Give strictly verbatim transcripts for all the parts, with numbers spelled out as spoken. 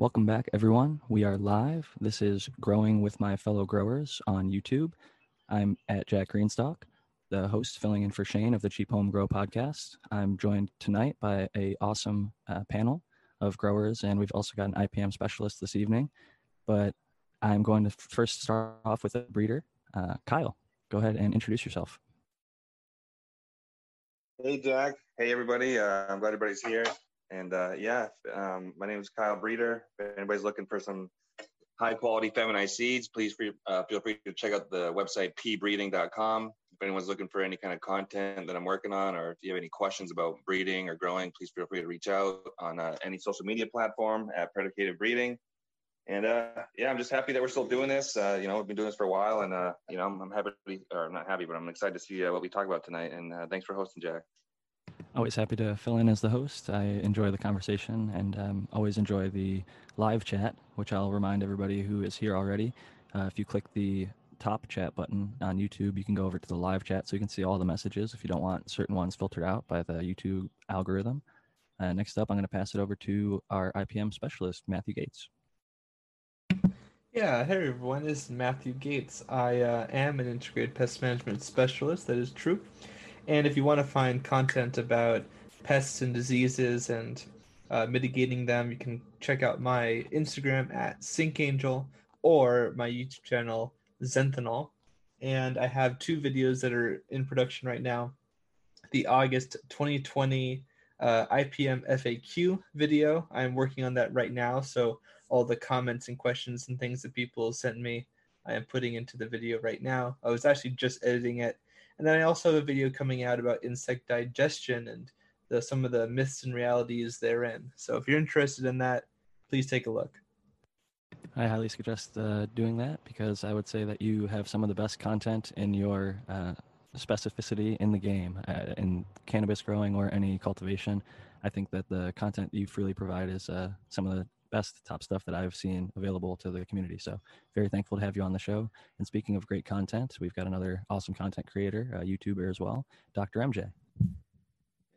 Welcome back, everyone. We are live. This is Growing with My Fellow Growers on YouTube. I'm at Jack Greenstock, the host filling in for Shane of the Cheap Home Grow podcast. I'm joined tonight by an awesome uh, panel of growers, and we've also got an I P M specialist this evening. But I'm going to first start off with a breeder. Uh, Kyle, go ahead and introduce yourself. Hey, Jack. Hey, everybody. Uh, I'm glad everybody's here. And uh, yeah, um, my name is Kyle Breeder. If anybody's looking for some high-quality feminized seeds, please free, uh, feel free to check out the website p breeding dot com. If anyone's looking for any kind of content that I'm working on, or if you have any questions about breeding or growing, please feel free to reach out on uh, any social media platform at Predicated Breeding. And uh, yeah, I'm just happy that we're still doing this. Uh, you know, we've been doing this for a while, and uh, you know, I'm, I'm happy, to, or I'm not happy, but I'm excited to see uh, what we talk about tonight. And uh, thanks for hosting, Jack. Always happy to fill in as the host. I enjoy the conversation and um, always enjoy the live chat, which I'll remind everybody who is here already. Uh, if you click the top chat button on YouTube, you can go over to the live chat so you can see all the messages if you don't want certain ones filtered out by the YouTube algorithm. Uh, next up, I'm going to pass it over to our I P M specialist, Matthew Gates. Yeah, hey everyone, this is Matthew Gates. I uh, am an integrated pest management specialist, that is true. And if you want to find content about pests and diseases and uh, mitigating them, you can check out my Instagram at SyncAngel or my YouTube channel, Zenthanol. And I have two videos that are in production right now. The August twenty twenty uh, I P M F A Q video. I'm working on that right now. So all the comments and questions and things that people sent me, I am putting into the video right now. I was actually just editing it. And then I also have a video coming out about insect digestion and the, some of the myths and realities therein. So if you're interested in that, please take a look. I highly suggest uh, doing that, because I would say that you have some of the best content in your uh, specificity in the game, uh, in cannabis growing or any cultivation. I think that the content you freely provide is uh, some of the best top stuff that I've seen available to the community. So very thankful to have you on the show. And speaking of great content, we've got another awesome content creator, a YouTuber as well, Doctor M J.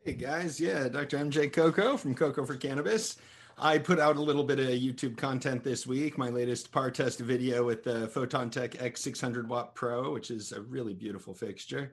Hey guys, yeah, Doctor M J Coco from Coco for Cannabis. I put out a little bit of YouTube content this week. My latest par test video with the Photontech X six hundred Watt Pro, which is a really beautiful fixture.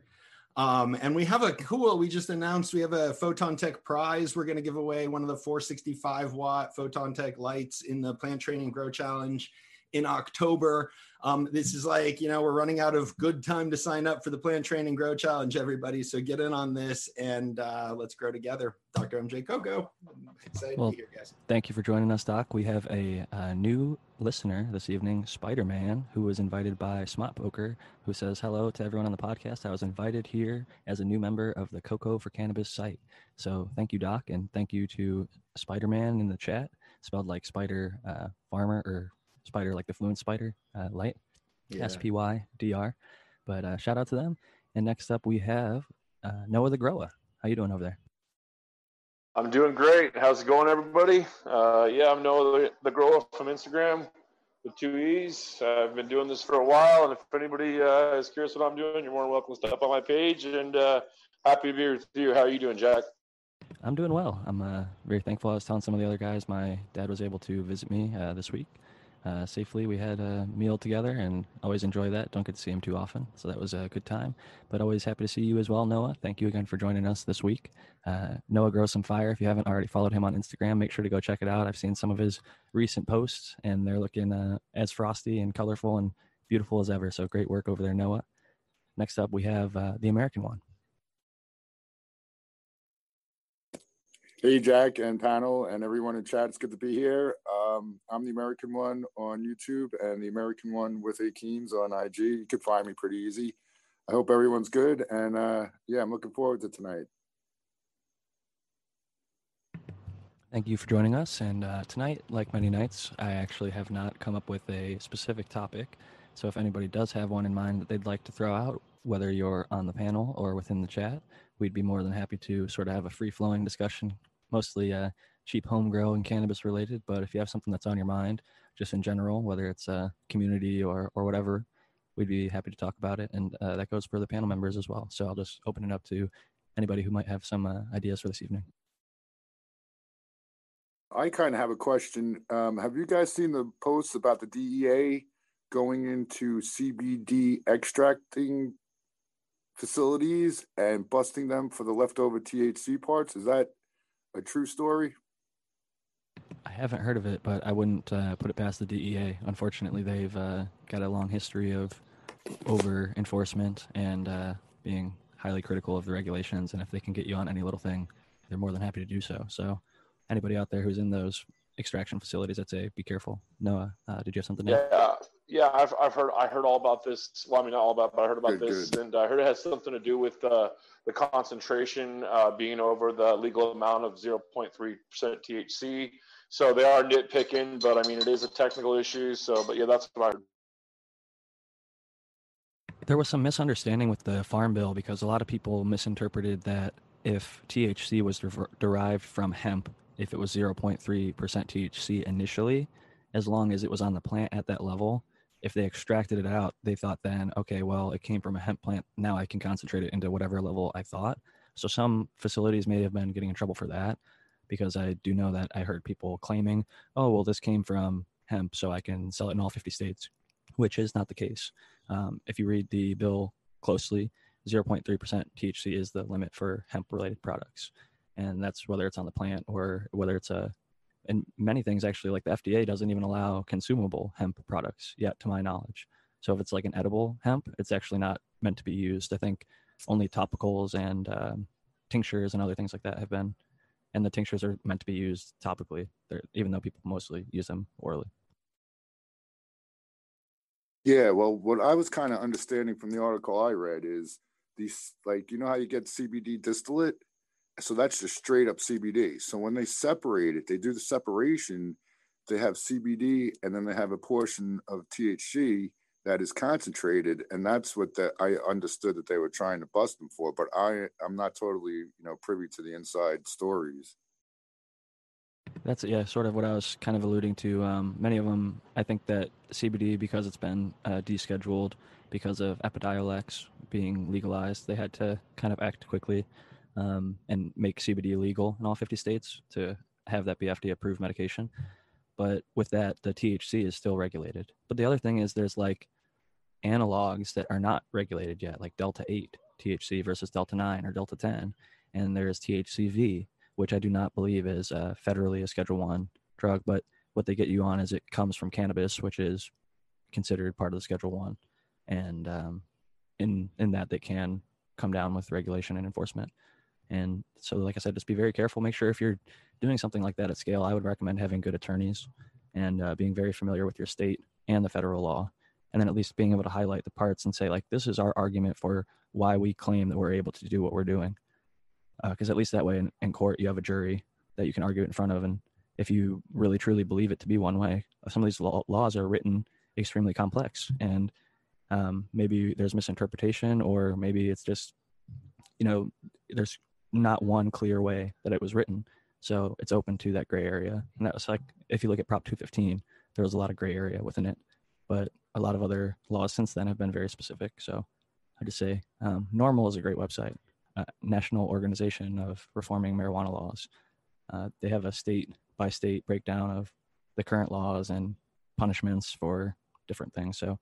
Um, and we have a cool, we just announced we have a Photontech prize. We're going to give away one of the four sixty-five watt Photontech lights in the Plant Training Grow Challenge in October. Um, this is like, you know, we're running out of good time to sign up for the Plant Training Grow Challenge, everybody. So get in on this and uh, let's grow together. Doctor M J Coco, I'm excited well, to be here, guys. Thank you for joining us, Doc. We have a, a new listener this evening, Spider Man, who was invited by Smot Poker, who says, hello to everyone on the podcast. I was invited here as a new member of the Coco for Cannabis site. So thank you, Doc, and thank you to Spider Man in the chat, spelled like Spider uh, Farmer or Spider, like the fluent spider, uh, light, yeah. S P Y D R. But uh, shout out to them. And next up, we have uh, Noah the Grower. How you doing over there? I'm doing great. How's it going, everybody? Uh, yeah, I'm Noah the, the Grower from Instagram with two E's. I've been doing this for a while, and if anybody uh, is curious what I'm doing, you're more than welcome to stop on my page. And uh, happy to be with you. How are you doing, Jack? I'm doing well. I'm uh, very thankful. I was telling some of the other guys, my dad was able to visit me uh, this week. Uh, safely. We had a meal together and always enjoy that. Don't get to see him too often. So that was a good time, but always happy to see you as well, Noah. Thank you again for joining us this week. Uh, Noah grows some fire. If you haven't already followed him on Instagram, make sure to go check it out. I've seen some of his recent posts and they're looking uh, as frosty and colorful and beautiful as ever. So great work over there, Noah. Next up, we have uh, the American one. Hey, Jack and panel and everyone in chat. It's good to be here. Um, I'm the American one on YouTube and the American one with Akeems on I G. You can find me pretty easy. I hope everyone's good. And uh, yeah, I'm looking forward to tonight. Thank you for joining us. And uh, tonight, like many nights, I actually have not come up with a specific topic. So if anybody does have one in mind that they'd like to throw out, whether you're on the panel or within the chat, we'd be more than happy to sort of have a free-flowing discussion. Mostly uh, cheap home grow and cannabis related, but if you have something that's on your mind, just in general, whether it's a uh, community or or whatever, we'd be happy to talk about it. And uh, that goes for the panel members as well. So I'll just open it up to anybody who might have some uh, ideas for this evening. I kind of have a question. Um, have you guys seen the posts about the D E A going into C B D extracting facilities and busting them for the leftover T H C parts? Is that a true story? I haven't heard of it, but I wouldn't uh, put it past the D E A. Unfortunately, they've uh, got a long history of over enforcement and uh, being highly critical of the regulations. And if they can get you on any little thing, they're more than happy to do so. So anybody out there who's in those extraction facilities, I'd say be careful. Noah, uh, did you have something to add? Yeah, yeah, I've I've heard I heard all about this. Well, I mean, not all about, but I heard about good, this, good. And I heard it has something to do with uh, the concentration uh, being over the legal amount of zero point three percent T H C. So they are nitpicking, but I mean, it is a technical issue. So, but yeah, that's what I heard. There was some misunderstanding with the Farm Bill because a lot of people misinterpreted that if T H C was de- derived from hemp, if it was zero point three percent T H C initially, as long as it was on the plant at that level, if they extracted it out, they thought then, okay, well, it came from a hemp plant. Now I can concentrate it into whatever level I thought. So some facilities may have been getting in trouble for that because I do know that I heard people claiming, oh, well, this came from hemp, so I can sell it in all fifty states, which is not the case. Um, if you read the bill closely, zero point three percent T H C is the limit for hemp-related products. And that's whether it's on the plant or whether it's a, and many things actually, like the F D A doesn't even allow consumable hemp products yet, to my knowledge. So if it's like an edible hemp, it's actually not meant to be used. I think only topicals and um, tinctures and other things like that have been, and the tinctures are meant to be used topically, They're, even though people mostly use them orally. Yeah, well, what I was kind of understanding from the article I read is these, like, you know how you get C B D distillate? So that's just straight up C B D. So when they separate it, they do the separation, they have C B D, and then they have a portion of T H C that is concentrated. And that's what the, I understood that they were trying to bust them for, but I, I'm not totally, you know, privy to the inside stories. That's, yeah, sort of what I was kind of alluding to. Um, many of them, I think that C B D, because it's been uh, descheduled because of Epidiolex being legalized, they had to kind of act quickly. Um, and make C B D legal in all fifty states to have that be F D A-approved medication. But with that, the T H C is still regulated. But the other thing is there's like analogs that are not regulated yet, like Delta eight T H C versus Delta nine or Delta ten. And there's T H C V, which I do not believe is uh, federally a Schedule one drug. But what they get you on is it comes from cannabis, which is considered part of the Schedule one. And um, in, in that, they can come down with regulation and enforcement. And so, like I said, just be very careful. Make sure if you're doing something like that at scale, I would recommend having good attorneys and uh, being very familiar with your state and the federal law. And then at least being able to highlight the parts and say, like, this is our argument for why we claim that we're able to do what we're doing. Because uh, at least that way in, in court, you have a jury that you can argue it in front of. And if you really, truly believe it to be one way, some of these law- laws are written extremely complex. And um, maybe there's misinterpretation, or maybe it's just, you know, there's not one clear way that it was written. So it's open to that gray area. And that was like, if you look at Prop two fifteen, there was a lot of gray area within it, but a lot of other laws since then have been very specific. So I just say um, Normal is a great website, uh, national organization of reforming marijuana laws. Uh, they have a state by state breakdown of the current laws and punishments for different things. So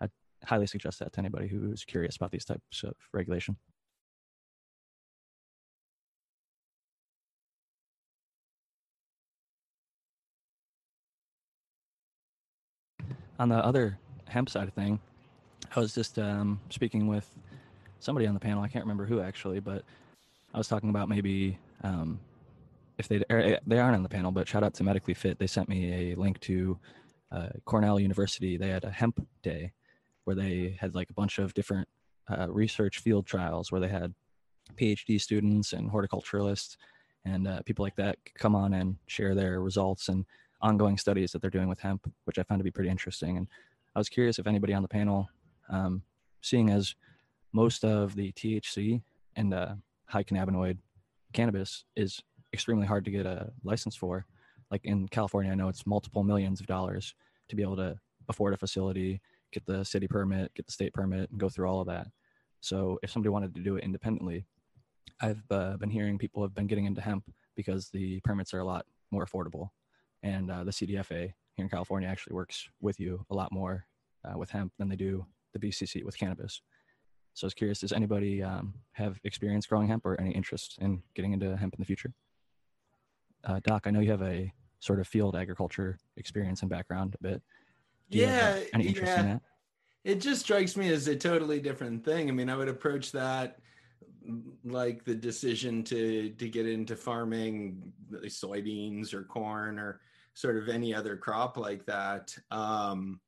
I highly suggest that to anybody who's curious about these types of regulation. On the other hemp side of thing, I was just um, speaking with somebody on the panel. I can't remember who actually, but I was talking about maybe um, if they they aren't on the panel, but shout out to Medically Fit. They sent me a link to uh, Cornell University. They had a hemp day where they had like a bunch of different uh, research field trials where they had PhD students and horticulturalists and uh, people like that come on and share their results and ongoing studies that they're doing with hemp, which I found to be pretty interesting. And I was curious if anybody on the panel, um, seeing as most of the T H C and uh, high cannabinoid cannabis is extremely hard to get a license for, like in California, I know it's multiple millions of dollars to be able to afford a facility, get the city permit, get the state permit, and go through all of that. So if somebody wanted to do it independently, I've uh, been hearing people have been getting into hemp because the permits are a lot more affordable. And uh, the C D F A here in California actually works with you a lot more uh, with hemp than they do the B C C with cannabis. So I was curious, does anybody um, have experience growing hemp or any interest in getting into hemp in the future? Uh, Doc, I know you have a sort of field agriculture experience and background a bit. Do yeah. You any interest yeah. in that? It just strikes me as a totally different thing. I mean, I would approach that like the decision to to get into farming soybeans or corn or sort of any other crop like that. Um,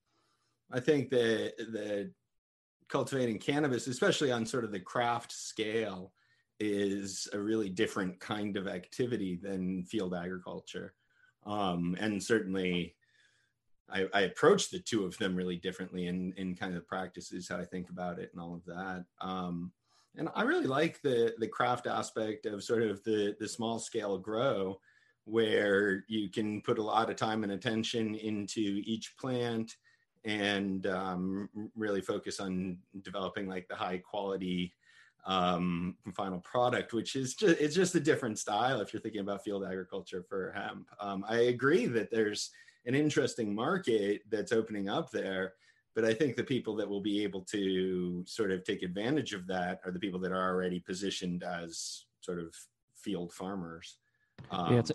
I think the the cultivating cannabis, especially on sort of the craft scale, is a really different kind of activity than field agriculture. Um, and certainly I, I approach the two of them really differently in, in kind of practices, how I think about it and all of that. Um, and I really like the, the craft aspect of sort of the, the small scale grow, where you can put a lot of time and attention into each plant and um, really focus on developing like the high quality um, final product, which is just, it's just a different style if you're thinking about field agriculture for hemp. Um, I agree that there's an interesting market that's opening up there, but I think the people that will be able to sort of take advantage of that are the people that are already positioned as sort of field farmers. Um, yeah, it's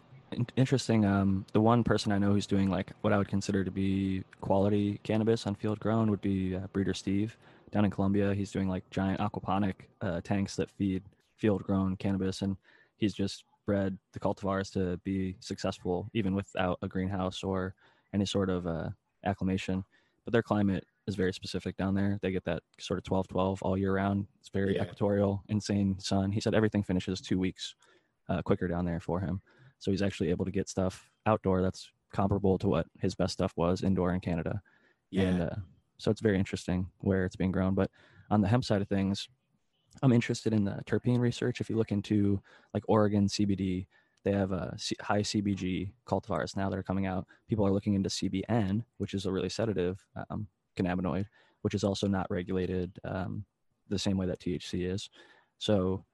interesting. Um, the one person I know who's doing like what I would consider to be quality cannabis on field grown would be uh, Breeder Steve down in Colombia. He's doing like giant aquaponic uh, tanks that feed field grown cannabis, and he's just bred the cultivars to be successful even without a greenhouse or any sort of uh, acclimation. But their climate is very specific down there. They get that sort of twelve twelve all year round. It's very yeah. equatorial, insane sun. He said everything finishes two weeks Uh, quicker down there for him. So he's actually able to get stuff outdoor that's comparable to what his best stuff was indoor in Canada. Yeah. And uh, so it's very interesting where it's being grown. But on the hemp side of things, I'm interested in the terpene research. If you look into like Oregon C B D, they have a C- high C B G cultivars now that are coming out. People are looking into C B N, which is a really sedative um, cannabinoid, which is also not regulated um, the same way that T H C is. So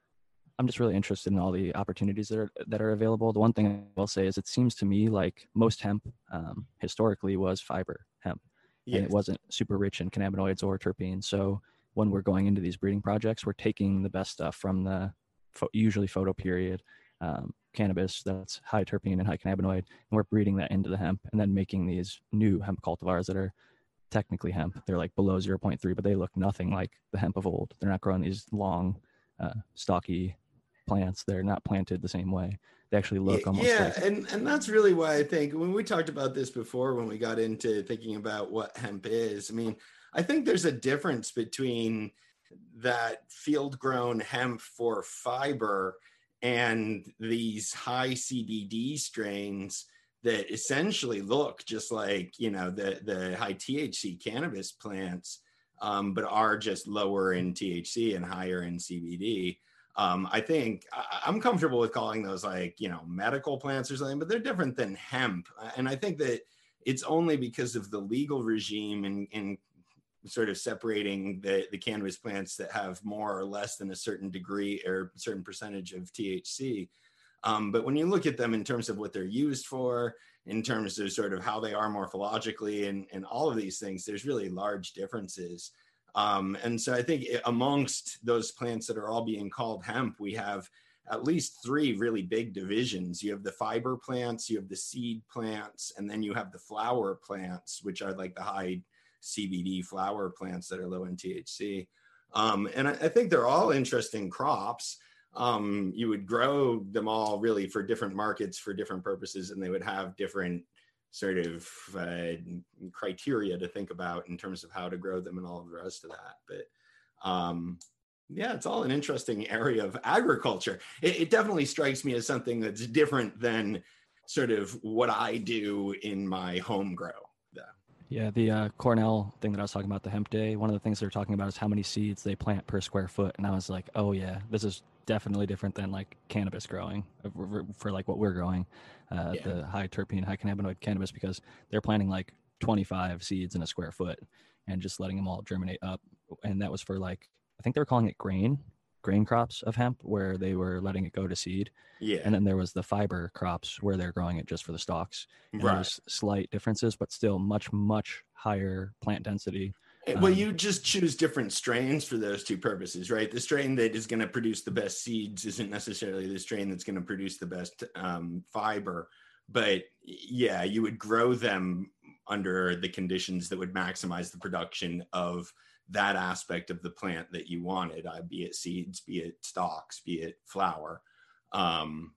I'm just really interested in all the opportunities that are that are available. The one thing I will say is it seems to me like most hemp um, historically was fiber hemp. Yes. And it wasn't super rich in cannabinoids or terpenes. So when we're going into these breeding projects, we're taking the best stuff from the pho- usually photoperiod um, cannabis that's high terpene and high cannabinoid, and we're breeding that into the hemp and then making these new hemp cultivars that are technically hemp. They're like below zero point three, but they look nothing like the hemp of old. They're not growing these long, uh, stocky plants. They're not planted the same way. They actually look almost yeah like- and and that's really why I think when we talked about this before, when we got into thinking about what hemp is, I mean, I think there's a difference between that field grown hemp for fiber and these high C B D strains that essentially look just like, you know, the the high T H C cannabis plants, um, but are just lower in T H C and higher in C B D. Um, I think I, I'm comfortable with calling those like, you know, medical plants or something, but they're different than hemp. And I think that it's only because of the legal regime and, and sort of separating the, the cannabis plants that have more or less than a certain degree or certain percentage of T H C. Um, but when you look at them in terms of what they're used for, in terms of sort of how they are morphologically and, and all of these things, there's really large differences. Um, and so I think amongst those plants that are all being called hemp, we have at least three really big divisions. You have the fiber plants, you have the seed plants, and then you have the flower plants, which are like the high C B D flower plants that are low in T H C. Um, and I, I think they're all interesting crops. Um, you would grow them all really for different markets, for different purposes, and they would have different sort of uh, criteria to think about in terms of how to grow them and all of the rest of that. But um, yeah, it's all an interesting area of agriculture. It, it definitely strikes me as something that's different than sort of what I do in my home grow. Yeah, yeah the uh, Cornell thing that I was talking about, the hemp day, one of the things they're talking about is how many seeds they plant per square foot. And I was like, oh yeah, this is definitely different than like cannabis growing for, for like what we're growing, uh, yeah. the high terpene, high cannabinoid cannabis, because they're planting like twenty-five seeds in a square foot and just letting them all germinate up. And that was for like, I think they were calling it grain grain crops of hemp where they were letting it go to seed. Yeah. And then there was the fiber crops where they're growing it just for the stalks. And right. There's slight differences, but still much, much higher plant density. Well, um, you just choose different strains for those two purposes, right? The strain that is going to produce the best seeds isn't necessarily the strain that's going to produce the best um, fiber. But yeah, you would grow them under the conditions that would maximize the production of that aspect of the plant that you wanted, uh, be it seeds, be it stalks, be it flower. Um,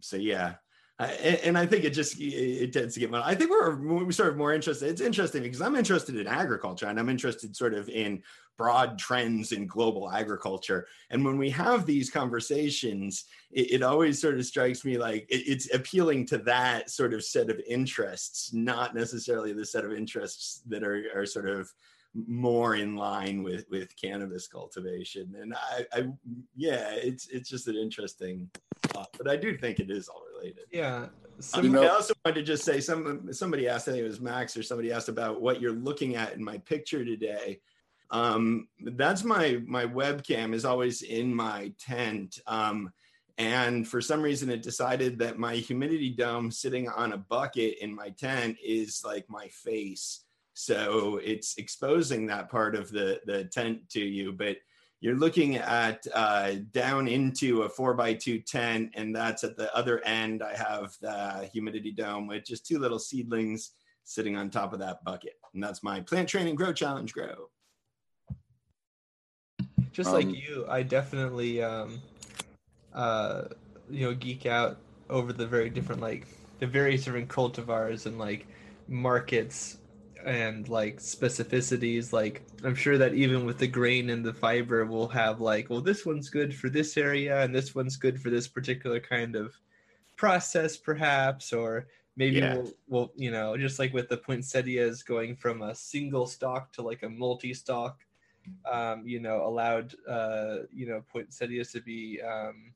so yeah, I, and I think it just, it, it tends to get, I think we're, we're sort of more interested. It's interesting because I'm interested in agriculture and I'm interested sort of in broad trends in global agriculture. And when we have these conversations, it, it always sort of strikes me like it, it's appealing to that sort of set of interests, not necessarily the set of interests that are, are sort of more in line with with cannabis cultivation. And I, I yeah, it's it's just an interesting thought, but I do think it is all related. Yeah. So, um, you know, I also wanted to just say some somebody asked, I think it was Max or somebody asked about what you're looking at in my picture today. Um, that's my my webcam is always in my tent. Um, and for some reason it decided that my humidity dome sitting on a bucket in my tent is like my face. So it's exposing that part of the, the tent to you, but you're looking at uh, down into a four by two tent, and that's at the other end. I have the humidity dome with just two little seedlings sitting on top of that bucket. And that's my Plant Training Grow Challenge grow. Just um, like you, I definitely, um, uh, you know, geek out over the very different, like the various different cultivars and like markets and like specificities. Like I'm sure that even with the grain and the fiber we'll have like, well, this one's good for this area and this one's good for this particular kind of process perhaps, or maybe yeah. we'll, we'll you know, just like with the poinsettias going from a single stalk to like a multi-stalk, um you know, allowed uh you know poinsettias to be um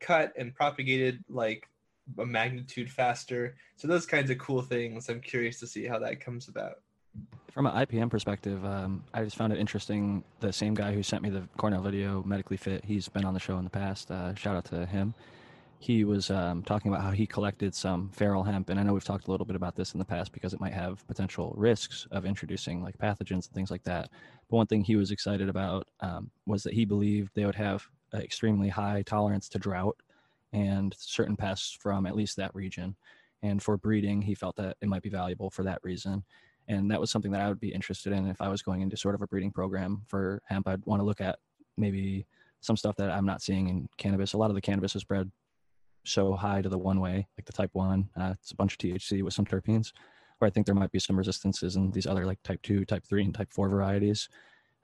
cut and propagated like a magnitude faster. So those kinds of cool things, I'm curious to see how that comes about. From an I P M perspective, um, I just found it interesting. The same guy who sent me the Cornell video, Medically Fit, he's been on the show in the past. Uh, shout out to him. He was um, talking about how he collected some feral hemp. And I know we've talked a little bit about this in the past because it might have potential risks of introducing like pathogens and things like that. But one thing he was excited about um, was that he believed they would have an extremely high tolerance to drought and certain pests from at least that region. And for breeding, he felt that it might be valuable for that reason. And that was something that I would be interested in if I was going into sort of a breeding program for hemp. I'd want to look at maybe some stuff that I'm not seeing in cannabis. A lot of the cannabis is bred so high to the one way, like the type one, uh, it's a bunch of T H C with some terpenes, where I think there might be some resistances in these other like type two, type three, and type four varieties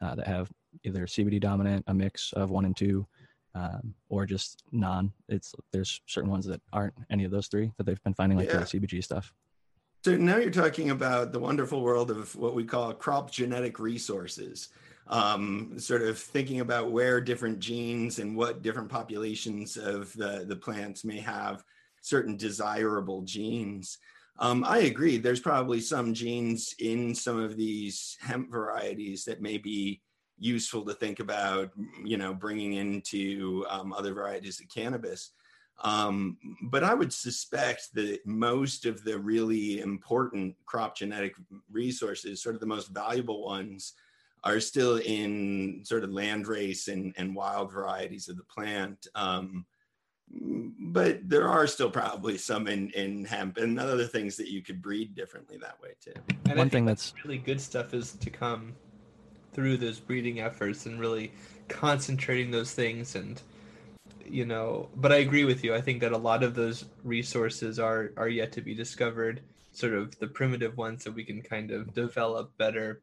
uh, that have either C B D dominant, a mix of one and two, Um, or just non. It's there's certain ones that aren't any of those three that they've been finding, like yeah. the C B G stuff. So now you're talking about the wonderful world of what we call crop genetic resources, um, sort of thinking about where different genes and what different populations of the, the plants may have certain desirable genes. Um, I agree. There's probably some genes in some of these hemp varieties that may be useful to think about, you know, bringing into um, other varieties of cannabis. Um, but I would suspect that most of the really important crop genetic resources, sort of the most valuable ones, are still in sort of landrace and, and wild varieties of the plant. Um, but there are still probably some in, in hemp and other things that you could breed differently that way too. And one thing that's really good stuff is to come through those breeding efforts and really concentrating those things. And, you know, but I agree with you. I think that a lot of those resources are, are yet to be discovered, sort of the primitive ones that we can kind of develop better,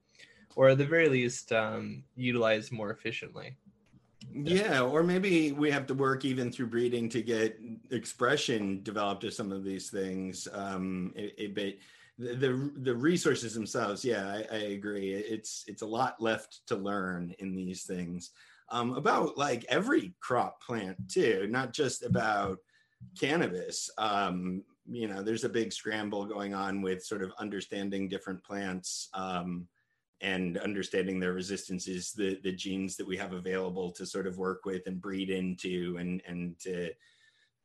or at the very least um, utilize more efficiently. Yeah. Or maybe we have to work even through breeding to get expression developed of some of these things um, a, a bit. The, the the resources themselves, yeah, I, I agree. It's it's a lot left to learn in these things um, about like every crop plant too, not just about cannabis. Um, you know, there's a big scramble going on with sort of understanding different plants um, and understanding their resistances, the, the genes that we have available to sort of work with and breed into and, and to,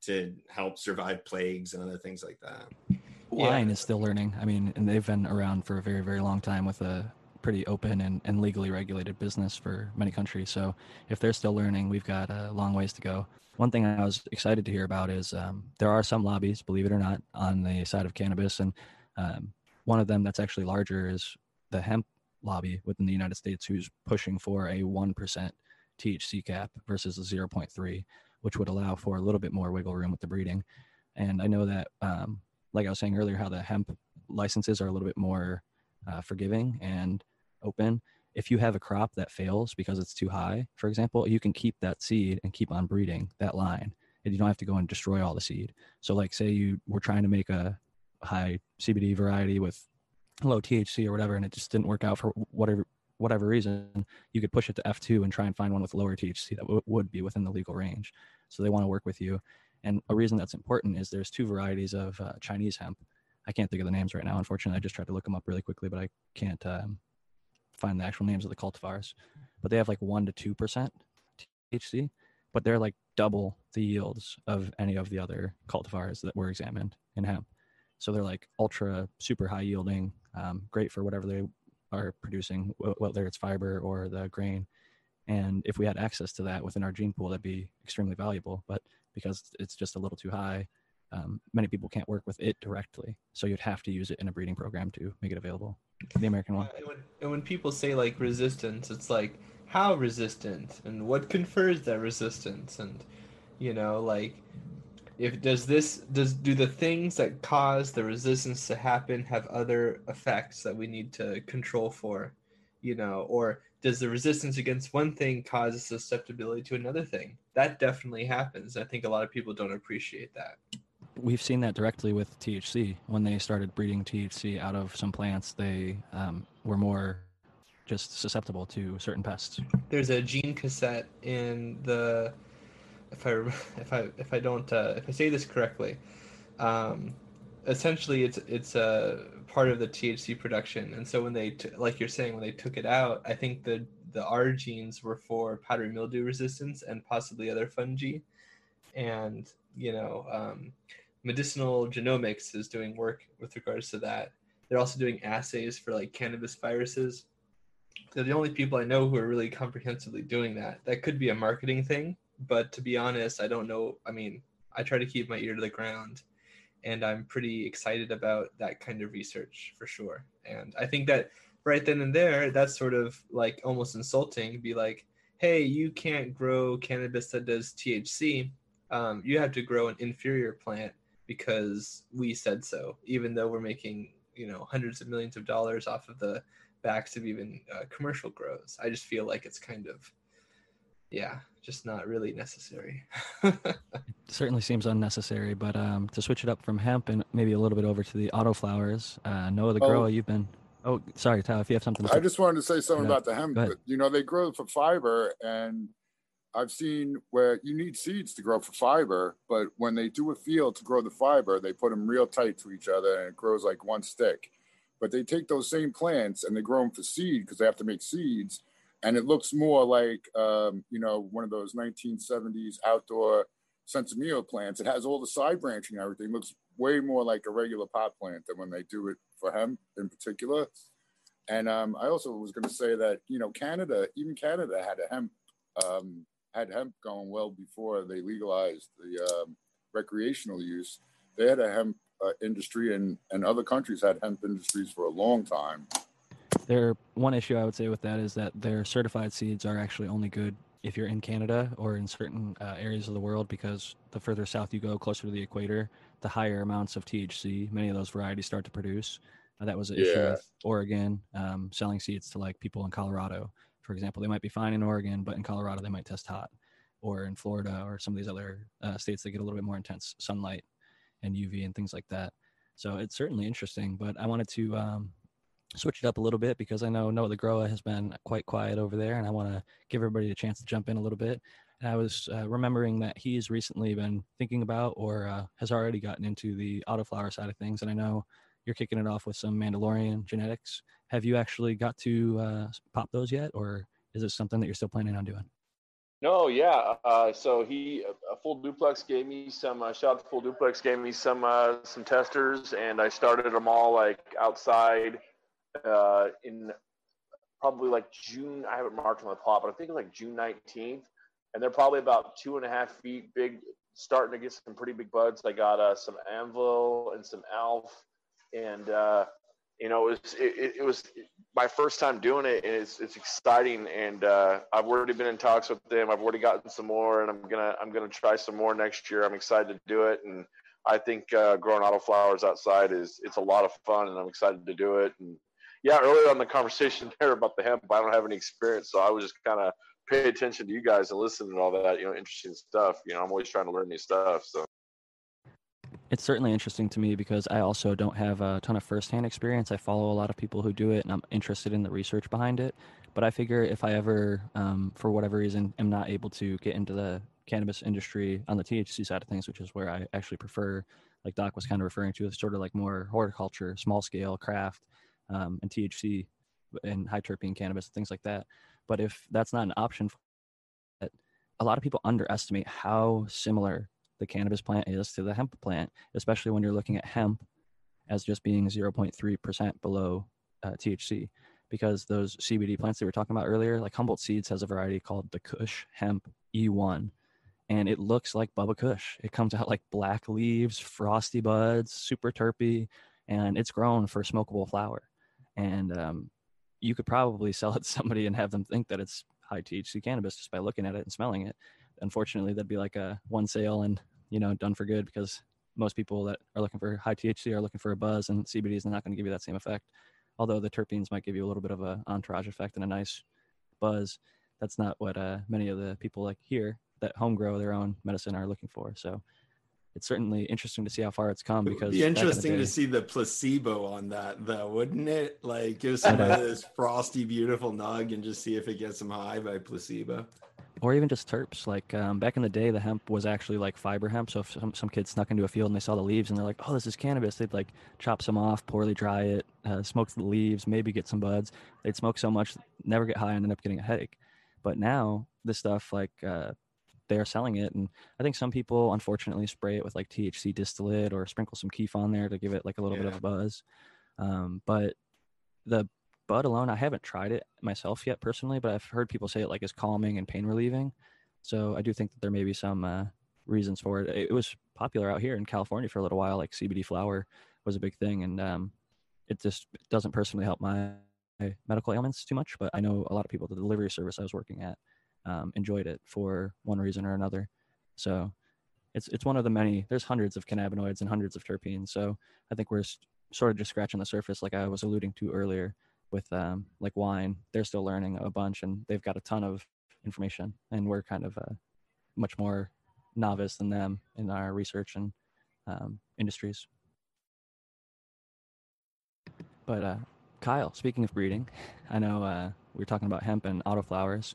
to help survive plagues and other things like that. Wine yeah. is still learning. I mean, and they've been around for a very, very long time with a pretty open and, and legally regulated business for many countries. So if they're still learning, we've got a long ways to go. One thing I was excited to hear about is um, there are some lobbies, believe it or not, on the side of cannabis. And um, one of them that's actually larger is the hemp lobby within the United States, who's pushing for a one percent T H C cap versus a zero point three, which would allow for a little bit more wiggle room with the breeding. And I know that, um, like I was saying earlier, how the hemp licenses are a little bit more uh, forgiving and open. If you have a crop that fails because it's too high, for example, you can keep that seed and keep on breeding that line, and you don't have to go and destroy all the seed. So like, say you were trying to make a high C B D variety with low T H C or whatever, and it just didn't work out for whatever whatever reason, you could push it to F two and try and find one with lower T H C that w- would be within the legal range. So they want to work with you. And a reason that's important is there's two varieties of uh, Chinese hemp. I can't think of the names right now, unfortunately. I just tried to look them up really quickly, but I can't um, find the actual names of the cultivars. But they have like one to two percent T H C, but they're like double the yields of any of the other cultivars that were examined in hemp. So they're like ultra, super high yielding, um, great for whatever they are producing, whether it's fiber or the grain. And if we had access to that within our gene pool, that'd be extremely valuable. But because it's just a little too high, um, many people can't work with it directly. So you'd have to use it in a breeding program to make it available. The American one. And when, and when people say like resistance, it's like, how resistant and what confers that resistance? And, you know, like, If does this does do the things that cause the resistance to happen have other effects that we need to control for, you know, or does the resistance against one thing cause susceptibility to another thing? That definitely happens. I think a lot of people don't appreciate that. We've seen that directly with T H C. When they started breeding T H C out of some plants, they um, were more just susceptible to certain pests. There's a gene cassette in the. If I if I if I don't uh, if I say this correctly, um, essentially it's it's a uh, part of the T H C production, and so when they t- like you're saying when they took it out, I think the the R genes were for powdery mildew resistance and possibly other fungi, and you know um, medicinal genomics is doing work with regards to that. They're also doing assays for like cannabis viruses. They're the only people I know who are really comprehensively doing that. That could be a marketing thing. But to be honest, I don't know. I mean, I try to keep my ear to the ground, and I'm pretty excited about that kind of research for sure. And I think that right then and there, that's sort of like almost insulting. Be like, hey, you can't grow cannabis that does T H C. Um, you have to grow an inferior plant because we said so, even though we're making, you know, hundreds of millions of dollars off of the backs of even uh, commercial grows. I just feel like it's kind of, yeah. just not really necessary. It certainly seems unnecessary, but um, to switch it up from hemp and maybe a little bit over to the autoflowers, uh, Noah the Grower, oh, you've been, oh, sorry, Tyler, if you have something. To I just wanted to say something about the hemp. But, you know, they grow for fiber, and I've seen where you need seeds to grow for fiber, but when they do a field to grow the fiber, they put them real tight to each other and it grows like one stick. But they take those same plants and they grow them for seed because they have to make seeds. And it looks more like, um, you know, one of those nineteen seventies outdoor Sensimilla plants. It has all the side branching and everything. It looks way more like a regular pot plant than when they do it for hemp in particular. And um, I also was going to say that, you know, Canada, even Canada had a hemp, um, had hemp going well before they legalized the um, recreational use. They had a hemp uh, industry, and, and other countries had hemp industries for a long time. There, one issue I would say with that is that their certified seeds are actually only good if you're in Canada or in certain uh, areas of the world, because the further south you go, closer to the equator, the higher amounts of T H C many of those varieties start to produce. Uh, that was an yeah. issue with Oregon um, selling seeds to like people in Colorado, for example. They might be fine in Oregon, but in Colorado they might test hot, or in Florida or some of these other uh, states that get a little bit more intense sunlight and U V and things like that. So it's certainly interesting, but I wanted to um, switch it up a little bit because I know Noah the Grower has been quite quiet over there, and I want to give everybody a chance to jump in a little bit. And I was uh, remembering that he's recently been thinking about or uh, has already gotten into the autoflower side of things. And I know you're kicking it off with some Mandalorian genetics. Have you actually got to uh, pop those yet, or is it something that you're still planning on doing? No, yeah. Uh, so he, uh, Full Duplex gave me some. Uh, shout out to Full Duplex, gave me some uh, some testers, and I started them all like outside uh, in probably like June. I haven't marked on the plot, but I think it's like June nineteenth, and they're probably about two and a half feet big, starting to get some pretty big buds. I got uh, some Anvil and some Alf, and uh, you know, it was it, it was my first time doing it, and it's it's exciting. And uh, I've already been in talks with them. I've already gotten some more, and I'm gonna I'm gonna try some more next year. I'm excited to do it, and I think uh, growing autoflowers outside is it's a lot of fun, and I'm excited to do it. And yeah, earlier on the conversation there about the hemp, I don't have any experience, so I was just kind of pay attention to you guys and listen and all that. You know, interesting stuff. You know, I'm always trying to learn new stuff, so. It's certainly interesting to me because I also don't have a ton of firsthand experience. I follow a lot of people who do it, and I'm interested in the research behind it. But I figure if I ever, um, for whatever reason, am not able to get into the cannabis industry on the T H C side of things, which is where I actually prefer, like Doc was kind of referring to, is sort of like more horticulture, small scale craft, um, and T H C and high terpene cannabis, things like that. But if that's not an option, a lot of people underestimate how similar the cannabis plant is to the hemp plant, especially when you're looking at hemp as just being zero point three percent below uh, T H C, because those C B D plants that we were talking about earlier, like Humboldt Seeds has a variety called the Kush Hemp E one, and it looks like Bubba Kush. It comes out like black leaves, frosty buds, super terpy, and it's grown for smokable flower. And um, you could probably sell it to somebody and have them think that it's high T H C cannabis just by looking at it and smelling it. Unfortunately, that'd be like a one sale and, you know, done for good, because most people that are looking for high T H C are looking for a buzz, and C B D is not going to give you that same effect. Although the terpenes might give you a little bit of an entourage effect and a nice buzz. That's not what uh, many of the people like here that home grow their own medicine are looking for. So it's certainly interesting to see how far it's come. Because it'd be interesting in day, to see the placebo on that, though, wouldn't it? Like, give somebody this frosty, beautiful nug and just see if it gets them high by placebo. Or even just terps. Like um, back in the day, the hemp was actually like fiber hemp. So if some, some kids snuck into a field and they saw the leaves and they're like, oh, this is cannabis, they'd like chop some off, poorly dry it, uh, smoke the leaves, maybe get some buds. They'd smoke so much, never get high, and end up getting a headache. But now this stuff, like uh, they're selling it. And I think some people, unfortunately, spray it with like T H C distillate or sprinkle some keef on there to give it like a little yeah. bit of a buzz. Um, but the bud alone, I haven't tried it myself yet personally, but I've heard people say it like is calming and pain relieving. So I do think that there may be some uh, reasons for it. It was popular out here in California for a little while, like C B D flower was a big thing. And um, it just doesn't personally help my, my medical ailments too much, but I know a lot of people, the delivery service I was working at um, enjoyed it for one reason or another. So it's, it's one of the many, there's hundreds of cannabinoids and hundreds of terpenes. So I think we're sort of just scratching the surface, like I was alluding to earlier. With um, like wine, they're still learning a bunch, and they've got a ton of information, and we're kind of uh, much more novice than them in our research and um, industries. But uh, Kyle, speaking of breeding, I know uh, we were talking about hemp and autoflowers.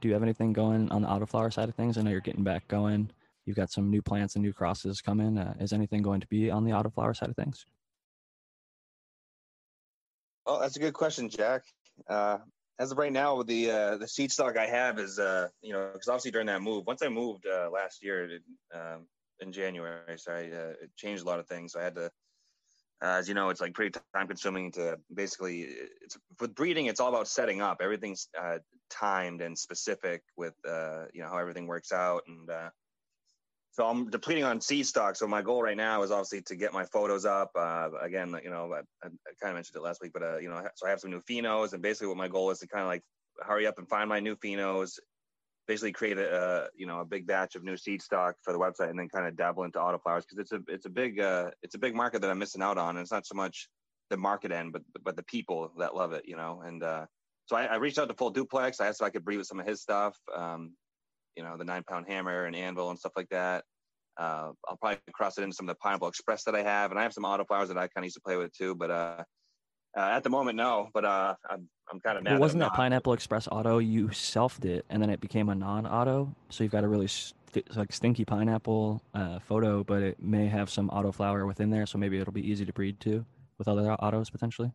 Do you have anything going on the autoflower side of things? I know you're getting back going. You've got some new plants and new crosses coming. Uh, is anything going to be on the autoflower side of things? Oh, that's a good question, Jack. Uh, as of right now, the uh, the seed stock I have is, uh, you know, because obviously during that move, once I moved uh, last year it, um, in January, sorry, uh, it changed a lot of things. I had to, uh, as you know, it's like pretty time consuming to basically, it's, with breeding, it's all about setting up. Everything's uh, timed and specific with, uh, you know, how everything works out. And uh, so I'm depleting on seed stock. So my goal right now is obviously to get my photos up. Uh, again, you know, I, I kind of mentioned it last week, but, uh, you know, so I have some new phenos, and basically what my goal is to kind of like hurry up and find my new phenos, basically create a, uh, you know, a big batch of new seed stock for the website, and then kind of dabble into autoflowers. Cause it's a, it's a big, uh, it's a big market that I'm missing out on. And it's not so much the market end, but, but the people that love it, you know? And, uh, so I, I reached out to Full Duplex. I asked if I could breed with some of his stuff. Um, you know, the nine pound hammer and anvil and stuff like that. Uh, I'll probably cross it into some of the Pineapple Express that I have. And I have some autoflowers that I kind of used to play with too, but uh, uh, at the moment, no, but uh, I'm, I'm kind of mad. It wasn't that Pineapple Express auto, you selfed it and then it became a non-auto. So you've got a really st- like stinky pineapple uh, photo, but it may have some autoflower within there. So maybe it'll be easy to breed too. with other autos potentially?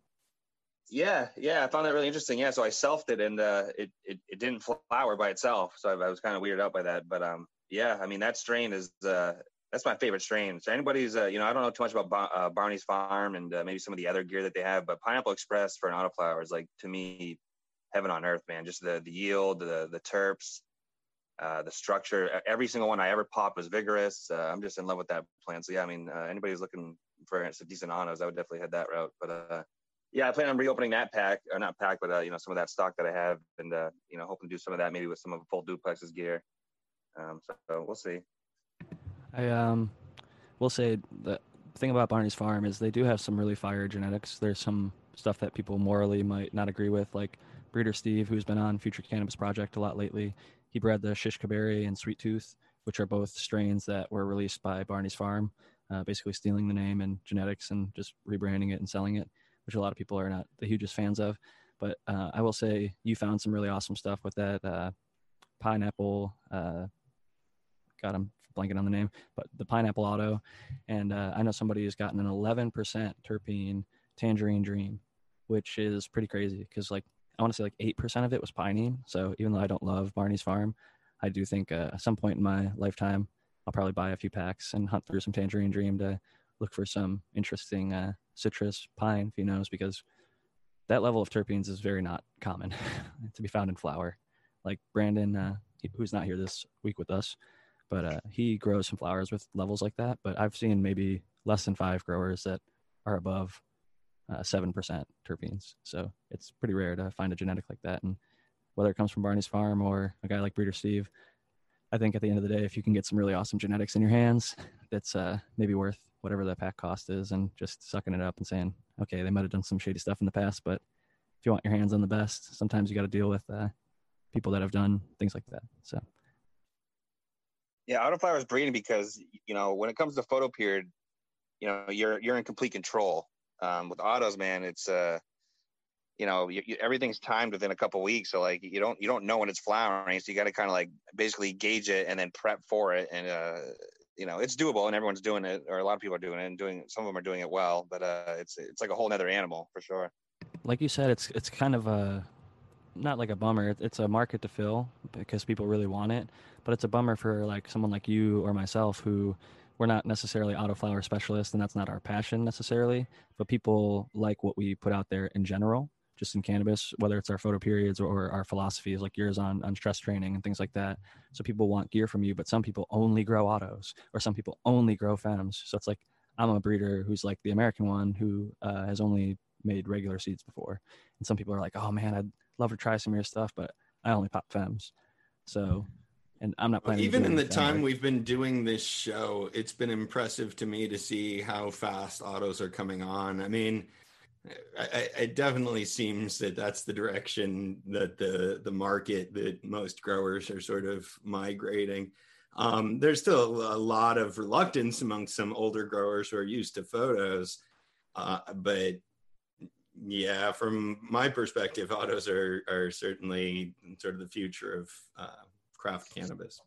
Yeah, yeah, I found that really interesting. Yeah, so I selfed it, and uh, it, it it didn't flower by itself, so I, I was kind of weirded out by that. But um, yeah, I mean that strain is uh, that's my favorite strain. So anybody's, uh, you know, I don't know too much about ba uh, Barney's Farm and uh, maybe some of the other gear that they have, but Pineapple Express for an autoflower is like to me heaven on earth, man. Just the the yield, the the terps, uh, the structure. Every single one I ever popped was vigorous. Uh, I'm just in love with that plant. So yeah, I mean, uh, anybody's looking for some decent autos, I would definitely head that route. But uh, yeah, I plan on reopening that pack, or not pack, but, uh, you know, some of that stock that I have, and, uh, you know, hoping to do some of that maybe with some of Full Duplex's gear. Um, so we'll see. I um, will say the thing about Barney's Farm is they do have some really fire genetics. There's some stuff that people morally might not agree with, like Breeder Steve, who's been on Future Cannabis Project a lot lately. He bred the Shish Kaberi and Sweet Tooth, which are both strains that were released by Barney's Farm, uh, basically stealing the name and genetics and just rebranding it and selling it, which a lot of people are not the hugest fans of. But uh, I will say you found some really awesome stuff with that uh, pineapple. Uh, God, I'm blanking on the name, but the pineapple auto. And uh, I know somebody has gotten an eleven percent terpene Tangerine Dream, which is pretty crazy because, like, I want to say like eight percent of it was pinene. So even though I don't love Barney's Farm, I do think uh, at some point in my lifetime, I'll probably buy a few packs and hunt through some Tangerine Dream to look for some interesting uh, citrus pine phenols, because that level of terpenes is very not common to be found in flower. Like Brandon, uh, who's not here this week with us, but uh, he grows some flowers with levels like that. But I've seen maybe less than five growers that are above uh, seven percent terpenes. So it's pretty rare to find a genetic like that. And whether it comes from Barney's Farm or a guy like Breeder Steve, I think at the end of the day, if you can get some really awesome genetics in your hands, that's uh, maybe worth whatever that pack cost is, and just sucking it up and saying, okay, they might have done some shady stuff in the past, but if you want your hands on the best, sometimes you got to deal with uh, people that have done things like that. So, yeah, autoflower is breeding because, you know, when it comes to photo period, you know, you're you're in complete control. Um, with autos, man, it's uh, you know, you, you, everything's timed within a couple weeks, so like you don't you don't know when it's flowering, so you got to kind of like basically gauge it and then prep for it, and uh, you know, it's doable and everyone's doing it, or a lot of people are doing it, and doing some of them are doing it well, but uh, it's it's like a whole nother animal for sure. Like you said, it's it's kind of a, not like a bummer, it's a market to fill because people really want it, but it's a bummer for like someone like you or myself who we're not necessarily autoflower specialists, and that's not our passion necessarily, but people like what we put out there in general, just in cannabis, whether it's our photo periods or our philosophies like yours on, on stress training and things like that. So people want gear from you, but some people only grow autos, or some people only grow femmes. So it's like, I'm a breeder who's like the American one who uh, has only made regular seeds before. And some people are like, oh man, I'd love to try some of your stuff, but I only pop femmes. So, and I'm not planning. Even in the time we've been doing this show, it's been impressive to me to see how fast autos are coming on. I mean, I, it definitely seems that that's the direction that the the market, that most growers are sort of migrating. Um, there's still a lot of reluctance among some older growers who are used to photos, uh, but yeah, from my perspective, autos are are certainly sort of the future of uh, craft cannabis.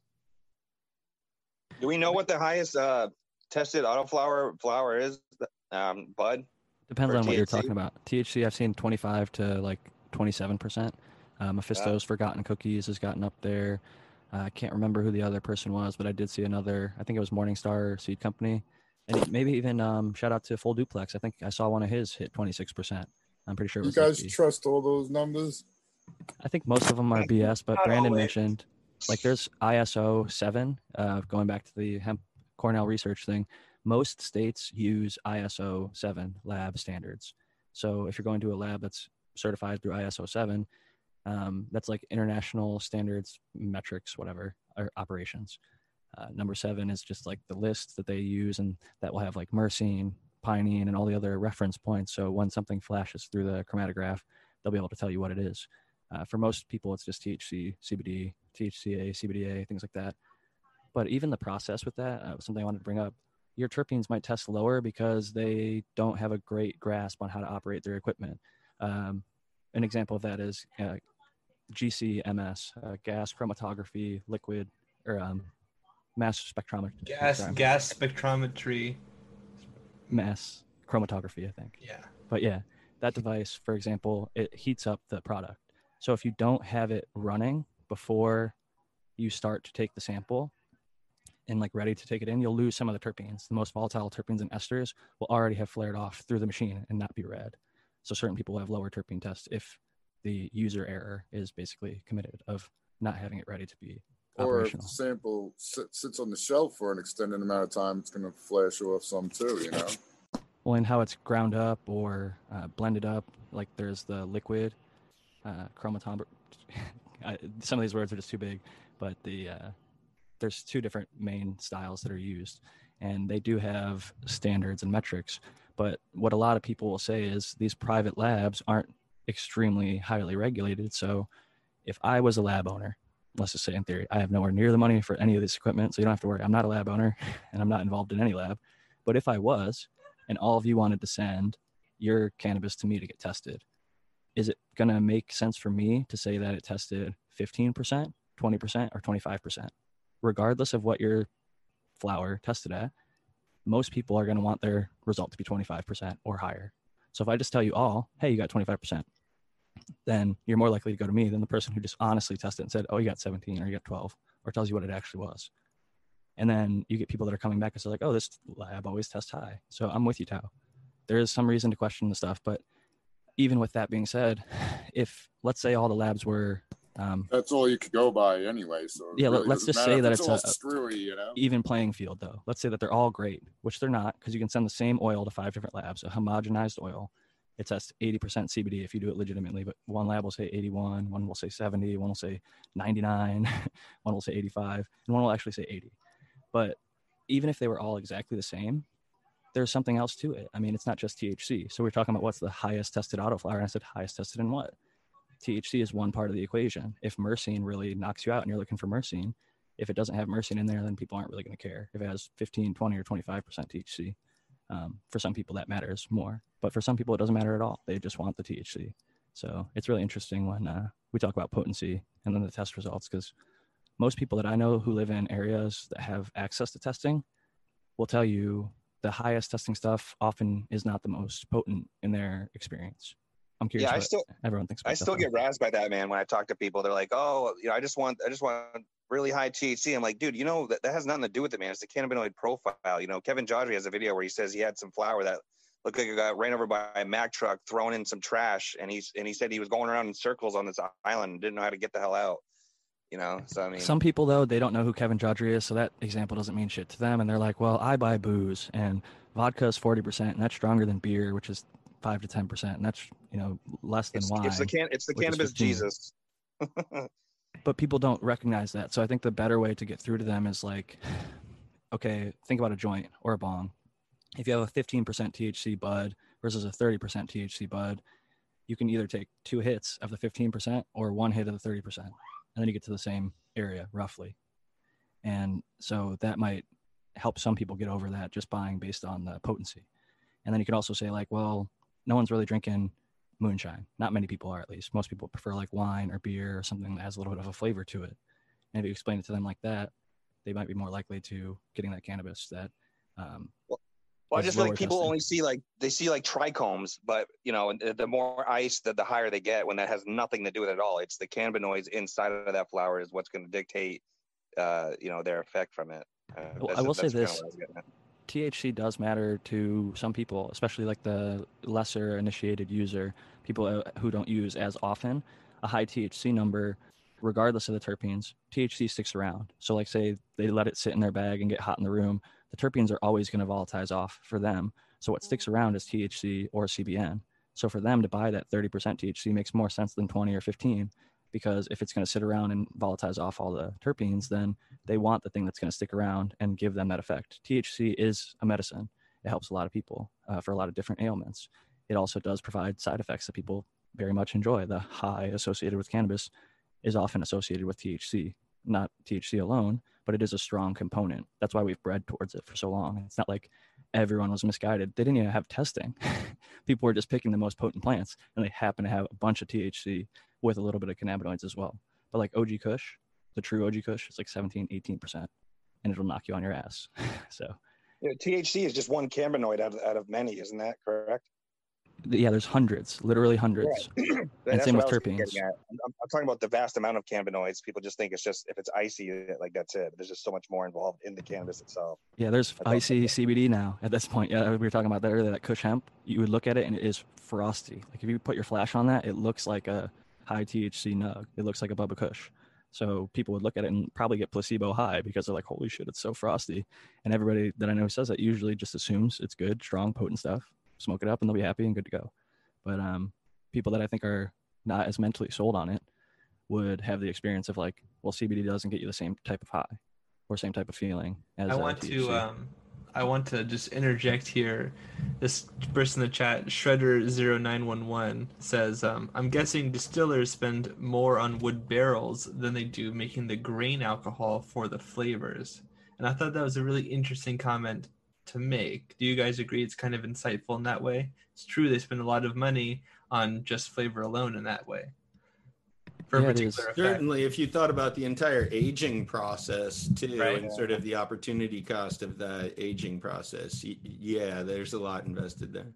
Do we know what the highest uh, tested autoflower flower is, um, bud? Depends on T H C? What you're talking about. T H C, I've seen twenty-five to like twenty-seven percent. Uh, Mephisto's yeah. Forgotten Cookies has gotten up there. Uh, I can't remember who the other person was, but I did see another. I think it was Morningstar Seed Company. And maybe even um, shout out to Full Duplex. I think I saw one of his hit twenty-six percent. I'm pretty sure it was. You guys fifty. Trust all those numbers? I think most of them are B S, but Not Brandon always. mentioned, like, there's I S O seven, uh, going back to the hemp Cornell research thing. Most states use I S O seven lab standards. So if you're going to a lab that's certified through I S O seven, um, that's like international standards, metrics, whatever, or operations. Uh, number seven is just like the list that they use, and that will have like myrcene, pinene, and all the other reference points. So when something flashes through the chromatograph, they'll be able to tell you what it is. Uh, for most people, it's just T H C, C B D, T H C A, C B D A, things like that. But even the process with that, uh, something I wanted to bring up, your terpenes might test lower because they don't have a great grasp on how to operate their equipment. Um, an example of that is uh, G C M S, uh, gas chromatography, liquid, or um, mass spectrometry. Gas, gas spectrometry. Mass chromatography, I think. Yeah. But yeah, that device, for example, it heats up the product. So if you don't have it running before you start to take the sample and like ready to take it in, you'll lose some of the terpenes. The most volatile terpenes and esters will already have flared off through the machine and not be read. So certain people will have lower terpene tests if the user error is basically committed of not having it ready to be operational. Or if the sample sit, sits on the shelf for an extended amount of time, it's going to flash off some too, you know? Well, and how it's ground up or uh, blended up, like there's the liquid uh, chromatom. Some of these words are just too big, but the uh, there's two different main styles that are used, and they do have standards and metrics. But what a lot of people will say is these private labs aren't extremely highly regulated. So if I was a lab owner, let's just say in theory, I have nowhere near the money for any of this equipment, so you don't have to worry. I'm not a lab owner and I'm not involved in any lab. But if I was, and all of you wanted to send your cannabis to me to get tested, is it going to make sense for me to say that it tested fifteen percent, twenty percent, or twenty-five percent? Regardless of what your flower tested at, most people are going to want their result to be twenty-five percent or higher. So if I just tell you all, hey, you got twenty-five percent, then you're more likely to go to me than the person who just honestly tested and said, oh, you got seventeen or you got twelve, or tells you what it actually was. And then you get people that are coming back and say like, oh, this lab always tests high. So I'm with you, Tao. There is some reason to question the stuff. But even with that being said, if let's say all the labs were... Um, That's all you could go by anyway. So yeah, really let's just say that it's, it's a, screwy, you know? Even playing field though. Let's say that they're all great, which they're not, because you can send the same oil to five different labs, a homogenized oil. It tests eighty percent C B D if you do it legitimately, but one lab will say eighty-one, one will say seventy, one will say ninety-nine, one will say eighty-five, and one will actually say eighty. But even if they were all exactly the same, there's something else to it. I mean, it's not just T H C. So we're talking about what's the highest tested autoflower, and I said highest tested in what? T H C is one part of the equation. If myrcene really knocks you out and you're looking for myrcene, if it doesn't have myrcene in there, then people aren't really going to care. If it has fifteen, twenty, or twenty-five percent T H C, um, for some people that matters more. But for some people, it doesn't matter at all. They just want the T H C. So it's really interesting when uh, we talk about potency and then the test results, because most people that I know who live in areas that have access to testing will tell you the highest testing stuff often is not the most potent in their experience. I'm curious. Yeah, I still everyone thinks. I still that. get razzed by that, man. When I talk to people, they're like, "Oh, you know, I just want, I just want really high T H C." I'm like, "Dude, you know that, that has nothing to do with it, man. It's the cannabinoid profile." You know, Kevin Jodry has a video where he says he had some flower that looked like it got ran over by a Mack truck, thrown in some trash, and he's and he said he was going around in circles on this island and didn't know how to get the hell out. You know, so I mean, some people though, they don't know who Kevin Jodry is, so that example doesn't mean shit to them, and they're like, "Well, I buy booze, and vodka is forty percent, and that's stronger than beer, which is." Five to ten percent, and that's you know less than it's, wine. It's the can, it's the cannabis Jesus. But people don't recognize that, so I think the better way to get through to them is like, okay, think about a joint or a bong. If you have a fifteen percent T H C bud versus a thirty percent T H C bud, you can either take two hits of the fifteen percent or one hit of the thirty percent, and then you get to the same area roughly. And so that might help some people get over that just buying based on the potency. And then you could also say like, well, no one's really drinking moonshine. Not many people are, at least. Most people prefer like wine or beer or something that has a little bit of a flavor to it. And if you explain it to them like that, they might be more likely to getting that cannabis that. Um, well, well I just feel like people testing. only see like, they see like trichomes, but you know, the more ice, the, the higher they get when that has nothing to do with it at all. It's the cannabinoids inside of that flower is what's going to dictate, uh, you know, their effect from it. Uh, well, I will say this. T H C does matter to some people, especially like the lesser initiated user, people who don't use as often. A high T H C number, regardless of the terpenes, T H C sticks around. So like say they let it sit in their bag and get hot in the room, the terpenes are always going to volatilize off for them. So what sticks around is T H C or C B N. So for them to buy that thirty percent T H C makes more sense than twenty or fifteen, because if it's going to sit around and volatilize off all the terpenes, then they want the thing that's going to stick around and give them that effect. T H C is a medicine. It helps a lot of people uh, for a lot of different ailments. It also does provide side effects that people very much enjoy. The high associated with cannabis is often associated with T H C, not T H C alone, but it is a strong component. That's why we've bred towards it for so long. It's not like everyone was misguided. They didn't even have testing. People were just picking the most potent plants, and they happen to have a bunch of T H C with a little bit of cannabinoids as well. But like O G Kush, the true O G Kush, it's like seventeen, eighteen percent, and it'll knock you on your ass. So You know, T H C is just one cannabinoid out of, out of many, isn't that correct? Yeah, there's hundreds, literally hundreds. Right. And same with terpenes. I'm, I'm talking about the vast amount of cannabinoids. People just think it's just, if it's icy, like that's it. There's just so much more involved in the cannabis itself. Yeah, there's icy C B D now at this point. Yeah, we were talking about that earlier, that Kush hemp. You would look at it and it is frosty. Like if you put your flash on that, it looks like a high T H C nug. It looks like a Bubba Kush. So people would look at it and probably get placebo high because they're like, holy shit, it's so frosty. And everybody that I know who says that usually just assumes it's good, strong, potent stuff. Smoke it up and they'll be happy and good to go. But um, people that I think are not as mentally sold on it would have the experience of like, well, C B D doesn't get you the same type of high or same type of feeling as I want uh, to um, I want to just interject here. This person in the chat, Shredder zero nine one one, says, um, I'm guessing distillers spend more on wood barrels than they do making the grain alcohol for the flavors. And I thought that was a really interesting comment to make. Do you guys agree it's kind of insightful in that way? It's true they spend a lot of money on just flavor alone in that way. For yeah, particular effect. Certainly, if you thought about the entire aging process too, right? And sort of the opportunity cost of the aging process, yeah, there's a lot invested there.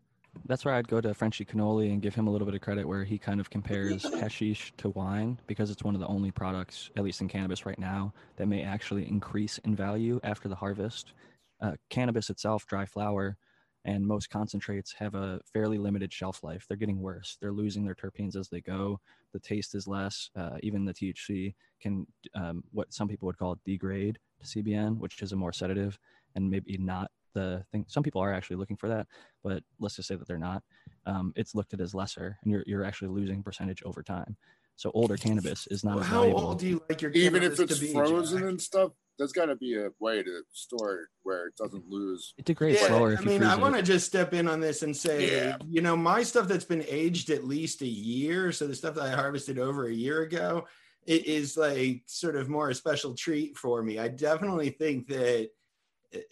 That's where I'd go to Frenchy Cannoli and give him a little bit of credit, where he kind of compares hashish to wine, because it's one of the only products, at least in cannabis right now, that may actually increase in value after the harvest. Uh, cannabis itself, dry flower, and most concentrates have a fairly limited shelf life. They're getting worse. They're losing their terpenes as they go. The taste is less. Uh, even the T H C can, um, what some people would call it, degrade to C B N, which is a more sedative and maybe not the thing. Some people are actually looking for that, but let's just say that they're not. Um, it's looked at as lesser, and you're you're actually losing percentage over time. So older cannabis is not well, as valuable. How old do you like your cannabis? Even if it's to be frozen exact? And stuff? There's got to be a way to store it where it doesn't lose. It degrades yeah, slower. I mean, I want to just step in on this and say, yeah. you know, my stuff that's been aged at least a year, so the stuff that I harvested over a year ago, it is like sort of more a special treat for me. I definitely think that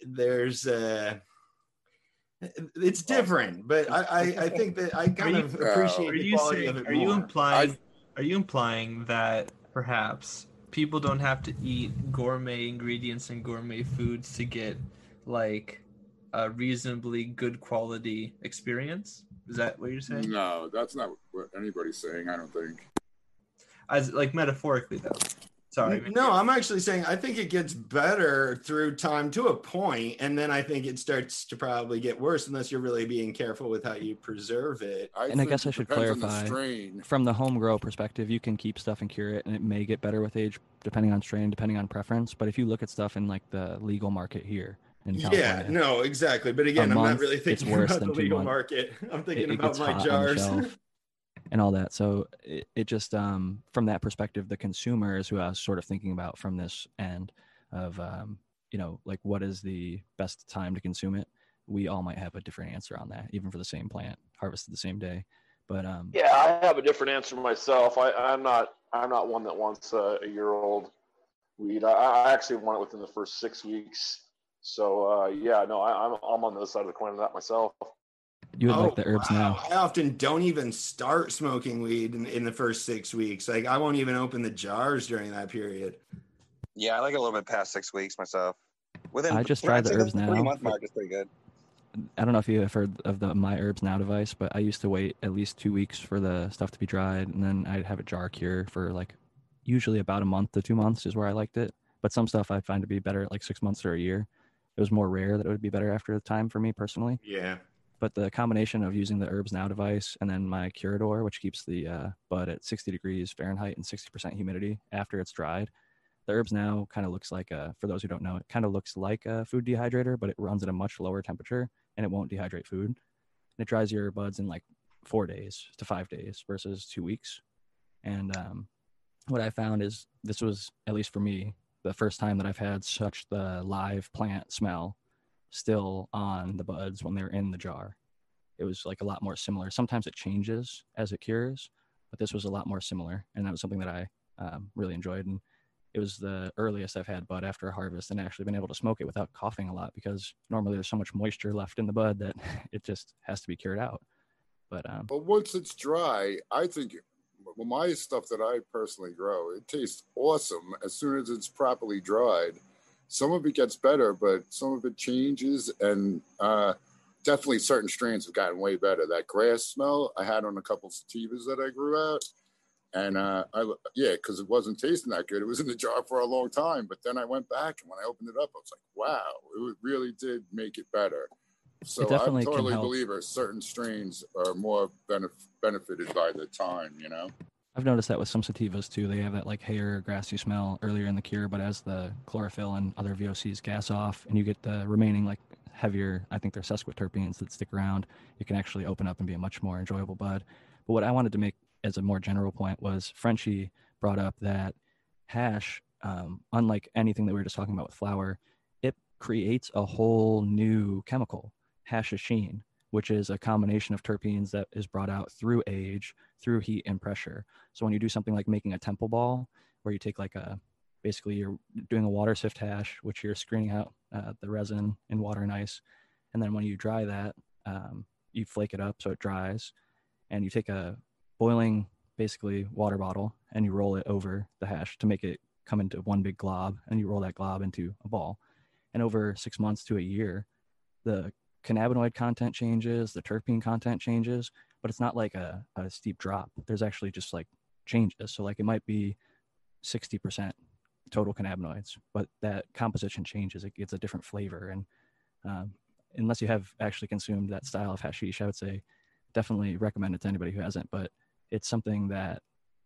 there's a, it's different, but I, I, I think that I kind you, of appreciate the quality saying, of it are more. You implying, I, are you implying that perhaps people don't have to eat gourmet ingredients and gourmet foods to get like a reasonably good quality experience? Is that what you're saying? No, that's not what anybody's saying, I don't think. As like metaphorically though. Sorry. No, I'm actually saying I think it gets better through time to a point, and then I think it starts to probably get worse unless you're really being careful with how you preserve it. I and I guess I should clarify, the from the home grow perspective, you can keep stuff and cure it, and it may get better with age depending on strain, depending on preference. But if you look at stuff in like the legal market here in California. Yeah, no, exactly. But again, I'm month, not really thinking about the legal market. I'm thinking it, about it my jars. And all that. So it, it just, um, from that perspective, the consumer is who I was sort of thinking about from this end of, um, you know, like what is the best time to consume it? We all might have a different answer on that, even for the same plant harvested the same day. But um, yeah, I have a different answer myself. I, I'm not, I'm not one that wants a, a year old weed. I, I actually want it within the first six weeks. So uh, yeah, no, I, I'm, I'm on the other side of the coin of that myself. You would oh, like the herbs wow. now. I often don't even start smoking weed in, in the first six weeks. Like I won't even open the jars during that period. Yeah, I like a little bit past six weeks myself. Within I just tried the herbs now. Three month mark is pretty good. I don't know if you have heard of the My Herbs Now device, but I used to wait at least two weeks for the stuff to be dried, and then I'd have a jar cure for like usually about a month to two months is where I liked it. But some stuff I find to be better at like six months or a year. It was more rare that it would be better after the time for me personally. Yeah. But the combination of using the Herbs Now device and then my Curador, which keeps the uh, bud at sixty degrees Fahrenheit and sixty percent humidity after it's dried, the Herbs Now kind of looks like a, for those who don't know, it kind of looks like a food dehydrator, but it runs at a much lower temperature and it won't dehydrate food. And it dries your buds in like four days to five days versus two weeks. And um, what I found is this was, at least for me, the first time that I've had such the live plant smell still on the buds when they're in the jar. It was like a lot more similar. Sometimes it changes as it cures, but this was a lot more similar, and that was something that I um, really enjoyed. And it was the earliest I've had bud after a harvest and actually been able to smoke it without coughing a lot, because normally there's so much moisture left in the bud that it just has to be cured out. But um but once it's dry, I think well, my stuff that I personally grow, it tastes awesome as soon as it's properly dried. some of it gets better, but some of it changes. And uh, definitely certain strains have gotten way better. That grass smell I had on a couple sativas that I grew out. And uh, I, yeah, because it wasn't tasting that good. It was in the jar for a long time. But then I went back, and when I opened it up, I was like, wow, it really did make it better. So I totally believe certain strains are more benef- benefited by the time, you know? I've noticed that with some sativas, too. They have that, like, hair, grassy smell earlier in the cure, but as the chlorophyll and other V O Cs gas off, and you get the remaining, like, heavier, I think they're sesquiterpenes that stick around, it can actually open up and be a much more enjoyable bud. But what I wanted to make as a more general point was Frenchie brought up that hash, um, unlike anything that we were just talking about with flower, it creates a whole new chemical, hashishine, which is a combination of terpenes that is brought out through age, through heat and pressure. So when you do something like making a temple ball, where you take like a, basically you're doing a water sift hash, which you're screening out uh, the resin in water and ice. And then when you dry that, um, you flake it up so it dries, and you take a boiling, basically, water bottle, and you roll it over the hash to make it come into one big glob, and you roll that glob into a ball. And over six months to a year, the cannabinoid content changes, the terpene content changes, but it's not like a, a steep drop. There's actually just like changes. So like it might be sixty percent total cannabinoids, but that composition changes. It gets a different flavor. And um, unless you have actually consumed that style of hashish, I would say definitely recommend it to anybody who hasn't, but it's something that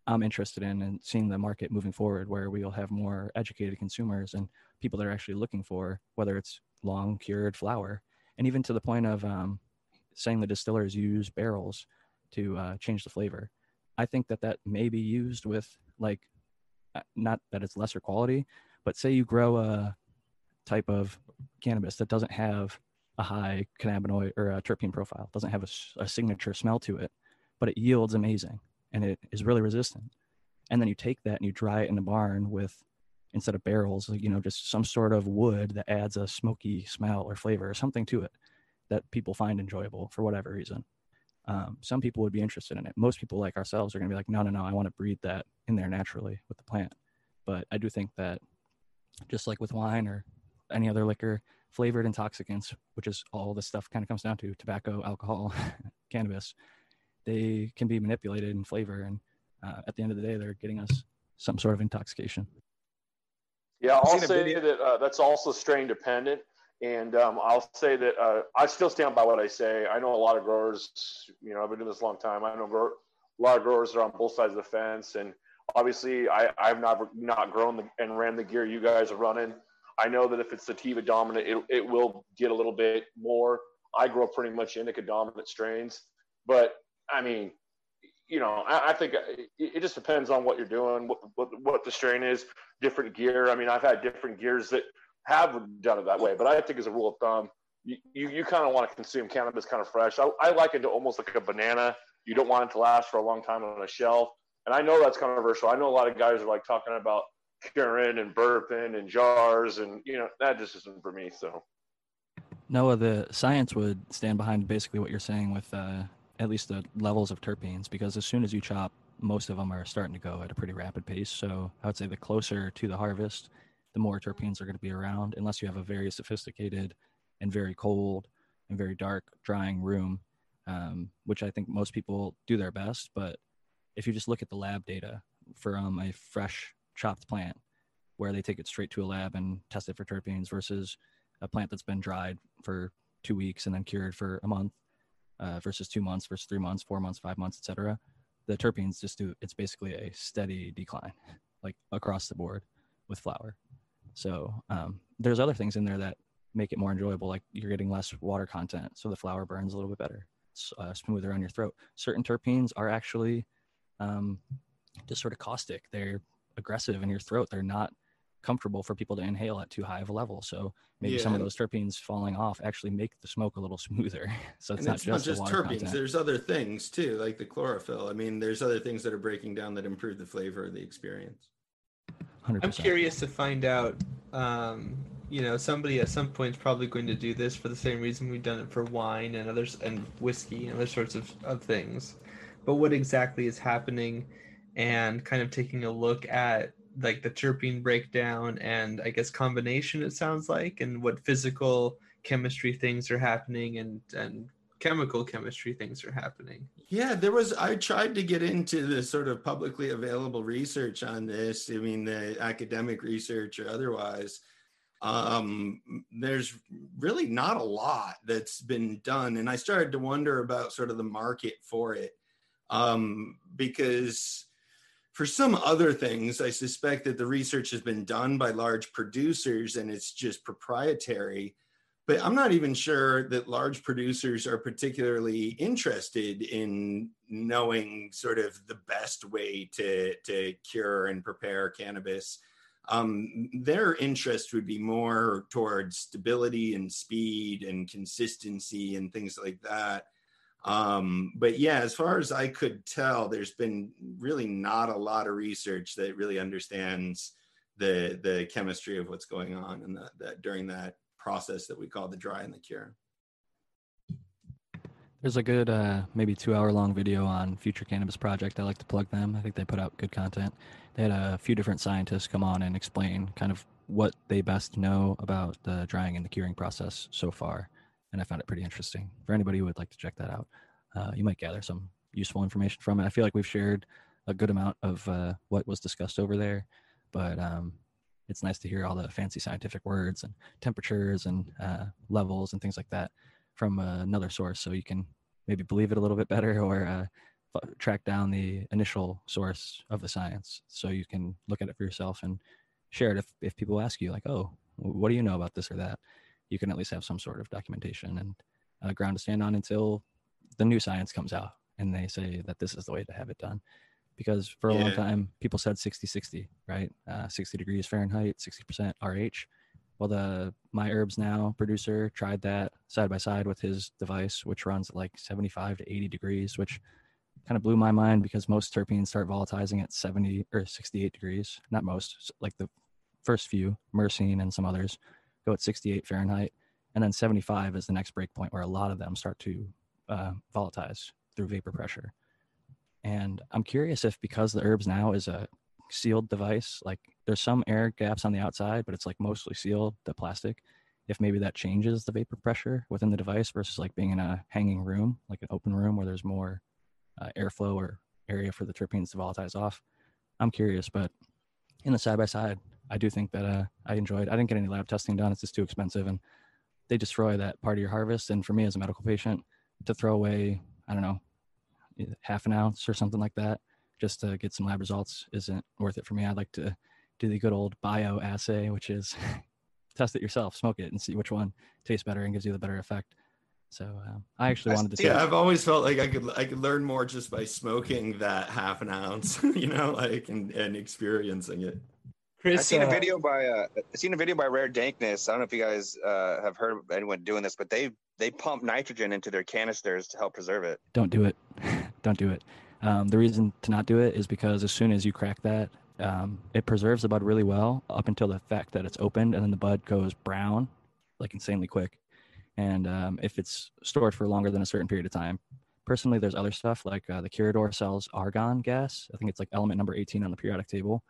I'm interested in and seeing the market moving forward where we'll have more educated consumers and people that are actually looking for, whether it's long cured flower, and even to the point of um, saying the distillers use barrels to uh, change the flavor. I think that that may be used with, like, not that it's lesser quality, but say you grow a type of cannabis that doesn't have a high cannabinoid or a terpene profile, doesn't have a, a signature smell to it, but it yields amazing and it is really resistant. And then you take that and you dry it in a barn with, instead of barrels, you know, just some sort of wood that adds a smoky smell or flavor or something to it that people find enjoyable for whatever reason. Um, some people would be interested in it. Most people like ourselves are going to be like, no, no, no, I want to breed that in there naturally with the plant. But I do think that just like with wine or any other liquor, flavored intoxicants, which is all this stuff kind of comes down to, tobacco, alcohol, cannabis, they can be manipulated in flavor. And uh, at the end of the day, they're getting us some sort of intoxication. Yeah, I'll say that uh, that's also strain dependent. And um, I'll say that uh, I still stand by what I say. I know a lot of growers, you know, I've been doing this a long time. I know grow- a lot of growers are on both sides of the fence. And obviously, I, I've not, not grown the, and ran the gear you guys are running. I know that if it's sativa dominant, it, it will get a little bit more. I grow pretty much indica dominant strains. But I mean, you know, I, I think it, it just depends on what you're doing, what, what what the strain is, different gear. I mean, I've had different gears that have done it that way, but I think as a rule of thumb, you, you, you kind of want to consume cannabis kind of fresh. I, I liken it to almost like a banana. You don't want it to last for a long time on a shelf. And I know that's controversial. I know a lot of guys are like talking about curing and burping and jars, and, you know, that just isn't for me. So, Noah, the science would stand behind basically what you're saying with, uh, at least the levels of terpenes, because as soon as you chop, most of them are starting to go at a pretty rapid pace. So I would say the closer to the harvest, the more terpenes are going to be around, unless you have a very sophisticated and very cold and very dark drying room, um, which I think most people do their best. But if you just look at the lab data from a fresh chopped plant, where they take it straight to a lab and test it for terpenes versus a plant that's been dried for two weeks and then cured for a month, Uh, versus two months, versus three months, four months, five months, et cetera, the terpenes just do, it's basically a steady decline, like across the board with flower. So um, there's other things in there that make it more enjoyable, like you're getting less water content, so the flower burns a little bit better, it's uh, smoother on your throat. Certain terpenes are actually um, just sort of caustic. They're aggressive in your throat. They're not comfortable for people to inhale at too high of a level. So maybe yeah. some of those terpenes falling off actually make the smoke a little smoother. So it's, not, it's just not just the water terpenes. Content. There's other things too, like the chlorophyll. I mean, there's other things that are breaking down that improve the flavor of the experience. one hundred percent. I'm curious to find out, um, you know, somebody at some point is probably going to do this for the same reason we've done it for wine and others and whiskey and other sorts of, of things, but what exactly is happening and kind of taking a look at like the terpene breakdown and I guess combination, it sounds like, and what physical chemistry things are happening and and chemical chemistry things are happening. Yeah, there was, I tried to get into the sort of publicly available research on this. I mean, the academic research or otherwise, um, there's really not a lot that's been done. And I started to wonder about sort of the market for it, um, because for some other things, I suspect that the research has been done by large producers and it's just proprietary. But I'm not even sure that large producers are particularly interested in knowing sort of the best way to, to cure and prepare cannabis. Um, their interest would be more towards stability and speed and consistency and things like that. Um, but yeah, as far as I could tell, there's been really not a lot of research that really understands the, the chemistry of what's going on and that, that during that process that we call the dry and the cure. There's a good uh maybe two hour long video on Future Cannabis Project. I like to plug them. I think they put out good content. They had a few different scientists come on and explain kind of what they best know about the drying and the curing process so far, and I found it pretty interesting. For anybody who would like to check that out, uh, you might gather some useful information from it. I feel like we've shared a good amount of uh, what was discussed over there, but um it's nice to hear all the fancy scientific words and temperatures and uh, levels and things like that from uh, another source. So you can maybe believe it a little bit better, or uh, f- track down the initial source of the science so you can look at it for yourself and share it. If, if people ask you like, oh, what do you know about this or that? You can at least have some sort of documentation and uh, ground to stand on until the new science comes out and they say that this is the way to have it done. Because for a yeah. long time, people said sixty sixty, right? Uh, sixty degrees Fahrenheit, sixty percent R H. Well, the My Herbs Now producer tried that side by side with his device, which runs at like seventy-five to eighty degrees, which kind of blew my mind because most terpenes start volatilizing at seventy or sixty-eight degrees. Not most, like the first few, myrcene and some others, go at sixty-eight Fahrenheit. And then seventy-five is the next breakpoint where a lot of them start to uh, volatilize through vapor pressure. And I'm curious if, because the Herbs Now is a sealed device, like there's some air gaps on the outside, but it's like mostly sealed, the plastic, if maybe that changes the vapor pressure within the device versus like being in a hanging room, like an open room where there's more uh, airflow or area for the terpenes to volatilize off. I'm curious, but in the side-by-side, I do think that uh, I enjoyed, I didn't get any lab testing done. It's just too expensive and they destroy that part of your harvest. And for me as a medical patient, to throw away, I don't know, half an ounce or something like that just to get some lab results isn't worth it for me. I'd like to do the good old bio assay, which is test it yourself, smoke it, and see which one tastes better and gives you the better effect. So um, I actually wanted to yeah say, I've always felt like I could I could learn more just by smoking that half an ounce, you know, like and, and experiencing it. Chris, I've seen uh, a video by uh, I've seen a video by Rare Dankness. I don't know if you guys uh, have heard of anyone doing this, but they they pump nitrogen into their canisters to help preserve it. Don't do it. Don't do it. Um, the reason to not do it is because as soon as you crack that, um, it preserves the bud really well up until the fact that it's opened, and then the bud goes brown like insanely quick. And um, if it's stored for longer than a certain period of time, personally, there's other stuff like uh, the Curador sells argon gas. I think it's like element number eighteen on the periodic table.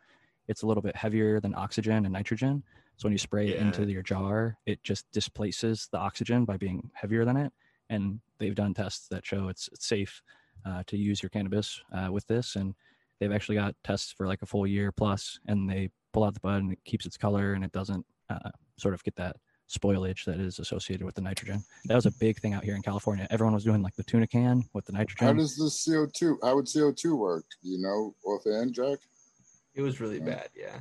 It's a little bit heavier than oxygen and nitrogen. So when you spray yeah. it into your jar, it just displaces the oxygen by being heavier than it. And they've done tests that show it's safe uh, to use your cannabis uh, with this. And they've actually got tests for like a full year plus, and they pull out the bud and it keeps its color and it doesn't uh, sort of get that spoilage that is associated with the nitrogen. That was a big thing out here in California. Everyone was doing like the tuna can with the nitrogen. How does the C O two, how would C O two work? Do you know offhand, Jack? It was really bad, yeah.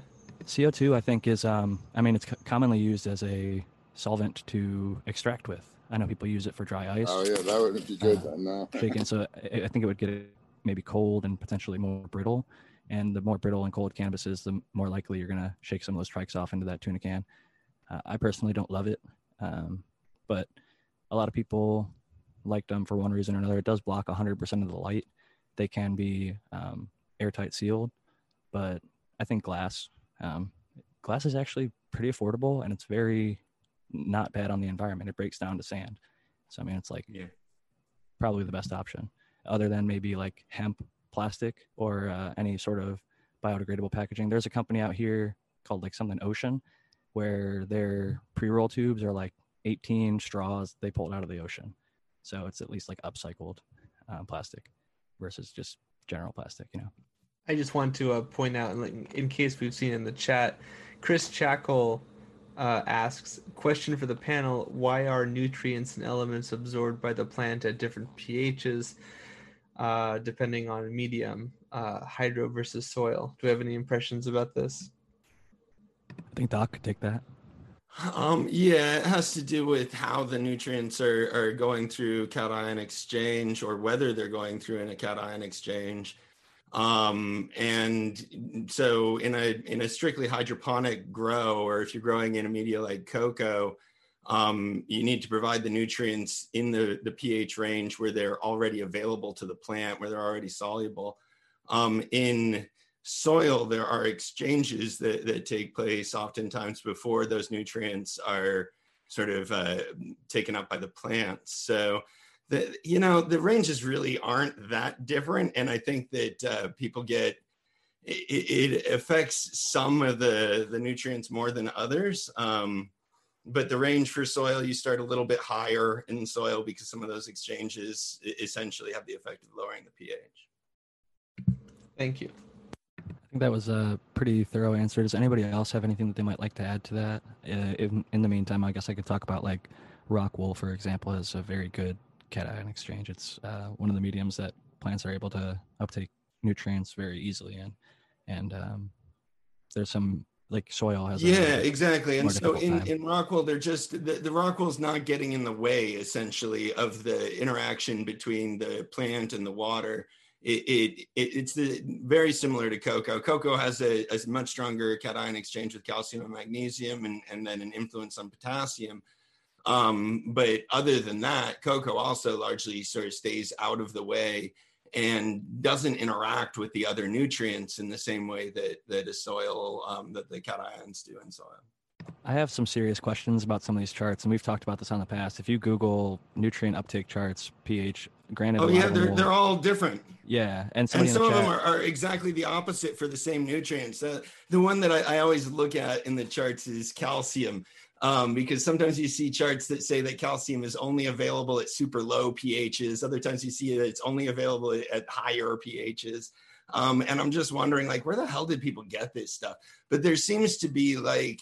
C O two, I think, is, um, I mean, it's c- commonly used as a solvent to extract with. I know people use it for dry ice. Oh, yeah, that wouldn't be good uh, then, no. Shaken, so I, I think it would get it maybe cold and potentially more brittle. And the more brittle and cold cannabis is, the more likely you're going to shake some of those trikes off into that tuna can. Uh, I personally don't love it, um, but a lot of people like them for one reason or another. It does block one hundred percent of the light. They can be um, airtight sealed. But I think glass, um, glass is actually pretty affordable and it's very not bad on the environment. It breaks down to sand. So, I mean, it's like yeah. probably the best option other than maybe like hemp, plastic, or uh, any sort of biodegradable packaging. There's a company out here called like something Ocean, where their pre-roll tubes are like eighteen straws they pulled out of the ocean. So it's at least like upcycled um, plastic versus just general plastic, you know. I just want to uh, point out, in, in case we've seen in the chat, Chris Shackle uh, asks, question for the panel, why are nutrients and elements absorbed by the plant at different pHs uh, depending on medium, uh, hydro versus soil? Do we have any impressions about this? I think Doc could take that. Um, yeah, it has to do with how the nutrients are, are going through cation exchange, or whether they're going through in a cation exchange. Um, and so in a, in a strictly hydroponic grow, or if you're growing in a media like coco, um, you need to provide the nutrients in the, the pH range where they're already available to the plant, where they're already soluble. Um, in soil, there are exchanges that, that take place oftentimes before those nutrients are sort of uh, taken up by the plants. So the, you know, the ranges really aren't that different. And I think that uh, people get, it, it affects some of the, the nutrients more than others. Um, but the range for soil, you start a little bit higher in soil because some of those exchanges essentially have the effect of lowering the pH. Thank you. I think that was a pretty thorough answer. Does anybody else have anything that they might like to add to that? Uh, if, in the meantime, I guess I could talk about like rock wool, for example, is a very good cation exchange. It's uh, one of the mediums that plants are able to uptake nutrients very easily in. And um, there's some like soil has. Yeah, a, exactly. And so in, in rock wool, they're just, the, the rock wool is not getting in the way essentially of the interaction between the plant and the water. It, it, it it's the, very similar to cocoa. Cocoa has a, a much stronger cation exchange with calcium and magnesium, and, and then an influence on potassium. Um, but other than that, cocoa also largely sort of stays out of the way and doesn't interact with the other nutrients in the same way that, that a soil, um, that the cations do in soil. I have some serious questions about some of these charts, and we've talked about this on the past. If you Google nutrient uptake charts, pH, granted, oh yeah, they're, will... they're all different. Yeah, and, and some the of chat... them are, are exactly the opposite for the same nutrients. Uh, the one that I, I always look at in the charts is calcium. Um, because sometimes you see charts that say that calcium is only available at super low pHs. Other times you see that it's only available at higher pHs. Um, and I'm just wondering, like, where the hell did people get this stuff? But there seems to be like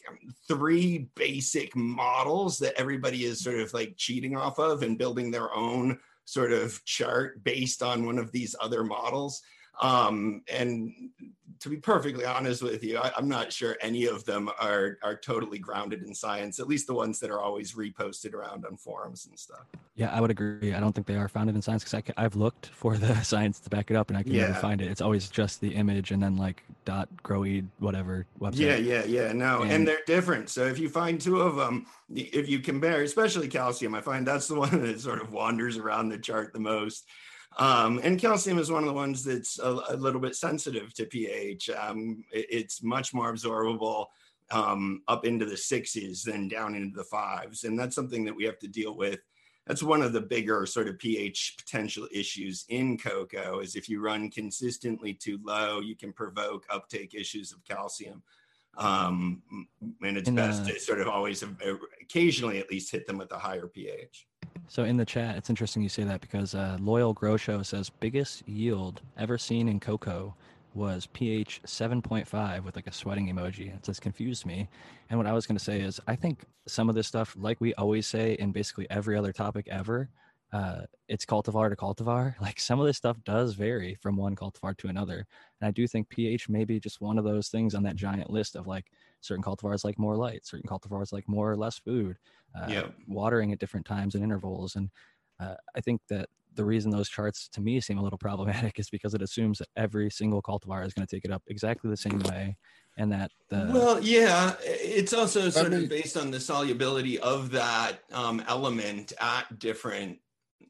three basic models that everybody is sort of like cheating off of and building their own sort of chart based on one of these other models. Um, and to be perfectly honest with you, I, I'm not sure any of them are, are totally grounded in science, at least the ones that are always reposted around on forums and stuff. Yeah, I would agree. I don't think they are founded in science, because I've looked for the science to back it up and I can yeah. never find it. It's always just the image and then like dot groweed, whatever website. Yeah, yeah, yeah. No, and, and they're different. So if you find two of them, if you compare, especially calcium, I find that's the one that sort of wanders around the chart the most. Um, and calcium is one of the ones that's a, a little bit sensitive to pH. Um, it, it's much more absorbable um, up into the sixes than down into the fives. And that's something that we have to deal with. That's one of the bigger sort of pH potential issues in cocoa, is if you run consistently too low, you can provoke uptake issues of calcium. Um, and it's and, best uh, to sort of always, occasionally at least, hit them with a higher pH. So in the chat, it's interesting you say that, because uh, Loyal Grosho says biggest yield ever seen in cocoa was pH seven point five with like a sweating emoji. It just confused me. And what I was going to say is I think some of this stuff, like we always say in basically every other topic ever, uh, it's cultivar to cultivar. Like some of this stuff does vary from one cultivar to another. And I do think pH may be just one of those things on that giant list of like certain cultivars like more light, certain cultivars like more or less food. Uh, yeah. Watering at different times and intervals. And uh, I think that the reason those charts to me seem a little problematic is because it assumes that every single cultivar is going to take it up exactly the same way, and that the well yeah it's also sort I mean, of based on the solubility of that um, element at different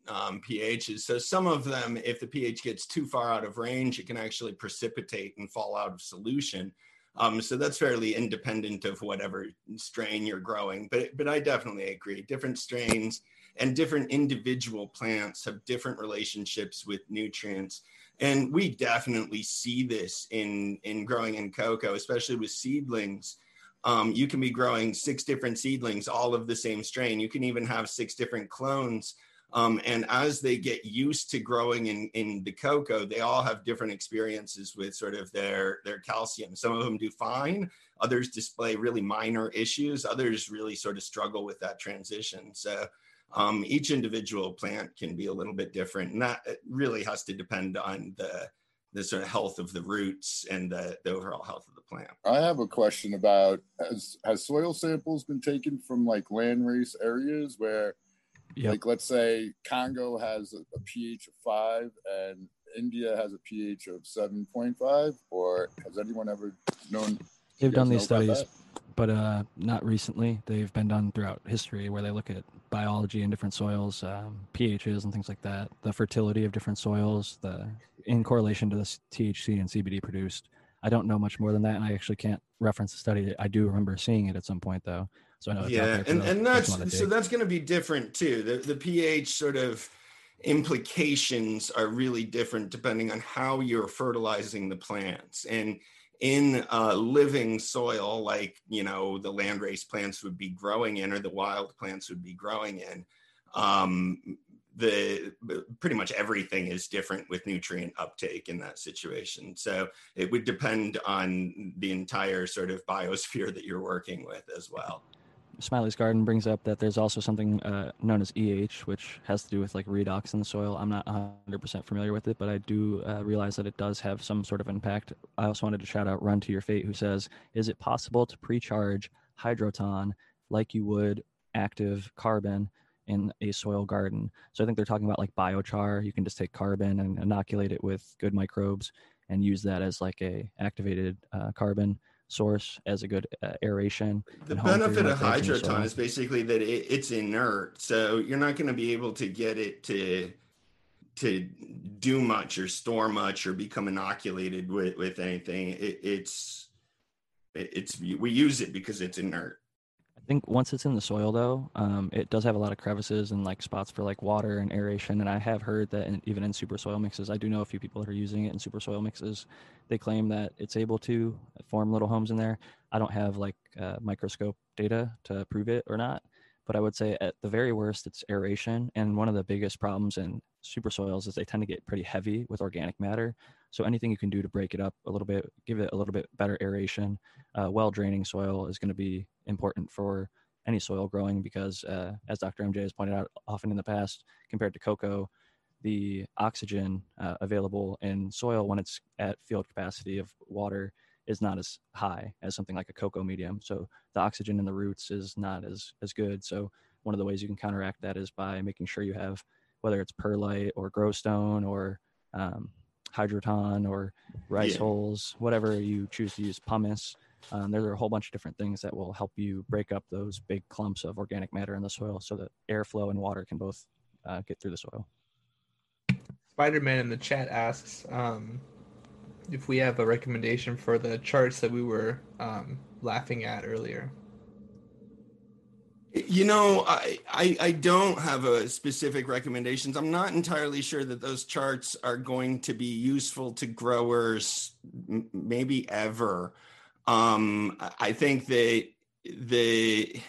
um, pHs. So some of them, if the pH gets too far out of range, it can actually precipitate and fall out of solution. Um, so that's fairly independent of whatever strain you're growing, but but I definitely agree. Different strains and different individual plants have different relationships with nutrients, And we definitely see this in, in growing in cocoa, especially with seedlings. Um, you can be growing six different seedlings, all of the same strain. You can even have six different clones. Um, and as they get used to growing in, in the cocoa, they all have different experiences with sort of their, their calcium. Some of them do fine. Others display really minor issues. Others really sort of struggle with that transition. So um, each individual plant can be a little bit different. And that really has to depend on the, the sort of health of the roots and the, the overall health of the plant. I have a question about, has, has soil samples been taken from like landrace areas where, yep, like, let's say Congo has a, a pH of five and India has a pH of seven point five, or has anyone ever known? They've done these studies, but uh, not recently. They've been done throughout history where they look at biology in different soils, um, pHs and things like that, the fertility of different soils, the in correlation to the T H C and C B D produced. I don't know much more than that, and I actually can't reference the study. I do remember seeing it at some point, though. So I know it's yeah, and, and that's so that's going to be different too. The the pH sort of implications are really different depending on how you're fertilizing the plants. And in uh, living soil, like you know, the landrace plants would be growing in, or the wild plants would be growing in. Um, the pretty much everything is different with nutrient uptake in that situation. So it would depend on the entire sort of biosphere that you're working with as well. Smiley's Garden brings up that there's also something uh, known as E H, which has to do with like redox in the soil. I'm not one hundred percent familiar with it, but I do uh, realize that it does have some sort of impact. I also wanted to shout out Run to Your Fate, who says, is it possible to pre-charge hydroton like you would active carbon in a soil garden? So I think they're talking about like biochar. You can just take carbon and inoculate it with good microbes and use that as like a activated uh, carbon source as a good uh, aeration. The benefit of hydroton is basically that it, it's inert. So you're not going to be able to get it to to do much or store much or become inoculated with, with anything. It, it's, it, it's, we use it because it's inert. I think once it's in the soil, though, um, it does have a lot of crevices and like spots for like water and aeration. And I have heard that in, even in super soil mixes, I do know a few people that are using it in super soil mixes. They claim that it's able to form little homes in there. I don't have like uh, microscope data to prove it or not, but I would say at the very worst, it's aeration. And one of the biggest problems in super soils is they tend to get pretty heavy with organic matter. So anything you can do to break it up a little bit, give it a little bit better aeration, uh, well-draining soil is going to be important for any soil growing because, uh, as Doctor M J has pointed out often in the past, compared to cocoa, the oxygen uh, available in soil when it's at field capacity of water is not as high as something like a cocoa medium. So the oxygen in the roots is not as, as good. So one of the ways you can counteract that is by making sure you have, whether it's perlite or growstone or um, hydroton or rice yeah. holes, whatever you choose to use, pumice. Um, there are a whole bunch of different things that will help you break up those big clumps of organic matter in the soil so that airflow and water can both uh, get through the soil. Spider Man in the chat asks um, if we have a recommendation for the charts that we were um, laughing at earlier. You know, I, I, I don't have a specific recommendations. I'm not entirely sure that those charts are going to be useful to growers, m- maybe ever. Um, I think that the,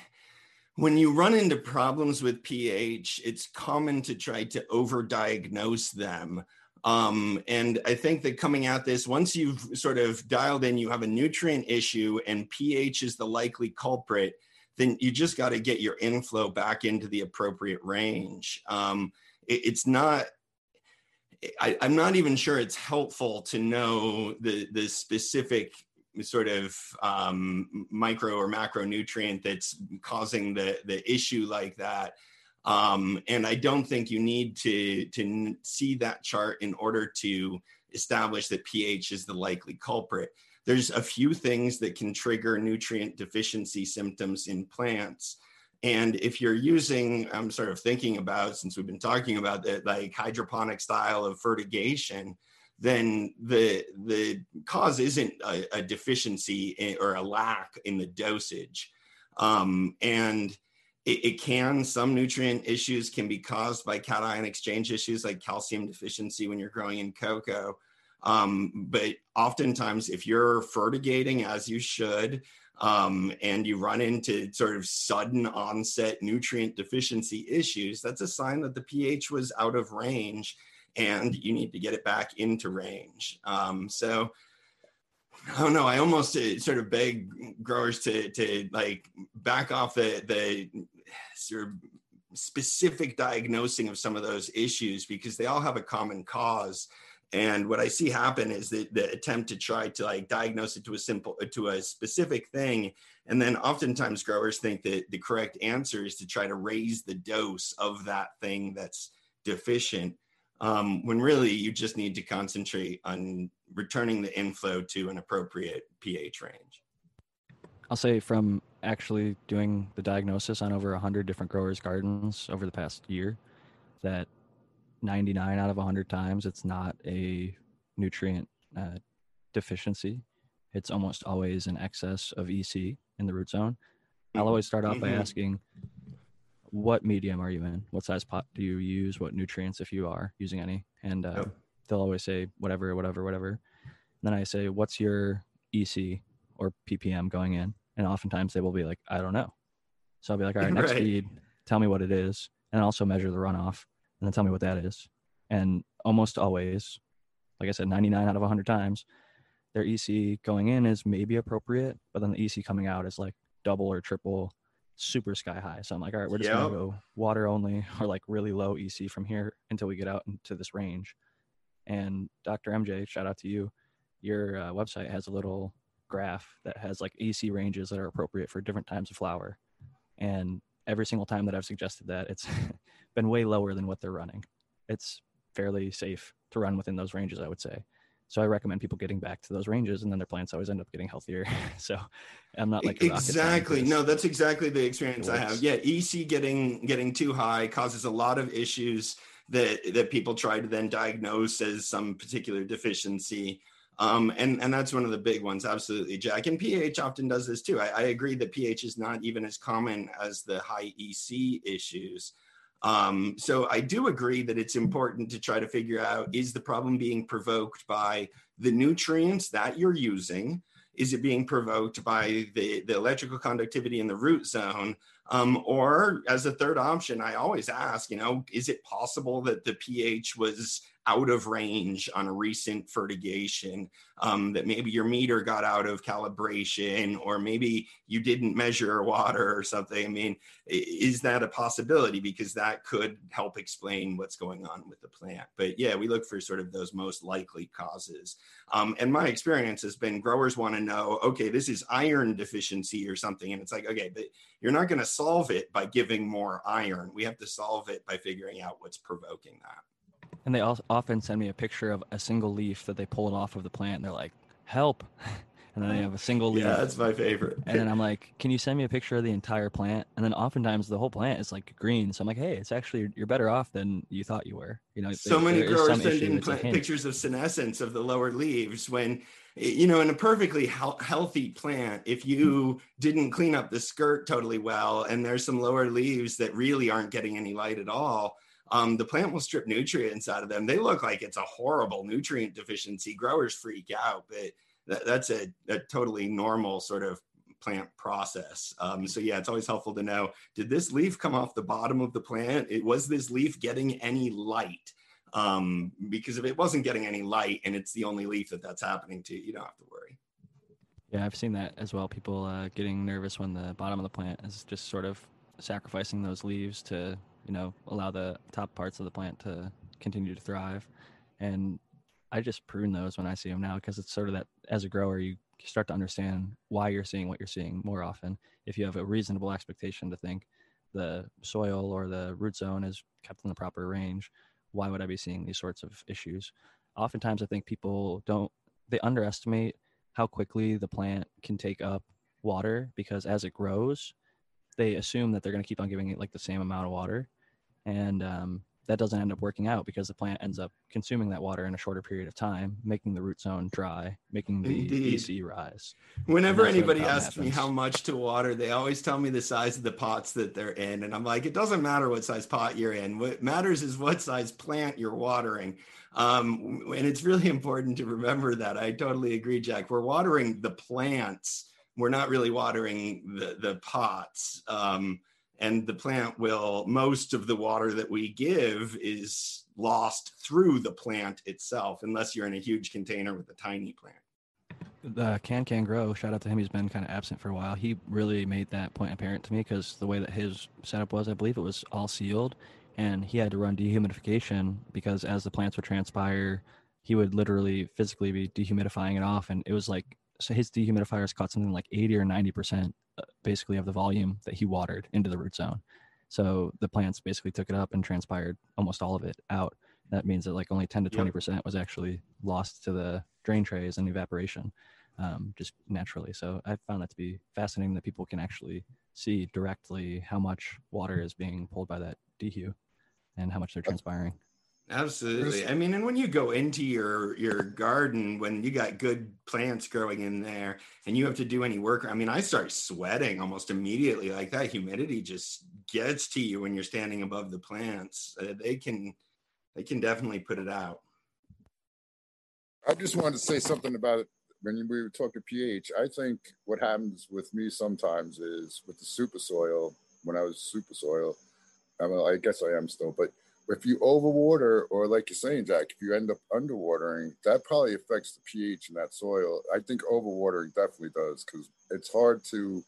when you run into problems with pH, it's common to try to overdiagnose them. Um, and I think that coming at this, once you've sort of dialed in, you have a nutrient issue and pH is the likely culprit, then you just got to get your inflow back into the appropriate range. Um, it, it's not, I, I'm not even sure it's helpful to know the, the specific sort of um, micro or macronutrient that's causing the, the issue like that. Um, and I don't think you need to, to see that chart in order to establish that pH is the likely culprit. There's a few things that can trigger nutrient deficiency symptoms in plants. And if you're using, I'm sort of thinking about, since we've been talking about the like hydroponic style of fertigation, then the, the cause isn't a, a deficiency or a lack in the dosage. Um, and It, it can, some nutrient issues can be caused by cation exchange issues like calcium deficiency when you're growing in cocoa. Um, but oftentimes if you're fertigating as you should, um, and you run into sort of sudden onset nutrient deficiency issues, that's a sign that the pH was out of range and you need to get it back into range. Um, so I don't know, I almost uh, sort of beg growers to, to like back off the, the sort of specific diagnosing of some of those issues because they all have a common cause. And what I see happen is the, the attempt to try to like diagnose it to a simple, to a specific thing. And then oftentimes growers think that the correct answer is to try to raise the dose of that thing that's deficient. Um, when really you just need to concentrate on returning the inflow to an appropriate pH range. I'll say from actually doing the diagnosis on over one hundred different growers' gardens over the past year, that ninety-nine out of one hundred times it's not a nutrient uh, deficiency. It's almost always an excess of E C in the root zone. I'll always start off mm-hmm. by asking, what medium are you in? What size pot do you use? What nutrients, if you are using any? And uh, yep. they'll always say whatever, whatever, whatever. And then I say, what's your E C or P P M going in? And oftentimes they will be like, I don't know. So I'll be like, all right, next right. feed, tell me what it is. And I'll also measure the runoff and then tell me what that is. And almost always, like I said, ninety-nine out of one hundred times, their E C going in is maybe appropriate, but then the E C coming out is like double or triple, super sky high. So I'm like, all right, we're just yep. gonna go water only or like really low E C from here until we get out into this range. And Doctor M J, shout out to you. Your uh, website has a little graph that has like E C ranges that are appropriate for different types of flower. And every single time that I've suggested that, it's been way lower than what they're running. It's fairly safe to run within those ranges, I would say. So I recommend people getting back to those ranges, and then their plants always end up getting healthier. So I'm not like exactly. No, that's exactly the experience I have. Yeah, E C getting getting too high causes a lot of issues that that people try to then diagnose as some particular deficiency, um, and and that's one of the big ones. Absolutely, Jack. And pH often does this too. I, I agree that pH is not even as common as the high E C issues. Um, so I do agree that it's important to try to figure out, is the problem being provoked by the nutrients that you're using? Is it being provoked by the, the electrical conductivity in the root zone? Um, or as a third option, I always ask, you know, is it possible that the pH was out of range on a recent fertigation, um, that maybe your meter got out of calibration, or maybe you didn't measure water or something? I mean, is that a possibility? Because that could help explain what's going on with the plant. But yeah, we look for sort of those most likely causes. Um, and my experience has been growers want to know, okay, this is iron deficiency or something. And it's like, okay, but you're not going to solve it by giving more iron. We have to solve it by figuring out what's provoking that. And they also often send me a picture of a single leaf that they pulled off of the plant, and they're like, help. And then they have a single leaf. Yeah, that's my favorite. And then I'm like, can you send me a picture of the entire plant? And then oftentimes the whole plant is like green. So I'm like, hey, it's actually, you're better off than you thought you were. You know, so many growers send in plant pictures of senescence of the lower leaves when, you know, in a perfectly he- healthy plant, if you didn't clean up the skirt totally well, and there's some lower leaves that really aren't getting any light at all, Um, the plant will strip nutrients out of them. They look like it's a horrible nutrient deficiency. Growers freak out, but th- that's a, a totally normal sort of plant process. Um, so yeah, it's always helpful to know, did this leaf come off the bottom of the plant? It, was this leaf getting any light? Um, because if it wasn't getting any light and it's the only leaf that that's happening to, you don't have to worry. Yeah, I've seen that as well. People uh, getting nervous when the bottom of the plant is just sort of sacrificing those leaves to, you know, allow the top parts of the plant to continue to thrive. And I just prune those when I see them now, because it's sort of that, as a grower, you start to understand why you're seeing what you're seeing more often. If you have a reasonable expectation to think the soil or the root zone is kept in the proper range, why would I be seeing these sorts of issues? Oftentimes I think people don't, they underestimate how quickly the plant can take up water, because as it grows, they assume that they're going to keep on giving it like the same amount of water. And um, that doesn't end up working out because the plant ends up consuming that water in a shorter period of time, making the root zone dry, making the Indeed. E C rise. Whenever anybody asks happens. me how much to water, they always tell me the size of the pots that they're in. And I'm like, it doesn't matter what size pot you're in. What matters is what size plant you're watering. Um, and it's really important to remember that. I totally agree, Jack. We're watering the plants. We're not really watering the, the pots. Um, And the plant will, most of the water that we give is lost through the plant itself, unless you're in a huge container with a tiny plant. The Can Can Grow, shout out to him. He's been kind of absent for a while. He really made that point apparent to me because the way that his setup was, I believe it was all sealed, and he had to run dehumidification because as the plants would transpire, he would literally physically be dehumidifying it off. And it was like, so his dehumidifiers caught something like eighty or ninety percent basically of the volume that he watered into the root zone. So the plants basically took it up and transpired almost all of it out. That means that like only ten to twenty percent was actually lost to the drain trays and evaporation um, just naturally. So I found that to be fascinating that people can actually see directly how much water is being pulled by that dehu and how much they're transpiring. Absolutely. I mean, and when you go into your your garden, when you got good plants growing in there and you have to do any work, I mean, I start sweating almost immediately. Like that humidity just gets to you when you're standing above the plants. Uh, they can they can definitely put it out. I just wanted to say something about it when we were talking pH. I think what happens with me sometimes is with the super soil, when I was super soil, I, mean, I guess I am still, but if you overwater, or like you're saying, Jack, if you end up underwatering, that probably affects the pH in that soil. I think overwatering definitely does because it's hard to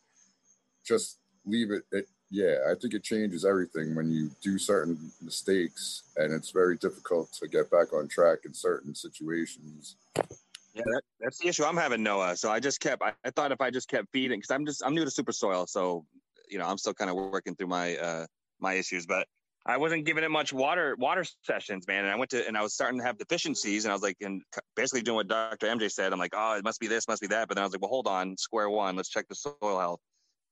just leave it. It. Yeah, I think it changes everything when you do certain mistakes, and it's very difficult to get back on track in certain situations. Yeah, that, that's the issue I'm having, Noah. So I just kept, I, I thought if I just kept feeding, because I'm just, I'm new to super soil. So, you know, I'm still kind of working through my, uh, my issues, but I wasn't giving it much water water sessions, man. And I went to, and I was starting to have deficiencies, and I was like, and basically doing what Doctor M J said. I'm like, oh, it must be this, must be that. But then I was like, well, hold on, square one, let's check the soil health.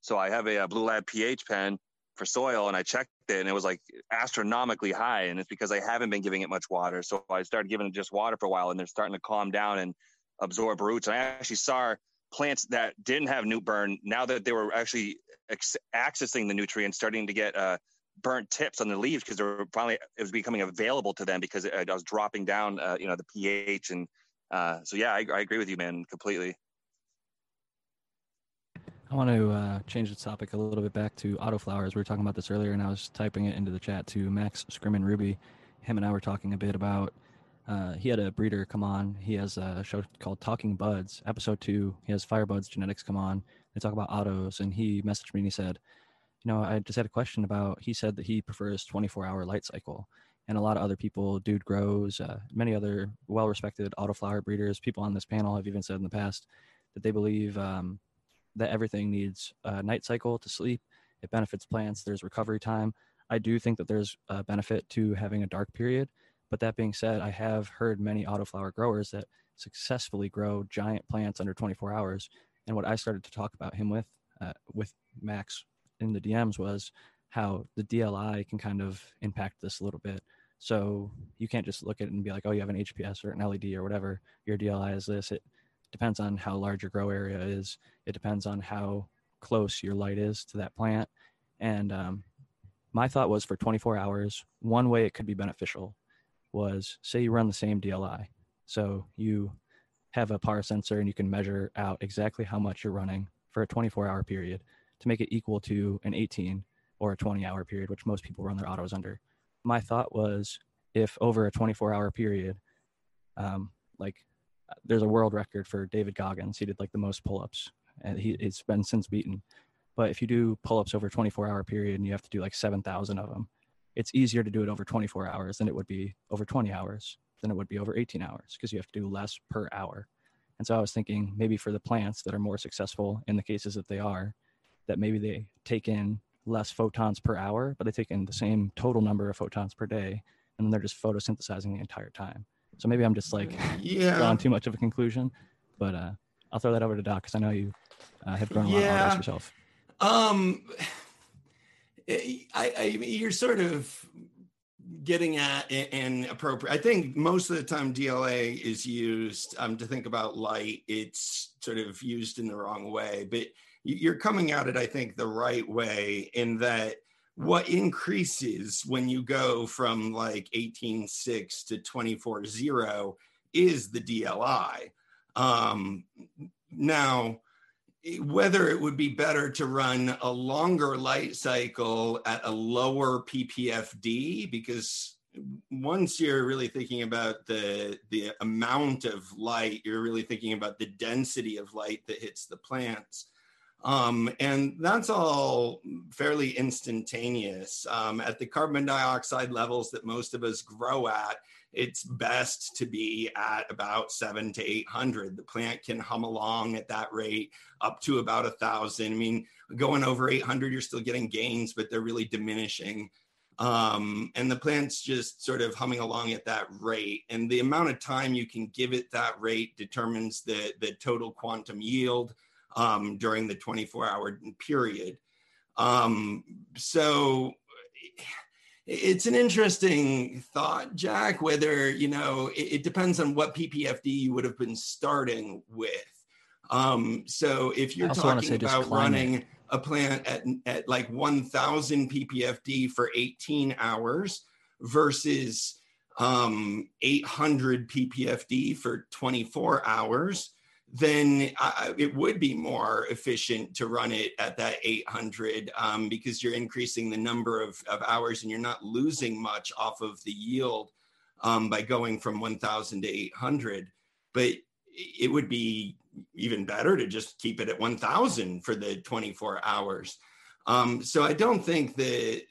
So I have a, a Blue Lab pH pen for soil, and I checked it, and it was like astronomically high. And it's because I haven't been giving it much water. So I started giving it just water for a while, and they're starting to calm down and absorb roots. And I actually saw plants that didn't have new burn, now that they were actually ex- accessing the nutrients, starting to get uh, burnt tips on the leaves because they were finally, it was becoming available to them because it, I was dropping down, uh, you know, the pH. And uh, so, yeah, I, I agree with you, man, completely. I want to uh, change the topic a little bit back to autoflowers. We were talking about this earlier, and I was typing it into the chat to Max Scrimmon Ruby. Him and I were talking a bit about, uh, he had a breeder come on. He has a show called Talking Buds, episode two. He has Firebuds Genetics come on. They talk about autos, and he messaged me and he said, you know, I just had a question about, he said that he prefers twenty-four hour light cycle, and a lot of other people, Dude Grows, uh, many other well-respected autoflower breeders, people on this panel have even said in the past that they believe um, that everything needs a night cycle to sleep. It benefits plants. There's recovery time. I do think that there's a benefit to having a dark period. But that being said, I have heard many autoflower growers that successfully grow giant plants under twenty-four hours. And what I started to talk about him with, uh, with Max in the D Ms was how the D L I can kind of impact this a little bit. So you can't just look at it and be like, oh, you have an H P S or an L E D or whatever. Your D L I is this. It depends on how large your grow area is. It depends on how close your light is to that plant. And um, my thought was for twenty-four hours, one way it could be beneficial was, say you run the same D L I. So you have a P A R sensor and you can measure out exactly how much you're running for a twenty-four hour period, to make it equal to an eighteen or a twenty hour period, which most people run their autos under. My thought was, if over a twenty-four hour period, um, like there's a world record for David Goggins, he did like the most pull-ups, and he, it's been since beaten. But if you do pull-ups over a twenty-four hour period and you have to do like seven thousand of them, it's easier to do it over twenty-four hours than it would be over twenty hours, than it would be over eighteen hours, because you have to do less per hour. And so I was thinking maybe for the plants that are more successful in the cases that they are, that maybe they take in less photons per hour, but they take in the same total number of photons per day, and then they're just photosynthesizing the entire time. So maybe I'm just like yeah. drawing too much of a conclusion, but uh, I'll throw that over to Doc because I know you uh, have grown a lot of yeah. yourself. Um, I, I, you're sort of getting at and appropriate. I think most of the time D L A is used um, to think about light. It's sort of used in the wrong way, but you're coming at it, I think, the right way in that what increases when you go from like eighteen point six to twenty-four point zero is the D L I. Um, now, whether it would be better to run a longer light cycle at a lower P P F D, because once you're really thinking about the, the amount of light, you're really thinking about the density of light that hits the plants. Um, and that's all fairly instantaneous. Um, at the carbon dioxide levels that most of us grow at, it's best to be at about seven to eight hundred. The plant can hum along at that rate up to about a thousand. I mean, going over eight hundred, you're still getting gains, but they're really diminishing. Um, and the plant's just sort of humming along at that rate. And the amount of time you can give it that rate determines the, the total quantum yield um, during the twenty-four hour period. Um, so... It's an interesting thought, Jack, whether, you know, it, it depends on what P P F D you would have been starting with. Um, so if you're talking about running it. a plant at, at like one thousand P P F D for eighteen hours versus um, eight hundred P P F D for twenty-four hours, then I, it would be more efficient to run it at that eight hundred um, because you're increasing the number of, of hours and you're not losing much off of the yield um, by going from one thousand to eight hundred. But it would be even better to just keep it at one thousand for the twenty-four hours. Um, so I don't think that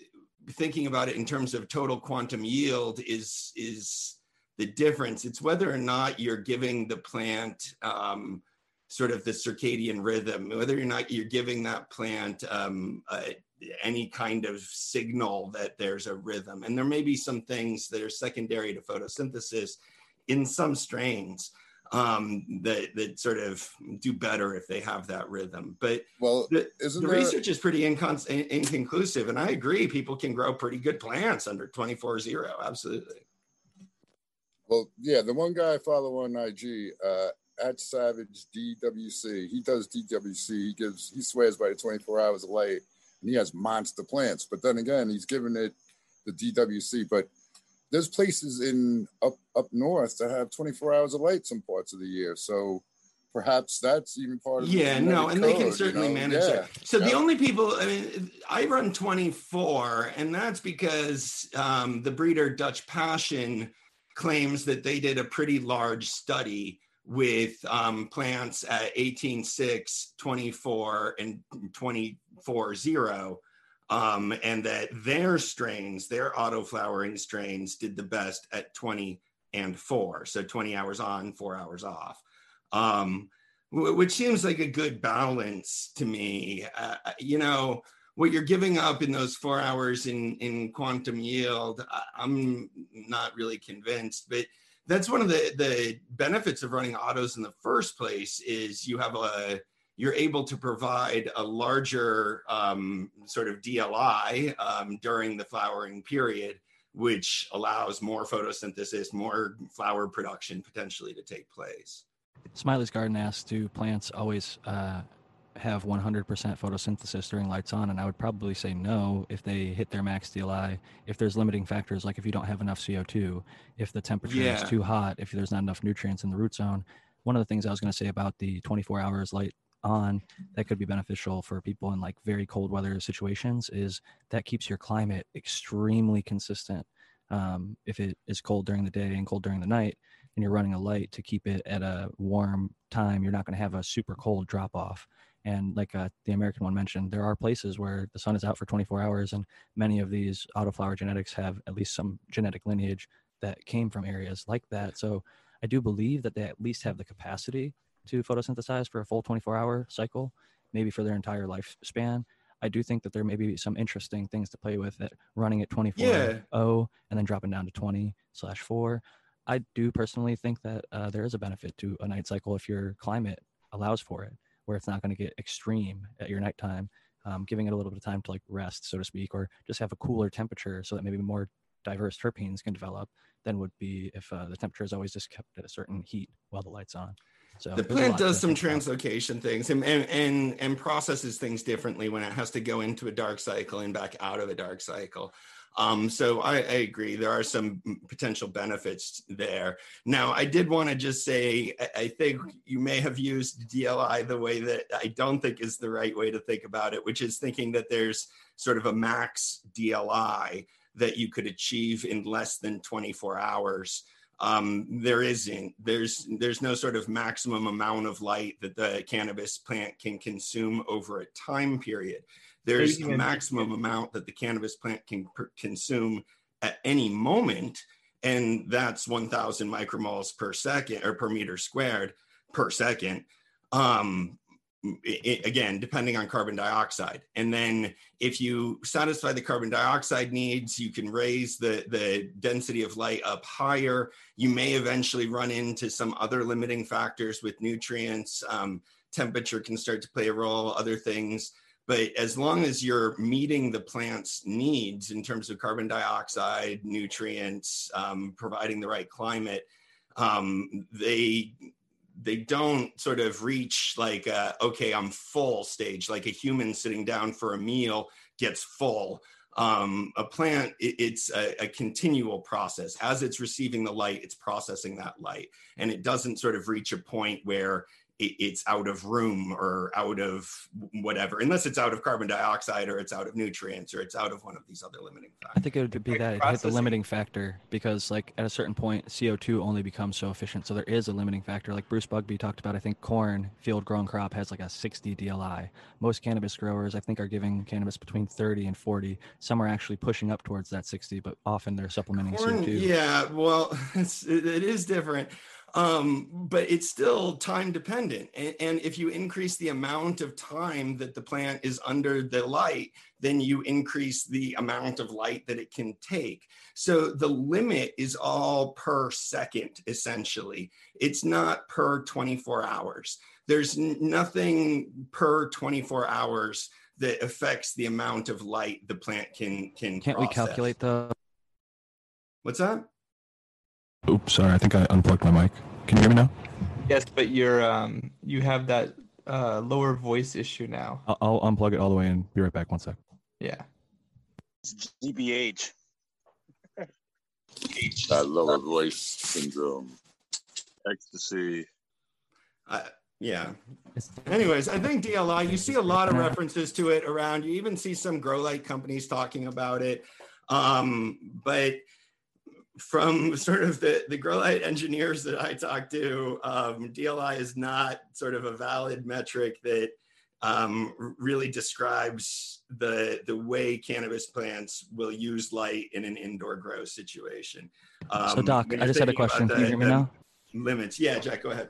thinking about it in terms of total quantum yield is is the difference. It's whether or not you're giving the plant um, sort of the circadian rhythm, whether or not you're giving that plant um, uh, any kind of signal that there's a rhythm. And there may be some things that are secondary to photosynthesis in some strains um, that, that sort of do better if they have that rhythm. But well, the, isn't the there... research is pretty incon- inconclusive. And I agree, people can grow pretty good plants under twenty-four zero. Absolutely. Well, yeah, the one guy I follow on I G, uh, at Savage D W C, he does D W C. He gives, he swears by the twenty-four hours of light, and he has monster plants. But then again, he's giving it the D W C. But there's places in up up north that have twenty-four hours of light some parts of the year. So perhaps that's even part of the yeah, no, and code, they can certainly you know? manage yeah. it. So yeah. the only people, I mean, I run twenty-four, and that's because um, the breeder Dutch Passion claims that they did a pretty large study with um, plants at eighteen point six, twenty-four, and twenty-four point zero, um, and that their strains, their autoflowering strains, did the best at twenty and four, so twenty hours on, four hours off, um, which seems like a good balance to me. Uh, you know, what you're giving up in those four hours in, in quantum yield, I'm not really convinced, but that's one of the, the benefits of running autos in the first place is you have a, you're able to provide a larger um, sort of D L I um, during the flowering period, which allows more photosynthesis, more flower production potentially to take place. Smiley's Garden asks, do plants always uh... have one hundred percent photosynthesis during lights on? And I would probably say no if they hit their max D L I, if there's limiting factors, like if you don't have enough C O two, if the temperature yeah. is too hot, if there's not enough nutrients in the root zone. One of the things I was going to say about the twenty-four hours light on that could be beneficial for people in like very cold weather situations is that keeps your climate extremely consistent. Um, if it is cold during the day and cold during the night, and you're running a light to keep it at a warm time, you're not going to have a super cold drop off. And like uh, the American one mentioned, there are places where the sun is out for twenty-four hours, and many of these autoflower genetics have at least some genetic lineage that came from areas like that. So I do believe that they at least have the capacity to photosynthesize for a full twenty-four hour cycle, maybe for their entire lifespan. I do think that there may be some interesting things to play with at running at twenty-four point zero yeah. and then dropping down to twenty slash four. I do personally think that uh, there is a benefit to a night cycle if your climate allows for it, where it's not going to get extreme at your nighttime, um, giving it a little bit of time to like rest, so to speak, or just have a cooler temperature so that maybe more diverse terpenes can develop than would be if uh, the temperature is always just kept at a certain heat while the light's on. So the plant does some translocation about. things and, and and and processes things differently when it has to go into a dark cycle and back out of a dark cycle. Um, so I, I agree, there are some potential benefits there. Now, I did want to just say, I, I think you may have used D L I the way that I don't think is the right way to think about it, which is thinking that there's sort of a max D L I that you could achieve in less than twenty-four hours. Um, there isn't, there's, there's no sort of maximum amount of light that the cannabis plant can consume over a time period. There's a maximum amount that the cannabis plant can per- consume at any moment, and that's one thousand micromoles per second or per meter squared per second. Um, it, again, depending on carbon dioxide. And then if you satisfy the carbon dioxide needs, you can raise the, the density of light up higher. You may eventually run into some other limiting factors with nutrients. Um, temperature can start to play a role, other things. But as long as you're meeting the plant's needs in terms of carbon dioxide, nutrients, um, providing the right climate, um, they they don't sort of reach like, a, okay, I'm full stage, like a human sitting down for a meal gets full. Um, a plant, it, it's a, a continual process. As it's receiving the light, it's processing that light. And it doesn't sort of reach a point where it's out of room or out of whatever, unless it's out of carbon dioxide or it's out of nutrients or it's out of one of these other limiting factors. I think it would be that it hit the limiting factor, because like at a certain point, C O two only becomes so efficient. So there is a limiting factor. Like Bruce Bugbee talked about, I think corn, field grown crop, has like a sixty D L I. Most cannabis growers, I think, are giving cannabis between thirty and forty. Some are actually pushing up towards that sixty, but often they're supplementing corn, C O two. Yeah, well, it's, it, it is different. Um, but it's still time dependent. And, and if you increase the amount of time that the plant is under the light, then you increase the amount of light that it can take. So the limit is all per second, essentially. It's not per twenty-four hours. There's nothing per twenty-four hours that affects the amount of light the plant can, can Can't process. we calculate the... What's that? Oops, sorry. I think I unplugged my mic. Can you hear me now? Yes, but you're um you have that uh lower voice issue now. I'll, I'll unplug it all the way and be right back. One sec. Yeah. It's G B H. That lower voice syndrome. Ecstasy. Uh, yeah. Anyways, I think D L I. You see a lot of references to it around. You even see some grow light companies talking about it. Um, but. From sort of the, the grow light engineers that I talk to, um, D L I is not sort of a valid metric that um, really describes the, the way cannabis plants will use light in an indoor grow situation. Um, so Doc, I just had a question. Can you hear me now? Limits. Yeah, Jack, go ahead.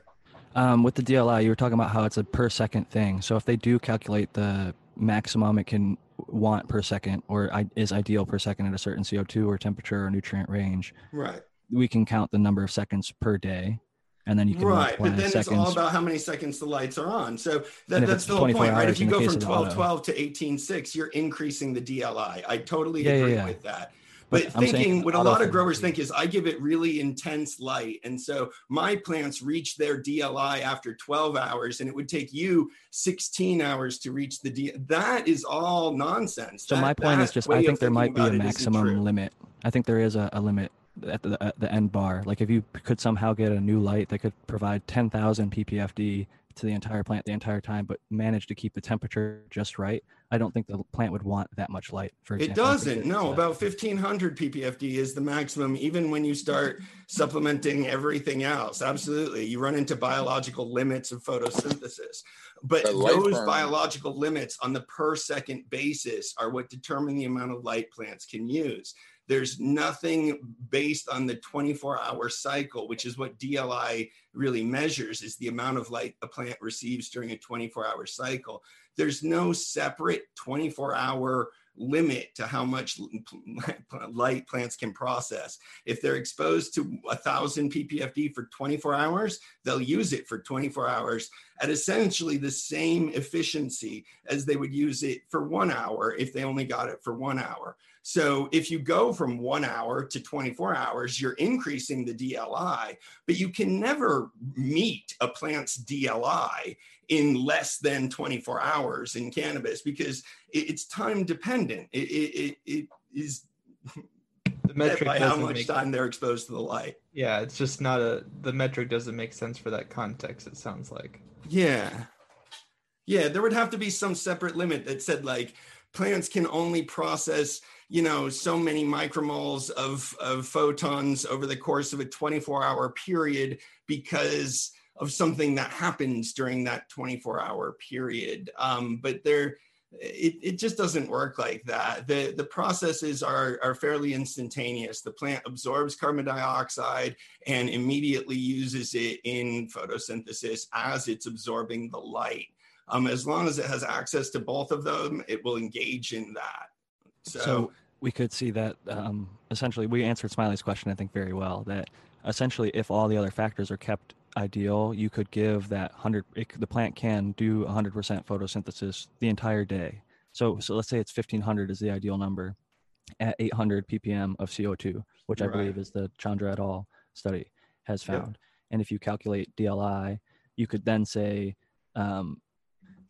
Um, with the D L I, you were talking about how it's a per second thing. So if they do calculate the maximum it can want per second, or is ideal per second at a certain C O two or temperature or nutrient range, right, we can count the number of seconds per day, and then you can right but then seconds. It's all about how many seconds the lights are on. So that, that's the whole point, right? If you go from twelve twelve to eighteen six, you're increasing the D L I. I totally yeah, agree yeah, yeah. with that. But, but thinking what a lot of growers think is, I give it really intense light, and so my plants reach their D L I after twelve hours, and it would take you sixteen hours to reach the D L I. That is all nonsense. So that, my point is just, I think there might be a maximum limit. I think there is a, a limit at the, at the end bar. Like if you could somehow get a new light that could provide ten thousand P P F D to the entire plant the entire time, but manage to keep the temperature just right, I don't think the plant would want that much light. For example, it doesn't. No, so about fifteen hundred P P F D is the maximum, even when you start supplementing everything else. Absolutely. You run into biological limits of photosynthesis. But those burn. biological limits on the per second basis are what determine the amount of light plants can use. There's nothing based on the twenty-four hour cycle, which is what D L I really measures, is the amount of light a plant receives during a twenty-four hour cycle. There's no separate twenty-four hour limit to how much light plants can process. If they're exposed to one thousand P P F D for twenty-four hours, they'll use it for twenty-four hours at essentially the same efficiency as they would use it for one hour if they only got it for one hour. So if you go from one hour to twenty-four hours, you're increasing the D L I, but you can never meet a plant's D L I in less than twenty-four hours in cannabis, because it's time dependent. It, it, it is the metric by how much time they're exposed to the light. Yeah, it's just not a, the metric doesn't make sense for that context, it sounds like. Yeah. Yeah, there would have to be some separate limit that said, like, plants can only process, you know, so many micromoles of, of photons over the course of a twenty-four hour period because of something that happens during that twenty-four hour period. Um, but there, it, it just doesn't work like that. The, the processes are, are fairly instantaneous. The plant absorbs carbon dioxide and immediately uses it in photosynthesis as it's absorbing the light. Um, as long as it has access to both of them, it will engage in that. So, so we could see that um, essentially we answered Smiley's question, I think, very well, that essentially if all the other factors are kept ideal, you could give that one hundred, it, the plant can do one hundred percent photosynthesis the entire day. So, so let's say it's fifteen hundred is the ideal number at eight hundred p p m of C O two, which right. I believe is the Chandra et al. Study has found. Yeah. And if you calculate D L I, you could then say, um,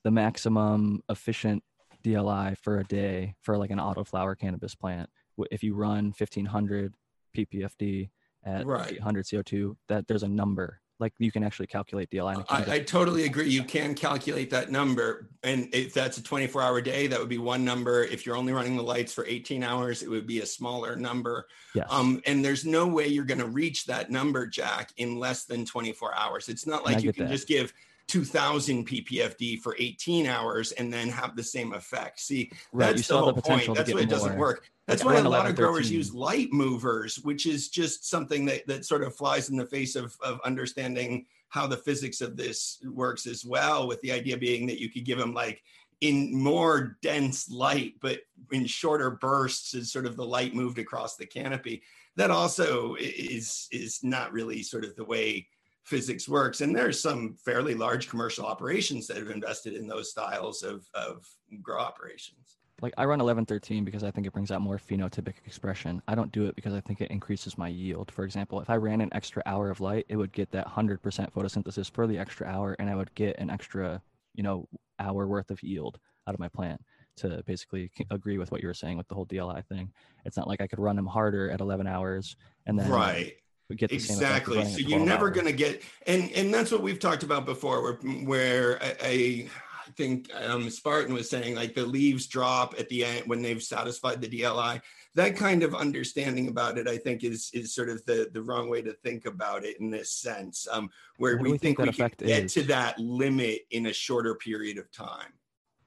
the maximum efficient D L I for a day for like an autoflower cannabis plant, if you run fifteen hundred p p f d at right. eight hundred C O two, that there's a number, like you can actually calculate D L I. I, I totally agree. You can calculate that number. And if that's a twenty-four hour day, that would be one number. If you're only running the lights for eighteen hours, it would be a smaller number. Yes. Um, and there's no way you're going to reach that number, Jack, in less than twenty-four hours. It's not like you can that. just give two thousand p p f d for eighteen hours and then have the same effect. See, right, that's the whole the point. That's why it doesn't work. That's like why a lot of growers use light movers, which is just something that, that sort of flies in the face of, of understanding how the physics of this works as well, with the idea being that you could give them like in more dense light, but in shorter bursts as sort of the light moved across the canopy. That also is, is not really sort of the way physics works. And there's some fairly large commercial operations that have invested in those styles of, of grow operations. Like I run eleven thirteen because I think it brings out more phenotypic expression. I don't do it because I think it increases my yield. For example, if I ran an extra hour of light, it would get that one hundred percent photosynthesis for the extra hour, and I would get an extra, you know, hour worth of yield out of my plant. To basically agree with what you were saying with the whole D L I thing, it's not like I could run them harder at eleven hours and then right. Get the exactly. So you're never going to get, and and that's what we've talked about before, where where I, I think um, Spartan was saying, like the leaves drop at the end when they've satisfied the D L I. That kind of understanding about it, I think, is is sort of the the wrong way to think about it in this sense, um, where we, we think, think we can get is? to that limit in a shorter period of time.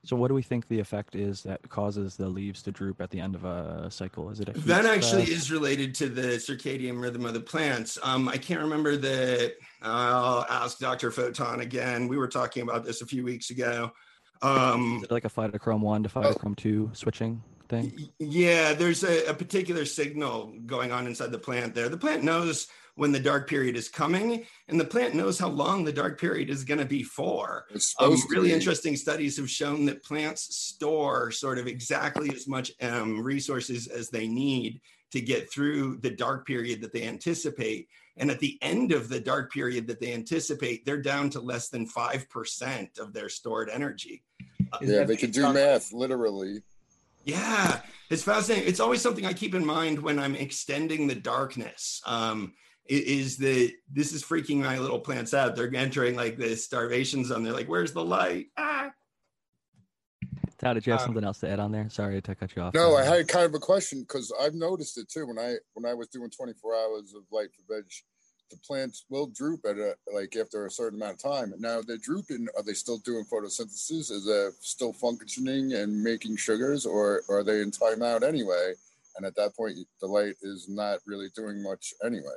So what do we think the effect is that causes the leaves to droop at the end of a cycle? Is it a heat that actually stress? Is related to the circadian rhythm of the plants? Um, I can't remember the. I'll ask Doctor Photon again. We were talking about this a few weeks ago. Um, is it like a phytochrome one to phytochrome oh. two switching thing? Yeah, there's a, a particular signal going on inside the plant. There, the plant knows when the dark period is coming, and the plant knows how long the dark period is going to be for. Um, really be. Interesting studies have shown that plants store sort of exactly as much um, resources as they need to get through the dark period that they anticipate. And at the end of the dark period that they anticipate, they're down to less than five percent of their stored energy. Yeah, uh, they can do talk- math, literally. Yeah, it's fascinating. It's always something I keep in mind when I'm extending the darkness. Um, is that this is freaking my little plants out. They're entering like this starvation zone. They're like, where's the light? Ah. Todd, did you have um, something else to add on there? Sorry to cut you off. No, I had kind of a question because I've noticed it too. When I when I was doing twenty-four hours of light for veg, the plants will droop at a, like after a certain amount of time. Now they're drooping. Are they still doing photosynthesis? Is they still functioning and making sugars, or, or are they in time out anyway? And at that point, the light is not really doing much anyway.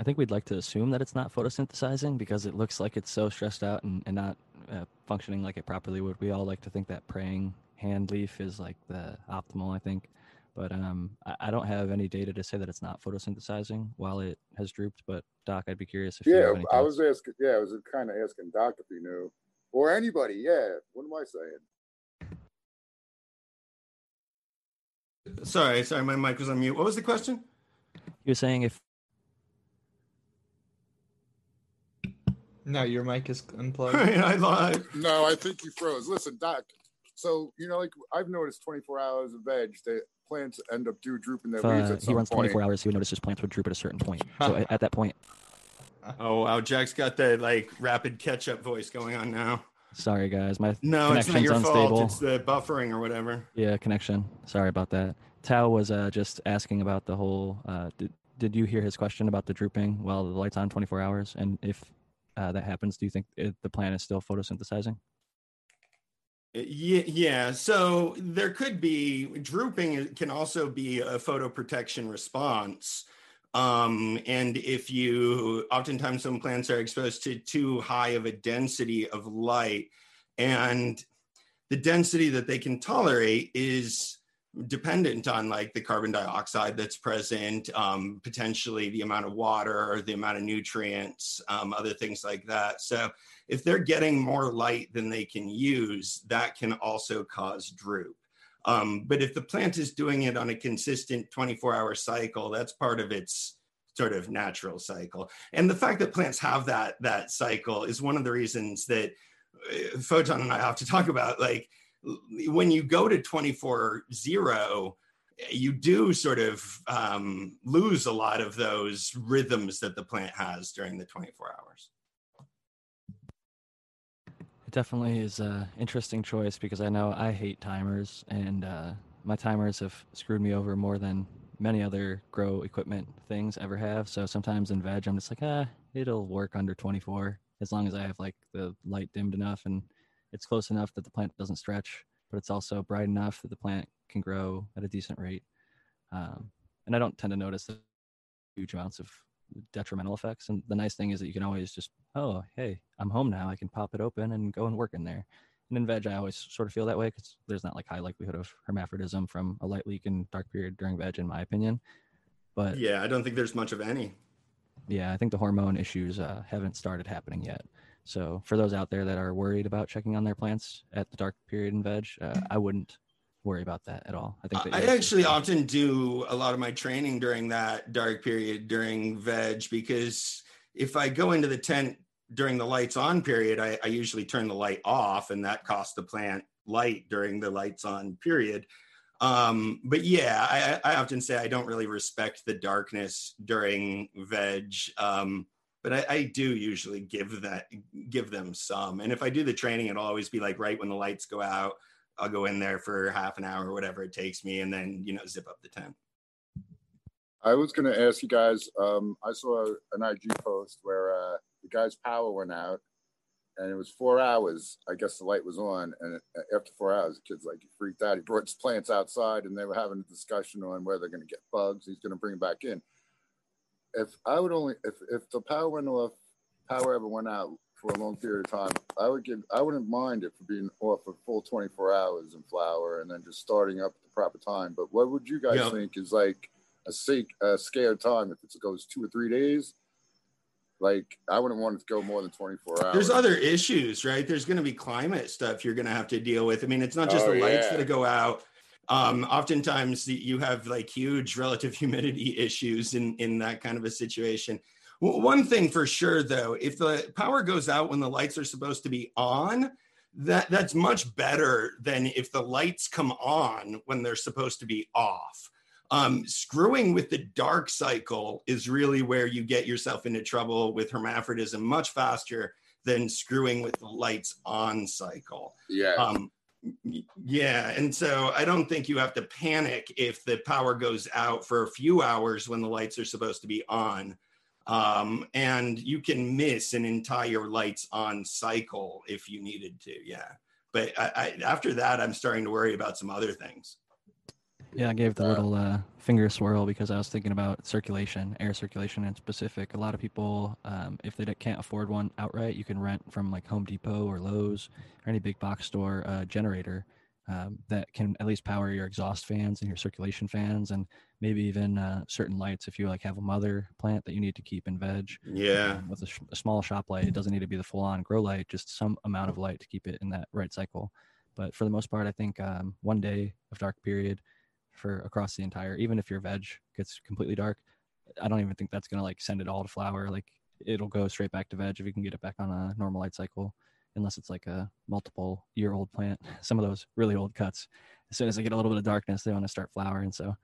I think we'd like to assume that it's not photosynthesizing because it looks like it's so stressed out and, and not uh, functioning like it properly would. We all like to think that praying hand leaf is like the optimal, I think. But um, I, I don't have any data to say that it's not photosynthesizing while it has drooped. But Doc, I'd be curious if yeah, you have any I was asking. Yeah, I was kind of asking Doc if he knew, or anybody. Yeah, what am I saying? Sorry, sorry, my mic was on mute. What was the question? You're saying if... No, your mic is unplugged. I lied. No, I think you froze. Listen, Doc, so, you know, like, I've noticed twenty-four hours of veg that plants end up do drooping their if, leaves uh, at some point. He runs twenty-four hours, he would notice his plants would droop at a certain point. So at, at that point... Oh, wow, Jack's got the, like, rapid catch-up voice going on now. Sorry, guys. My no, connection's it's not your unstable. Fault. It's the buffering or whatever. Yeah, connection. Sorry about that. Tao was uh, just asking about the whole... Uh, did, did you hear his question about the drooping while the light's on twenty-four hours? And if uh, that happens, do you think it, the plant is still photosynthesizing? Yeah, yeah. So there could be... Drooping can also be a photoprotection response. Um, and if you, oftentimes some plants are exposed to too high of a density of light, and the density that they can tolerate is dependent on like the carbon dioxide that's present, um, potentially the amount of water, or the amount of nutrients, um, other things like that. So if they're getting more light than they can use, that can also cause droop. Um, but if the plant is doing it on a consistent twenty-four hour cycle, that's part of its sort of natural cycle. And the fact that plants have that, that cycle is one of the reasons that Photon and I have to talk about, like, when you go to twenty-four zero, you do sort of um, lose a lot of those rhythms that the plant has during the twenty-four hours. Definitely is a interesting choice, because I know I hate timers, and uh, my timers have screwed me over more than many other grow equipment things ever have. So sometimes in veg, I'm just like, ah, it'll work under twenty-four as long as I have like the light dimmed enough and it's close enough that the plant doesn't stretch, but it's also bright enough that the plant can grow at a decent rate. Um, and I don't tend to notice huge amounts of detrimental effects. And the nice thing is that you can always just, oh, hey, I'm home now. I can pop it open and go and work in there. And in veg, I always sort of feel that way, because there's not like high likelihood of hermaphrodism from a light leak and dark period during veg, in my opinion. But yeah, I don't think there's much of any. Yeah, I think the hormone issues uh, haven't started happening yet. So for those out there that are worried about checking on their plants at the dark period in veg, uh, I wouldn't worry about that at all. I think that I actually often do a lot of my training during that dark period during veg, because if I go into the tent during the lights on period, I, I usually turn the light off, and that costs the plant light during the lights on period. Um, but yeah, I, I often say I don't really respect the darkness during veg, um, but I, I do usually give that give them some. And if I do the training, it'll always be like right when the lights go out. I'll go in there for half an hour or whatever it takes me, and then, you know, zip up the tent. I was going to ask you guys, um, I saw an I G post where uh, the guy's power went out, and it was four hours. I guess the light was on, and after four hours, the kid's like freaked out. He brought his plants outside, and they were having a discussion on where they're going to get bugs. He's going to bring them back in. If I would only, if, if the power went off, power ever went out, for a long period of time, I would give, I wouldn't mind it for being off a full twenty-four hours in flower and then just starting up at the proper time. But what would you guys yep. think is like a safe, uh, scared time? If it goes two or three days, like I wouldn't want it to go more than twenty-four hours. There's other issues, right? There's going to be climate stuff you're going to have to deal with. I mean, it's not just oh, the lights yeah. that go out. Um, oftentimes you have like huge relative humidity issues in, in that kind of a situation. One thing for sure, though, if the power goes out when the lights are supposed to be on, that, that's much better than if the lights come on when they're supposed to be off. Um, screwing with the dark cycle is really where you get yourself into trouble with hermaphrodism much faster than screwing with the lights on cycle. Yeah. Um, yeah. And so I don't think you have to panic if the power goes out for a few hours when the lights are supposed to be on. Um, and you can miss an entire lights on cycle if you needed to. Yeah. But I, I, after that, I'm starting to worry about some other things. Yeah. I gave the little, uh, finger swirl because I was thinking about circulation, air circulation in specific. A lot of people, um, if they can't afford one outright, you can rent from like Home Depot or Lowe's or any big box store, uh, generator, um, that can at least power your exhaust fans and your circulation fans, and maybe even uh, certain lights if you like have a mother plant that you need to keep in veg. Yeah. Um, with a, sh- a small shop light, it doesn't need to be the full-on grow light, just some amount of light to keep it in that right cycle. But for the most part, I think um, one day of dark period for across the entire, even if your veg gets completely dark, I don't even think that's going to like send it all to flower. Like it'll go straight back to veg if you can get it back on a normal light cycle, unless it's like a multiple year old plant. Some of those really old cuts, as soon as they get a little bit of darkness, they want to start flowering. So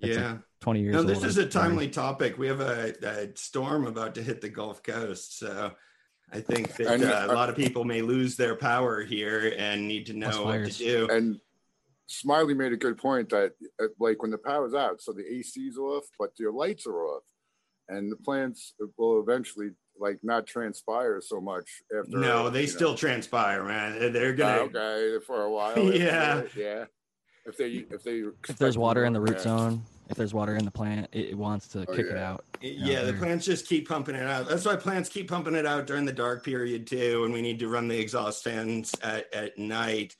that's yeah, like twenty years. No, this old. Is a timely topic. We have a, a storm about to hit the Gulf Coast. So I think that and, uh, a lot of people may lose their power here and need to know what to do. And Smiley made a good point that uh, like when the power's out, so the A C's off, but your lights are off, and the plants will eventually like not transpire so much after. No, they still know. transpire, man. They're going to. Oh, okay, for a while. yeah. Yeah. If they, if they, if there's water in the root zone, if there's water in the plant, it, it wants to oh, kick yeah. it out. You know, yeah. The plants just keep pumping it out. That's why plants keep pumping it out during the dark period too. And we need to run the exhaust fans at, at night.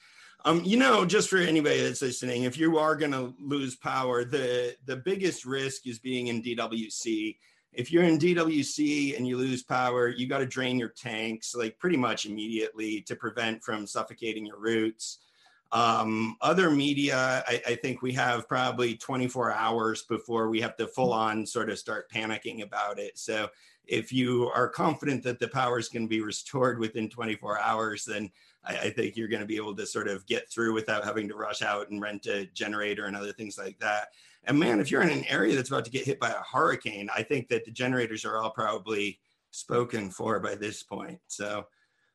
Um, you know, just for anybody that's listening, if you are going to lose power, the, the biggest risk is being in D W C. If you're in D W C and you lose power, you got to drain your tanks like pretty much immediately to prevent from suffocating your roots. Um, other media, I, I think we have probably twenty-four hours before we have to full on sort of start panicking about it. So if you are confident that the power is going to be restored within twenty-four hours, then I, I think you're going to be able to sort of get through without having to rush out and rent a generator and other things like that. And man, if you're in an area that's about to get hit by a hurricane, I think that the generators are all probably spoken for by this point. So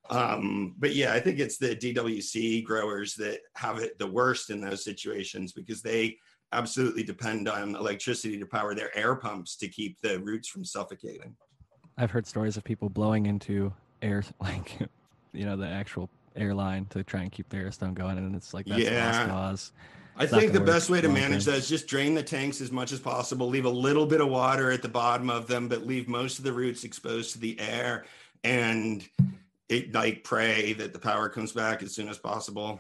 Um, but yeah, I think it's the D W C growers that have it the worst in those situations, because they absolutely depend on electricity to power their air pumps to keep the roots from suffocating. I've heard stories of people blowing into air, like, you know, the actual airline to try and keep the air stone going. And it's like, that's yeah. the last cause. I it's think the best way to manage that is just drain the tanks as much as possible, leave a little bit of water at the bottom of them, but leave most of the roots exposed to the air, and It, like pray that the power comes back as soon as possible.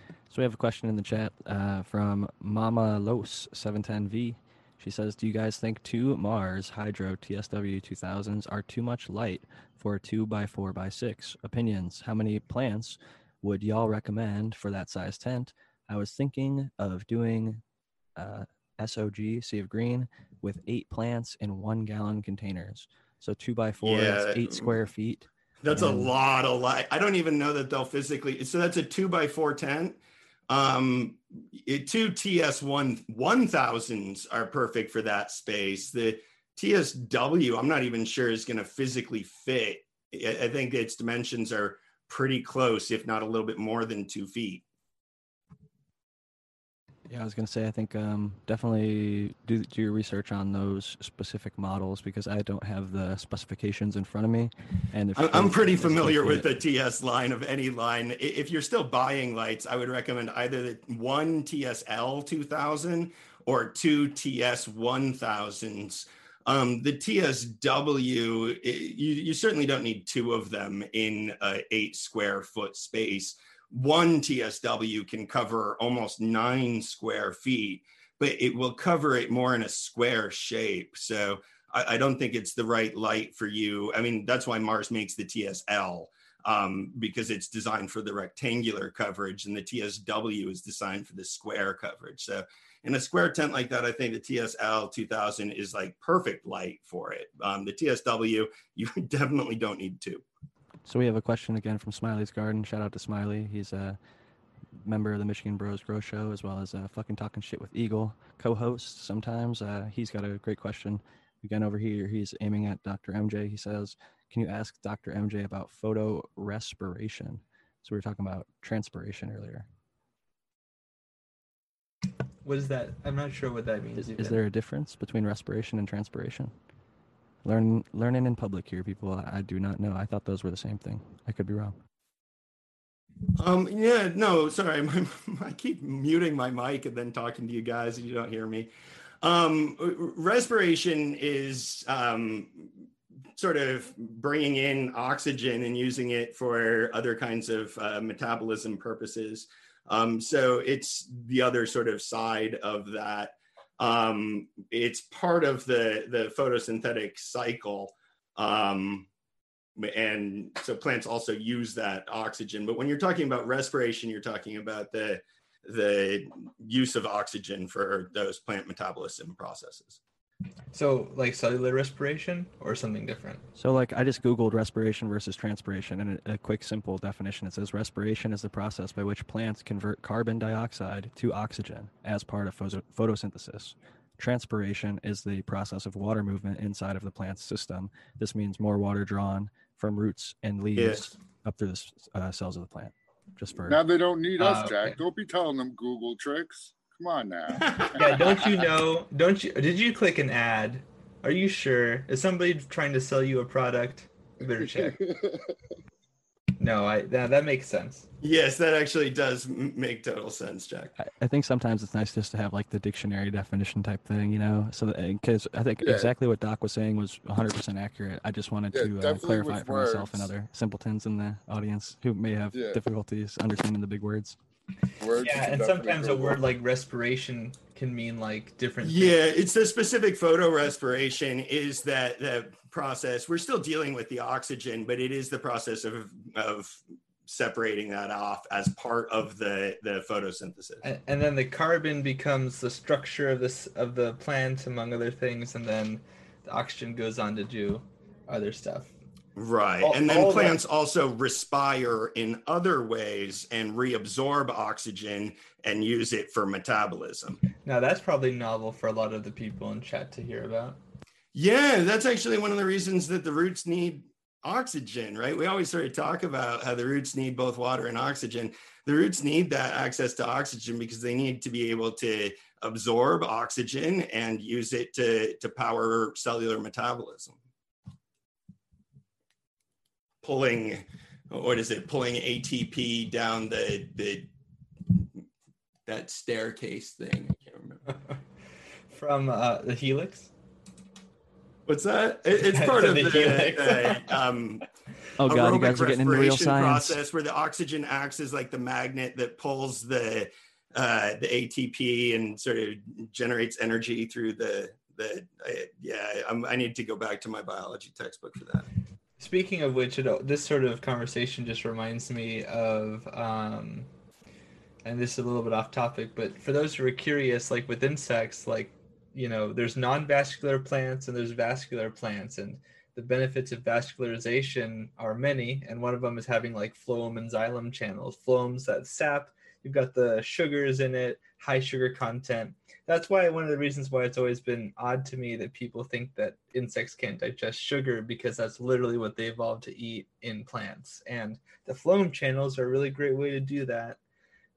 So we have a question in the chat uh, from Mama Los seven ten V. She says, do you guys think two Mars Hydro T S W two thousands are too much light for a two by four by six? Opinions. How many plants would y'all recommend for that size tent? I was thinking of doing uh, S O G, Sea of Green, with eight plants in one gallon containers. So two by four, yeah. that's eight square feet. That's a lot of light. I don't even know that they'll physically. So that's a two by four tent. Um, it, two T S one one thousands are perfect for that space. The T S W, I'm not even sure is going to physically fit. I, I think its dimensions are pretty close, if not a little bit more than two feet. Yeah, I was going to say, I think um, definitely do, do your research on those specific models, because I don't have the specifications in front of me. And if I'm pretty familiar with the T S line of any line. If you're still buying lights, I would recommend either the one T S L two thousand or two T S one thousands. Um, the T S W, it, you, you certainly don't need two of them in an eight square foot space. One T S W can cover almost nine square feet, but it will cover it more in a square shape. So I, I don't think it's the right light for you. I mean, that's why Mars makes the T S L, um, because it's designed for the rectangular coverage, and the T S W is designed for the square coverage. So in a square tent like that, I think the T S L two thousand is like perfect light for it. Um, the T S W, you definitely don't need to. So we have a question again from Smiley's Garden. Shout out to Smiley. He's a member of the Michigan Bros Grow Show, as well as uh, fucking talking shit with Eagle, co-host sometimes. Uh, he's got a great question. Again, over here, he's aiming at Doctor M J. He says, can you ask Doctor M J about photorespiration? So we were talking about transpiration earlier. What is that? I'm not sure what that means. Is, is there a difference between respiration and transpiration? Learn, learning in public here, people. I do not know. I thought those were the same thing. I could be wrong. Um. Yeah, no, sorry. My, I keep muting my mic and then talking to you guys and you don't hear me. Um, respiration is um, sort of bringing in oxygen and using it for other kinds of uh, metabolism purposes. Um, so it's the other sort of side of that. Um, it's part of the, the photosynthetic cycle. Um, and so plants also use that oxygen, but when you're talking about respiration, you're talking about the, the use of oxygen for those plant metabolism processes. So like cellular respiration or something different? So like I just Googled respiration versus transpiration, and a, a quick, simple definition. It says respiration is the process by which plants convert carbon dioxide to oxygen as part of pho- photosynthesis. Transpiration is the process of water movement inside of the plant's system. This means more water drawn from roots and leaves yes. up through the uh, cells of the plant. Just for now, they don't need us, uh, Jack. Okay. Don't be telling them Google tricks. Come on now. Yeah, don't you know? Don't you? Did you click an ad? Are you sure? Is somebody trying to sell you a product? You better check. No, I that, that makes sense. Yes, that actually does make total sense, Jack. I, I think sometimes it's nice just to have like the dictionary definition type thing, you know, so because I think yeah. exactly what Doc was saying was one hundred percent accurate. I just wanted yeah, to uh, clarify it for words. myself and other simpletons in the audience who may have yeah. difficulties understanding the big words. Words yeah, and sometimes a word like respiration can mean like different things. Yeah, it's the specific photorespiration is that the process. We're still dealing with the oxygen, but it is the process of of separating that off as part of the, the photosynthesis. And, and then the carbon becomes the structure of this of the plant, among other things, and then the oxygen goes on to do other stuff. Right. All, and then plants that. also respire in other ways and reabsorb oxygen and use it for metabolism. Now, that's probably novel for a lot of the people in chat to hear about. Yeah, that's actually one of the reasons that the roots need oxygen, right? We always sort of talk about how the roots need both water and oxygen. The roots need that access to oxygen because they need to be able to absorb oxygen and use it to, to power cellular metabolism. Pulling, what is it? Pulling A T P down the the that staircase thing. I can't remember from uh, the helix. What's that? It, it's part of the, the, the um, oh god, you guys are getting into real science. Process where the oxygen acts as like the magnet that pulls the uh, the A T P and sort of generates energy through the the. Uh, yeah, I'm, I need to go back to my biology textbook for that. Speaking of which, it, this sort of conversation just reminds me of, um, and this is a little bit off topic, but for those who are curious, like with insects, like, you know, there's non-vascular plants and there's vascular plants, and the benefits of vascularization are many, and one of them is having like phloem and xylem channels. Phloem's that sap, you've got the sugars in it, high sugar content. That's why one of the reasons why it's always been odd to me that people think that insects can't digest sugar, because that's literally what they evolved to eat in plants. And the phloem channels are a really great way to do that.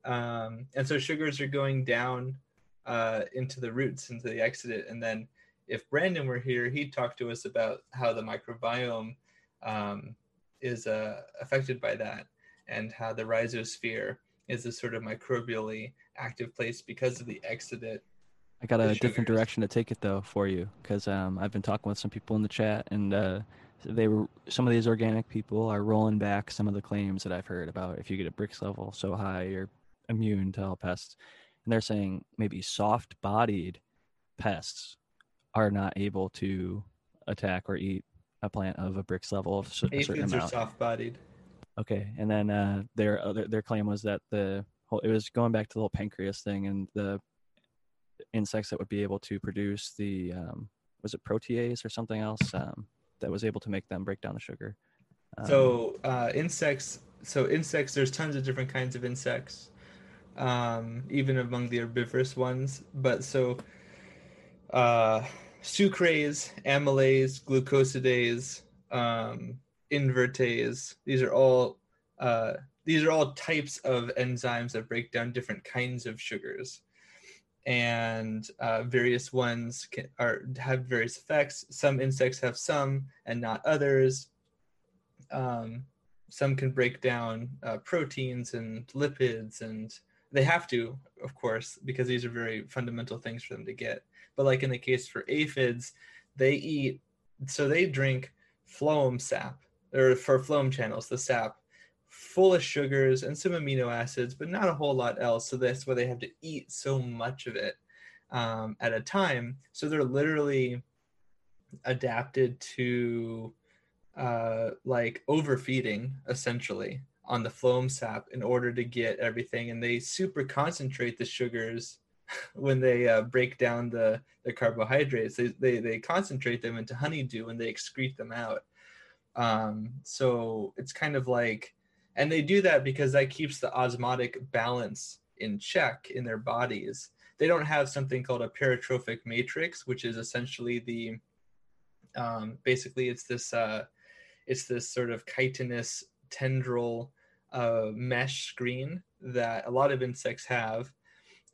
Um, and so sugars are going down uh, into the roots, into the exudate. And then if Brandon were here, he'd talk to us about how the microbiome um, is uh, affected by that, and how the rhizosphere is a sort of microbially active place because of the exudate. I got a different direction to take it though for you, because um, I've been talking with some people in the chat, and uh, they were some of these organic people are rolling back some of the claims that I've heard about. If you get a B R I C S level so high, you're immune to all pests, and they're saying maybe soft-bodied pests are not able to attack or eat a plant of a B R I C S level of a Aphids certain amount. Are soft-bodied. Okay, and then uh, their other their claim was that the whole it was going back to the whole pancreas thing, and the insects that would be able to produce the um, was it protease or something else um, that was able to make them break down the sugar. Um, so uh, insects, so insects, there's tons of different kinds of insects, um, even among the herbivorous ones. But so uh, sucrase, amylase, glucosidase. Um, invertase, these are all uh, these are all types of enzymes that break down different kinds of sugars, and uh, various ones can, are have various effects. Some insects have some and not others. Um, some can break down uh, proteins and lipids, and they have to, of course, because these are very fundamental things for them to get. But like in the case for aphids, they eat, so they drink phloem sap, or for phloem channels, the sap full of sugars and some amino acids, but not a whole lot else. So that's why they have to eat so much of it um, at a time. So they're literally adapted to uh, like overfeeding essentially on the phloem sap in order to get everything. And they super concentrate the sugars when they uh, break down the, the carbohydrates. They, they, they concentrate them into honeydew and they excrete them out. Um, so it's kind of like, and they do that because that keeps the osmotic balance in check in their bodies. They don't have something called a paratrophic matrix, which is essentially the, um, basically it's this, uh, it's this sort of chitinous tendril uh, mesh screen that a lot of insects have,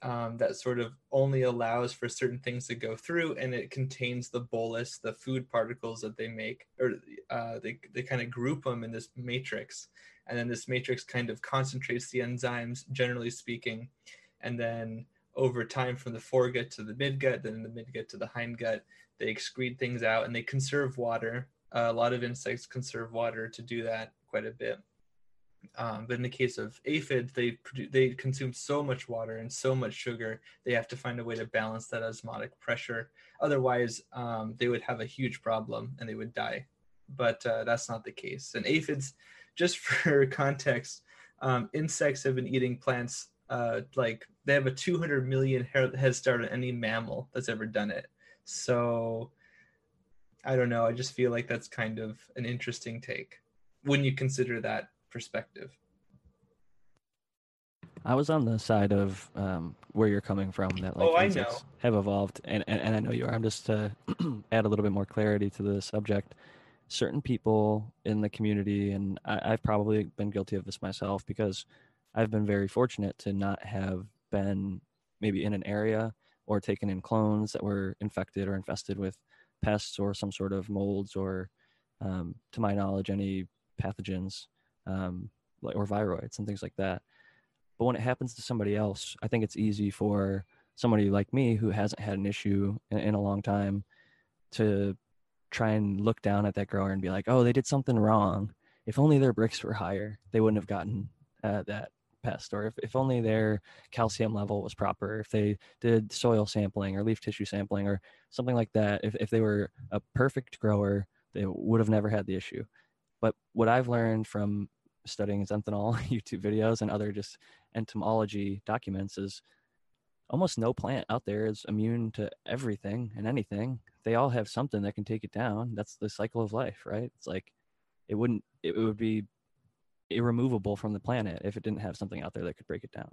um, that sort of only allows for certain things to go through, and it contains the bolus, the food particles that they make, or uh, they, they kind of group them in this matrix. And then this matrix kind of concentrates the enzymes, generally speaking. And then over time, from the foregut to the midgut, then the midgut to the hindgut, they excrete things out and they conserve water. Uh, a lot of insects conserve water to do that quite a bit. Um, but in the case of aphids, they produ- they consume so much water and so much sugar, they have to find a way to balance that osmotic pressure. Otherwise, um, they would have a huge problem and they would die. But uh, that's not the case. And aphids, just for context, um, insects have been eating plants, uh, like they have a two hundred million head start on any mammal that's ever done it. So I don't know. I just feel like that's kind of an interesting take when you consider that perspective. I was on the side of um, where you're coming from, that like oh, insects have evolved, and, and, and I know you are. I'm just to add a little bit more clarity to the subject. Certain people in the community, and I, I've probably been guilty of this myself, because I've been very fortunate to not have been maybe in an area or taken in clones that were infected or infested with pests or some sort of molds or, um, to my knowledge, any pathogens um, or viroids and things like that. But when it happens to somebody else, I think it's easy for somebody like me who hasn't had an issue in, in a long time to try and look down at that grower and be like, oh, they did something wrong. If only their bricks were higher, they wouldn't have gotten uh, that pest. Or if, if only their calcium level was proper, if they did soil sampling or leaf tissue sampling or something like that, if, if they were a perfect grower, they would have never had the issue. But what I've learned from studying Zenthanol YouTube videos and other just entomology documents is almost no plant out there is immune to everything and anything. They all have something that can take it down. That's the cycle of life, right? It's like it wouldn't, it would be irremovable from the planet if it didn't have something out there that could break it down.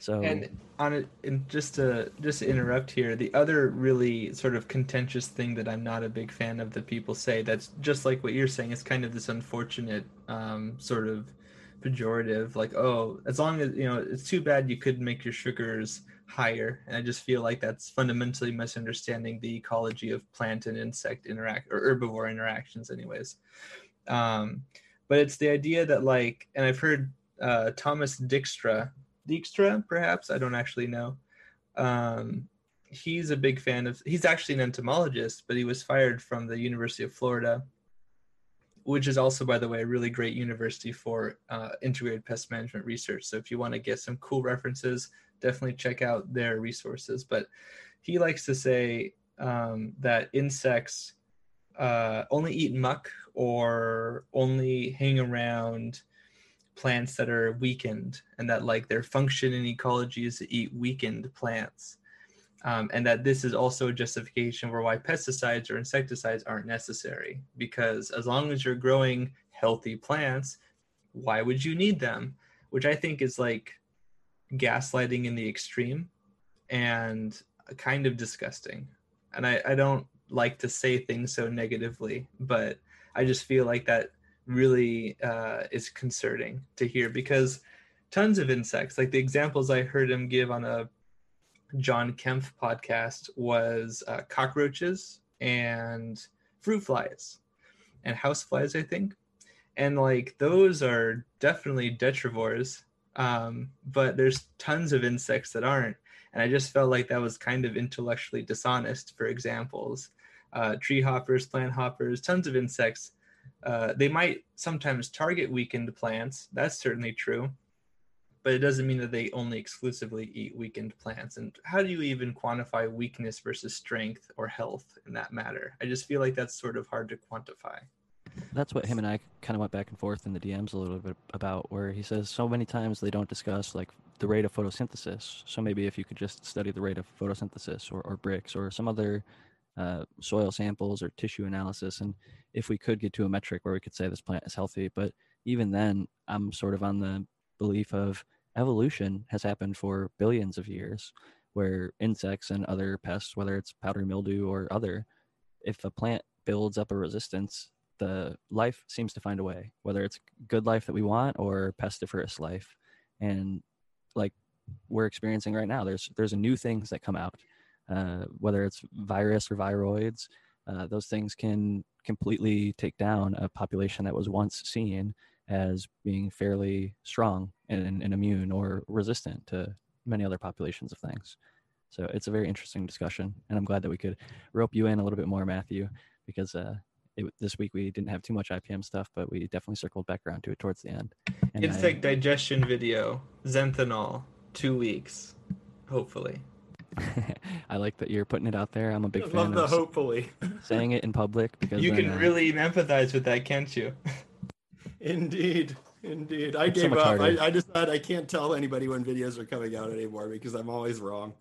So, and on it, and just to just to interrupt here, the other really sort of contentious thing that I'm not a big fan of that people say, that's just like what you're saying, is kind of this unfortunate um, sort of pejorative, like, oh, as long as, you know, it's too bad you couldn't make your sugars higher. And I just feel like that's fundamentally misunderstanding the ecology of plant and insect interact or herbivore interactions anyways. Um, but it's the idea that, like, and I've heard uh, Thomas Dijkstra, Dijkstra perhaps, I don't actually know. Um, he's a big fan of, he's actually an entomologist, but he was fired from the University of Florida, which is also, by the way, a really great university for uh, integrated pest management research. So if you want to get some cool references, definitely check out their resources. But he likes to say um, that insects uh, only eat muck or only hang around plants that are weakened, and that like their function in ecology is to eat weakened plants. Um, and that this is also a justification for why pesticides or insecticides aren't necessary, because as long as you're growing healthy plants, why would you need them? Which I think is like gaslighting in the extreme and kind of disgusting. And I, I don't like to say things so negatively, but I just feel like that really uh, is concerning to hear, because tons of insects, like the examples I heard him give on a John Kemp podcast was uh, cockroaches and fruit flies and house flies, I think. And like those are definitely detrivores. Um, but there's tons of insects that aren't. And I just felt like that was kind of intellectually dishonest for examples. Uh, tree hoppers, plant hoppers, tons of insects. Uh, they might sometimes target weakened plants. That's certainly true. But it doesn't mean that they only exclusively eat weakened plants. And how do you even quantify weakness versus strength or health in that matter? I just feel like that's sort of hard to quantify. That's what him and I kind of went back and forth in the D Ms a little bit about, where he says so many times they don't discuss like the rate of photosynthesis. So maybe if you could just study the rate of photosynthesis, or, or bricks, or some other uh, soil samples or tissue analysis. And if we could get to a metric where we could say this plant is healthy, but even then I'm sort of on the belief of evolution has happened for billions of years, where insects and other pests, whether it's powdery mildew or other, if a plant builds up a resistance, the life seems to find a way, whether it's good life that we want or pestiferous life. And like we're experiencing right now, there's there's new things that come out, uh, whether it's virus or viroids. Uh, those things can completely take down a population that was once seen as being fairly strong and, and immune or resistant to many other populations of things. So it's a very interesting discussion, and I'm glad that we could rope you in a little bit more, Matthew, because uh, it, this week we didn't have too much I P M stuff, but we definitely circled back around to it towards the end. And it's I, like digestion video, Zenthanol, two weeks, hopefully. I like that you're putting it out there. I'm a big I fan love the of hopefully. Saying it in public, because you can I, really empathize with that, can't you? Indeed. Indeed. I it's gave so up. I, I decided I can't tell anybody when videos are coming out anymore because I'm always wrong.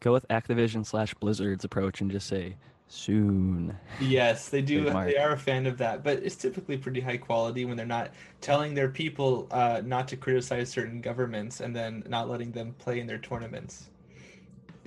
Go with Activision slash Blizzard's approach and just say soon. Yes, they do. They are a fan of that, but it's typically pretty high quality when they're not telling their people uh, not to criticize certain governments and then not letting them play in their tournaments.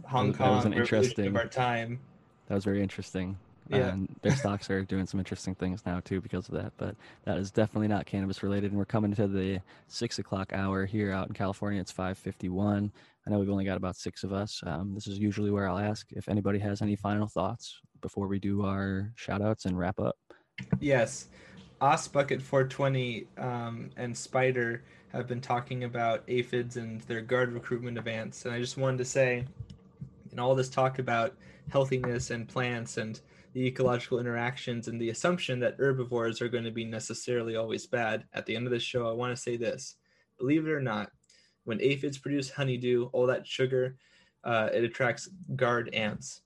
Hong Kong, that was an interesting of our time. That was very interesting. Yeah. And their stocks are doing some interesting things now too because of that, but that is definitely not cannabis related. And we're coming to the six o'clock hour here out in California. It's five fifty-one. I know we've only got about six of us. Um, this is usually where I'll ask if anybody has any final thoughts before we do our shout outs and wrap up. Yes. Osbucket four twenty um, and SPYDR have been talking about aphids and their guard recruitment events. And I just wanted to say, in all this talk about healthiness and plants and the ecological interactions and the assumption that herbivores are going to be necessarily always bad, at the end of this show, I want to say this. Believe it or not, when aphids produce honeydew, all that sugar, uh, it attracts guard ants.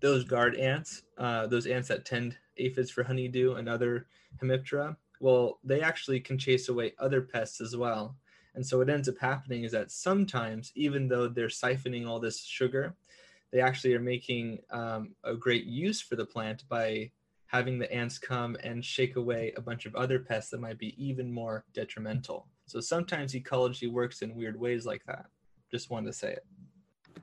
Those guard ants, uh, those ants that tend aphids for honeydew and other hemiptera, well, they actually can chase away other pests as well. And so what ends up happening is that sometimes, even though they're siphoning all this sugar, they actually are making um, a great use for the plant by having the ants come and shake away a bunch of other pests that might be even more detrimental. So sometimes ecology works in weird ways like that. Just wanted to say it.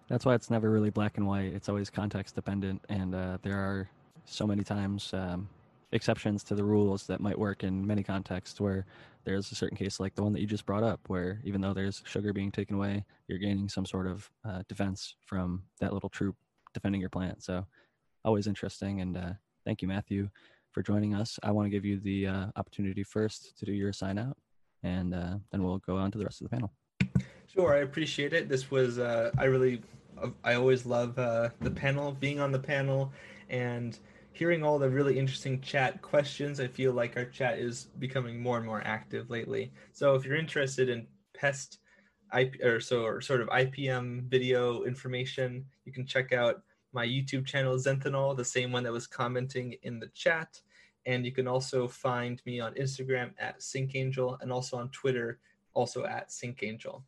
That's why it's never really black and white. It's always context dependent. And uh, there are so many times um, exceptions to the rules that might work in many contexts, where there's a certain case like the one that you just brought up, where even though there's sugar being taken away, you're gaining some sort of uh, defense from that little troop defending your plant. So always interesting. And uh, thank you, Matthew, for joining us. I want to give you the uh, opportunity first to do your sign out, and uh, then we'll go on to the rest of the panel. Sure, I appreciate it. This was, uh, I really, I always love uh, the panel, being on the panel and hearing all the really interesting chat questions. I feel like our chat is becoming more and more active lately. So if you're interested in pest I P, or so or sort of I P M video information, you can check out my YouTube channel, Zenthanol, the same one that was commenting in the chat. And you can also find me on Instagram at SyncAngel, and also on Twitter, also at SyncAngel.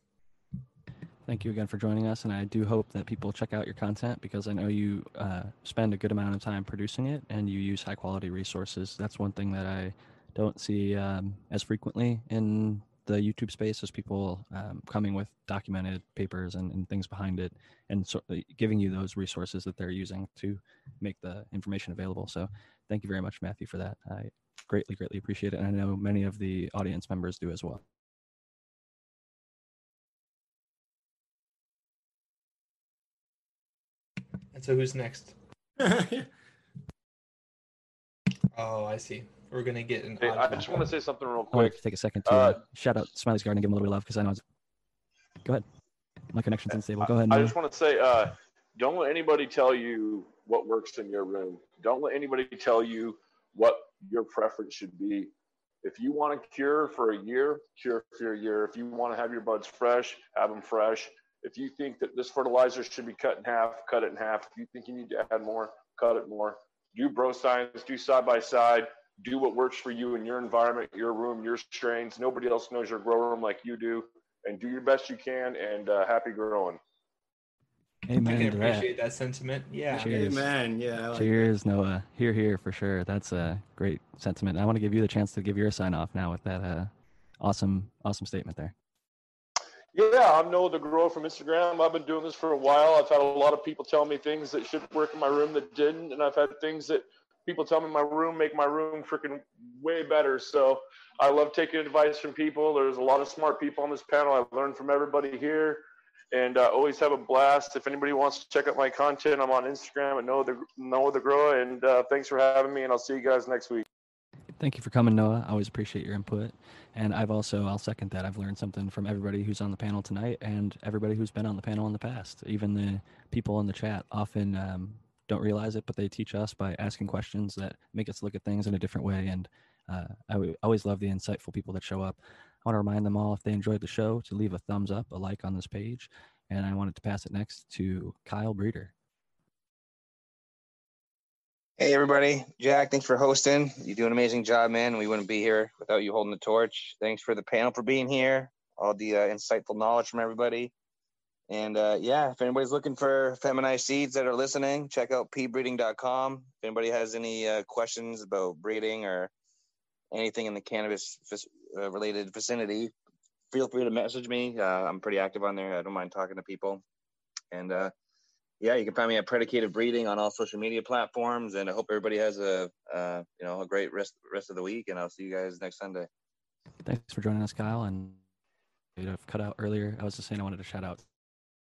Thank you again for joining us. And I do hope that people check out your content, because I know you uh, spend a good amount of time producing it and you use high quality resources. That's one thing that I don't see um, as frequently in the YouTube space, is people um, coming with documented papers and, and things behind it, and so, uh, giving you those resources that they're using to make the information available. So thank you very much, Matthew, for that. I greatly, greatly appreciate it. And I know many of the audience members do as well. And so who's next? Oh, I see. We're going to get an hey, I just want to say something real quick. I want to take a second to uh, uh, shout out Smiley's Garden and give him a little bit of love, because I know it's... Go ahead. My connection's unstable. Go ahead. I, I just want to say, uh, don't let anybody tell you what works in your room. Don't let anybody tell you what your preference should be. If you want to cure for a year, cure for a year. If you want to have your buds fresh, have them fresh. If you think that this fertilizer should be cut in half, cut it in half. If you think you need to add more, cut it more. Do bro science, do side by side, do what works for you in your environment, your room, your strains. Nobody else knows your grow room like you do, and do your best you can, and uh, happy growing. Amen. I can appreciate that. that sentiment. Yeah. Cheers. Amen. Yeah. Like Cheers, that. Noah. Here, here, for sure. That's a great sentiment. I want to give you the chance to give your sign off now with that uh, awesome, awesome statement there. Yeah, I'm Noah the Grower from Instagram. I've been doing this for a while. I've had a lot of people tell me things that should work in my room that didn't, and I've had things that people tell me in my room make my room freaking way better. So I love taking advice from people. There's a lot of smart people on this panel. I've learned from everybody here, and I uh, always have a blast. If anybody wants to check out my content, I'm on Instagram at Noah the, Noah the Grower, and uh, thanks for having me, and I'll see you guys next week. Thank you for coming, Noah. I always appreciate your input. And I've also, I'll second that. I've learned something from everybody who's on the panel tonight and everybody who's been on the panel in the past. Even the people in the chat often um, don't realize it, but they teach us by asking questions that make us look at things in a different way. And uh, I w- always love the insightful people that show up. I want to remind them all, if they enjoyed the show, to leave a thumbs up, a like on this page. And I wanted to pass it next to Kyle Breeder. Hey everybody, Jack, thanks for hosting. You do an amazing job, man. We wouldn't be here without you holding the torch. Thanks for the panel for being here, all the uh, insightful knowledge from everybody. And uh, yeah, if anybody's looking for feminized seeds that are listening, check out p breeding dot com. If anybody has any uh, questions about breeding or anything in the cannabis uh, related vicinity, feel free to message me. Uh, I'm pretty active on there. I don't mind talking to people. And uh, yeah, you can find me at Predicated Breeding on all social media platforms. And I hope everybody has a, uh, you know, a great rest rest of the week. And I'll see you guys next Sunday. Thanks for joining us, Kyle. And I've cut out earlier. I was just saying I wanted to shout out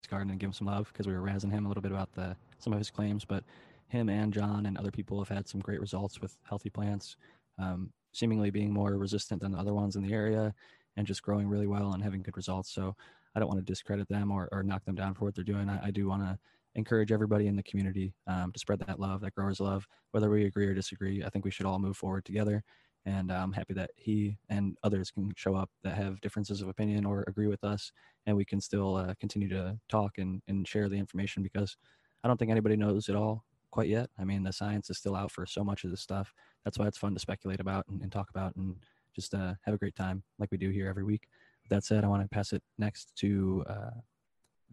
his garden and give him some love because we were razzing him a little bit about the some of his claims. But him and John and other people have had some great results with healthy plants, um, seemingly being more resistant than the other ones in the area and just growing really well and having good results. So I don't want to discredit them or, or knock them down for what they're doing. I, I do want to encourage everybody in the community um, to spread that love, that growers love, whether we agree or disagree. I think we should all move forward together. And I'm happy that he and others can show up that have differences of opinion or agree with us. And we can still uh, continue to talk and, and share the information because I don't think anybody knows it all quite yet. I mean, the science is still out for so much of this stuff. That's why it's fun to speculate about and, and talk about and just uh, have a great time like we do here every week. With that said, I want to pass it next to uh,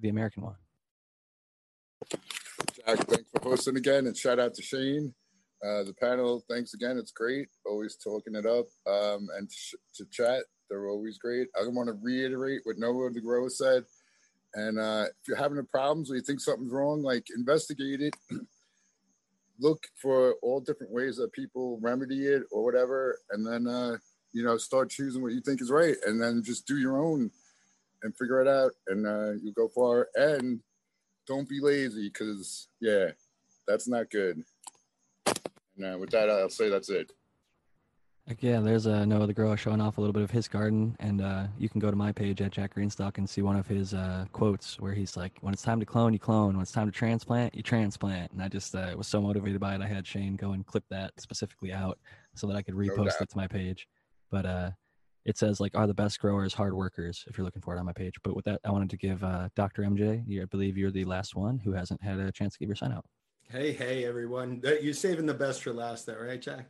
the American one. Jack, thanks for hosting again, and shout out to Shane, uh, the panel. Thanks again, it's great. Always talking it up, um, and sh- to chat, they're always great. I want to reiterate what Noah the Grower said. And uh, if you're having a problem or you think something's wrong, like investigate it. Look for all different ways that people remedy it or whatever, and then uh, you know start choosing what you think is right, and then just do your own and figure it out, and uh, you'll go far. And don't be lazy, because, yeah, that's not good. And uh, with that, I'll say that's it. Yeah, there's uh, Noah the Grower showing off a little bit of his garden, and uh, you can go to my page at Jack Greenstock and see one of his uh, quotes where he's like, when it's time to clone, you clone. When it's time to transplant, you transplant. And I just uh, was so motivated by it, I had Shane go and clip that specifically out so that I could repost no doubt it to my page. But uh, it says, like, are the best growers hard workers, if you're looking for it on my page. But with that, I wanted to give uh, Doctor M J, you, I believe you're the last one who hasn't had a chance to give your sign out. Hey, hey, everyone. You're saving the best for last there, right, Jack?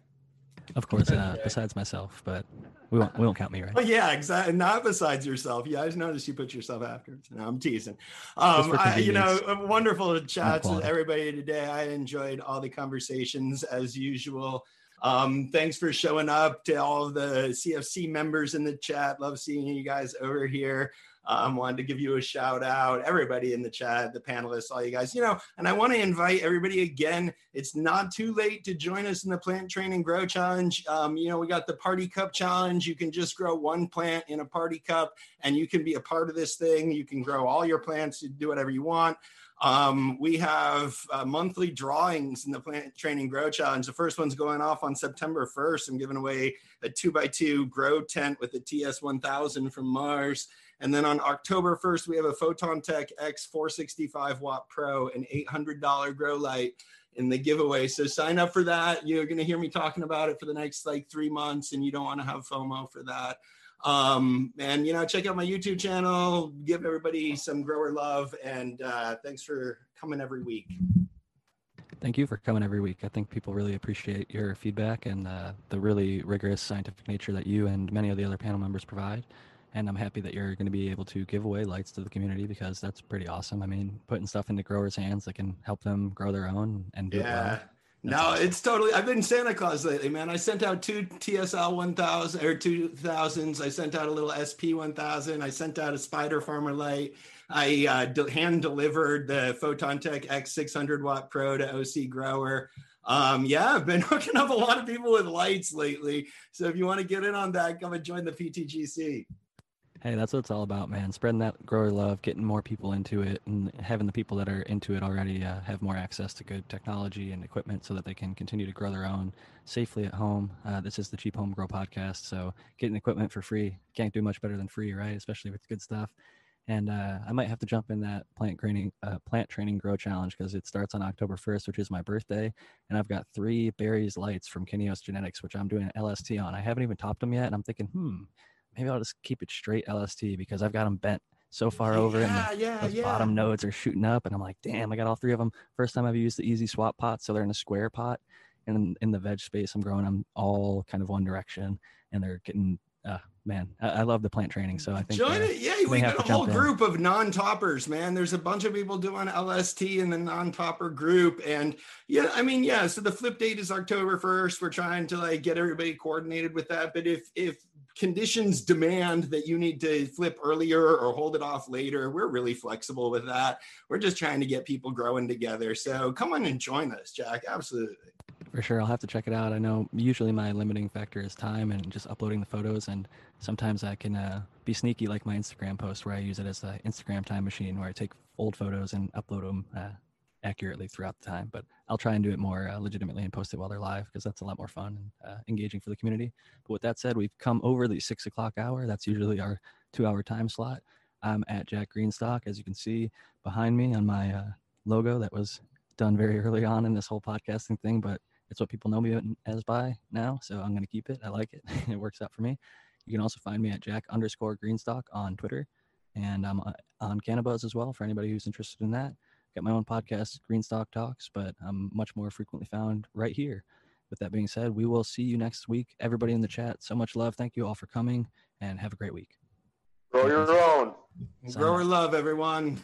Of course, uh, besides myself, but we won't, we won't count me, right? Oh, yeah, exactly. Not besides yourself. Yeah, I just noticed you put yourself afterwards. No, I'm teasing. Um, I, you know, wonderful chats with everybody today. I enjoyed all the conversations as usual. Um, thanks for showing up to all of the C F C members in the chat. Love seeing you guys over here. Um, wanted to give you a shout out, everybody in the chat, the panelists, all you guys, you know, and I want to invite everybody again. It's not too late to join us in the Plant Training Grow Challenge. Um, you know, we got the Party Cup Challenge. You can just grow one plant in a party cup and you can be a part of this thing. You can grow all your plants, you do whatever you want. Um, we have uh, monthly drawings in the Plant Training Grow Challenge. The first one's going off on September first. I'm giving away a two by two grow tent with a T S one thousand from Mars. And then on October first, we have a Photontech X four sixty-five Watt Pro, an eight hundred dollars grow light in the giveaway. So sign up for that. You're going to hear me talking about it for the next like three months, and you don't want to have FOMO for that. Um, and, you know, check out my YouTube channel, give everybody some grower love, and uh, thanks for coming every week. thank you for coming every week. I think people really appreciate your feedback and uh, the really rigorous scientific nature that you and many of the other panel members provide. And I'm happy that you're going to be able to give away lights to the community, because that's pretty awesome. I mean, putting stuff into growers' hands that can help them grow their own and do yeah. it well. No, awesome. It's totally, I've been Santa Claus lately, man. I sent out two T S L one thousand or two thousands. I sent out a little S P one thousand. I sent out a Spider Farmer Light. I uh, de- hand delivered the Photontech X six hundred watt pro to O C grower. Um, yeah, I've been hooking up a lot of people with lights lately. So if you want to get in on that, come and join the P T G C. Hey, that's what it's all about, man. Spreading that grower love, getting more people into it, and having the people that are into it already uh, have more access to good technology and equipment so that they can continue to grow their own safely at home. Uh, this is the Cheap Home Grow Podcast, so getting equipment for free. Can't do much better than free, right? Especially with good stuff. And uh, I might have to jump in that plant training, uh, plant training grow challenge, because it starts on October first, which is my birthday. And I've got three berries lights from Kineos Genetics, which I'm doing an L S T on. I haven't even topped them yet, and I'm thinking, hmm, maybe I'll just keep it straight L S T, because I've got them bent so far over yeah, and the, yeah, those yeah. bottom nodes are shooting up. And I'm like, damn, I got all three of them. First time I've used the easy swap pot. So they're in a square pot, and in, in the veg space, I'm growing them all kind of one direction, and they're getting, uh, man, I, I love the plant training. So I think Join uh, it. Yeah, we got a whole group in. of non-toppers, man. There's a bunch of people doing L S T in the non-topper group. And yeah, I mean, yeah, so the flip date is October first. We're trying to like get everybody coordinated with that. But if, if, conditions demand that you need to flip earlier or hold it off later, we're really flexible with that. We're just trying to get people growing together. So come on and join us, Jack. Absolutely. For sure. I'll have to check it out. I know usually my limiting factor is time and just uploading the photos. And sometimes I can uh, be sneaky, like my Instagram post, where I use it as an Instagram time machine, where I take old photos and upload them uh, accurately throughout the time. But I'll try and do it more uh, legitimately and post it while they're live, because that's a lot more fun and uh, engaging for the community. But with that said, we've come over the six o'clock hour. That's usually our two hour time slot. I'm at Jack Greenstock, as you can see behind me on my uh, logo that was done very early on in this whole podcasting thing, but it's what people know me as by now. So I'm going to keep it. I like it. It works out for me. You can also find me at Jack underscore Greenstock on Twitter. And I'm on Cannabuzz as well, for anybody who's interested in that. Got my own podcast, Greenstock Talks, but I'm much more frequently found right here. With that being said, we will see you next week. Everybody in the chat, so much love. Thank you all for coming, and have a great week. Grow your own. Grower love, everyone.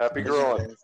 Happy growing.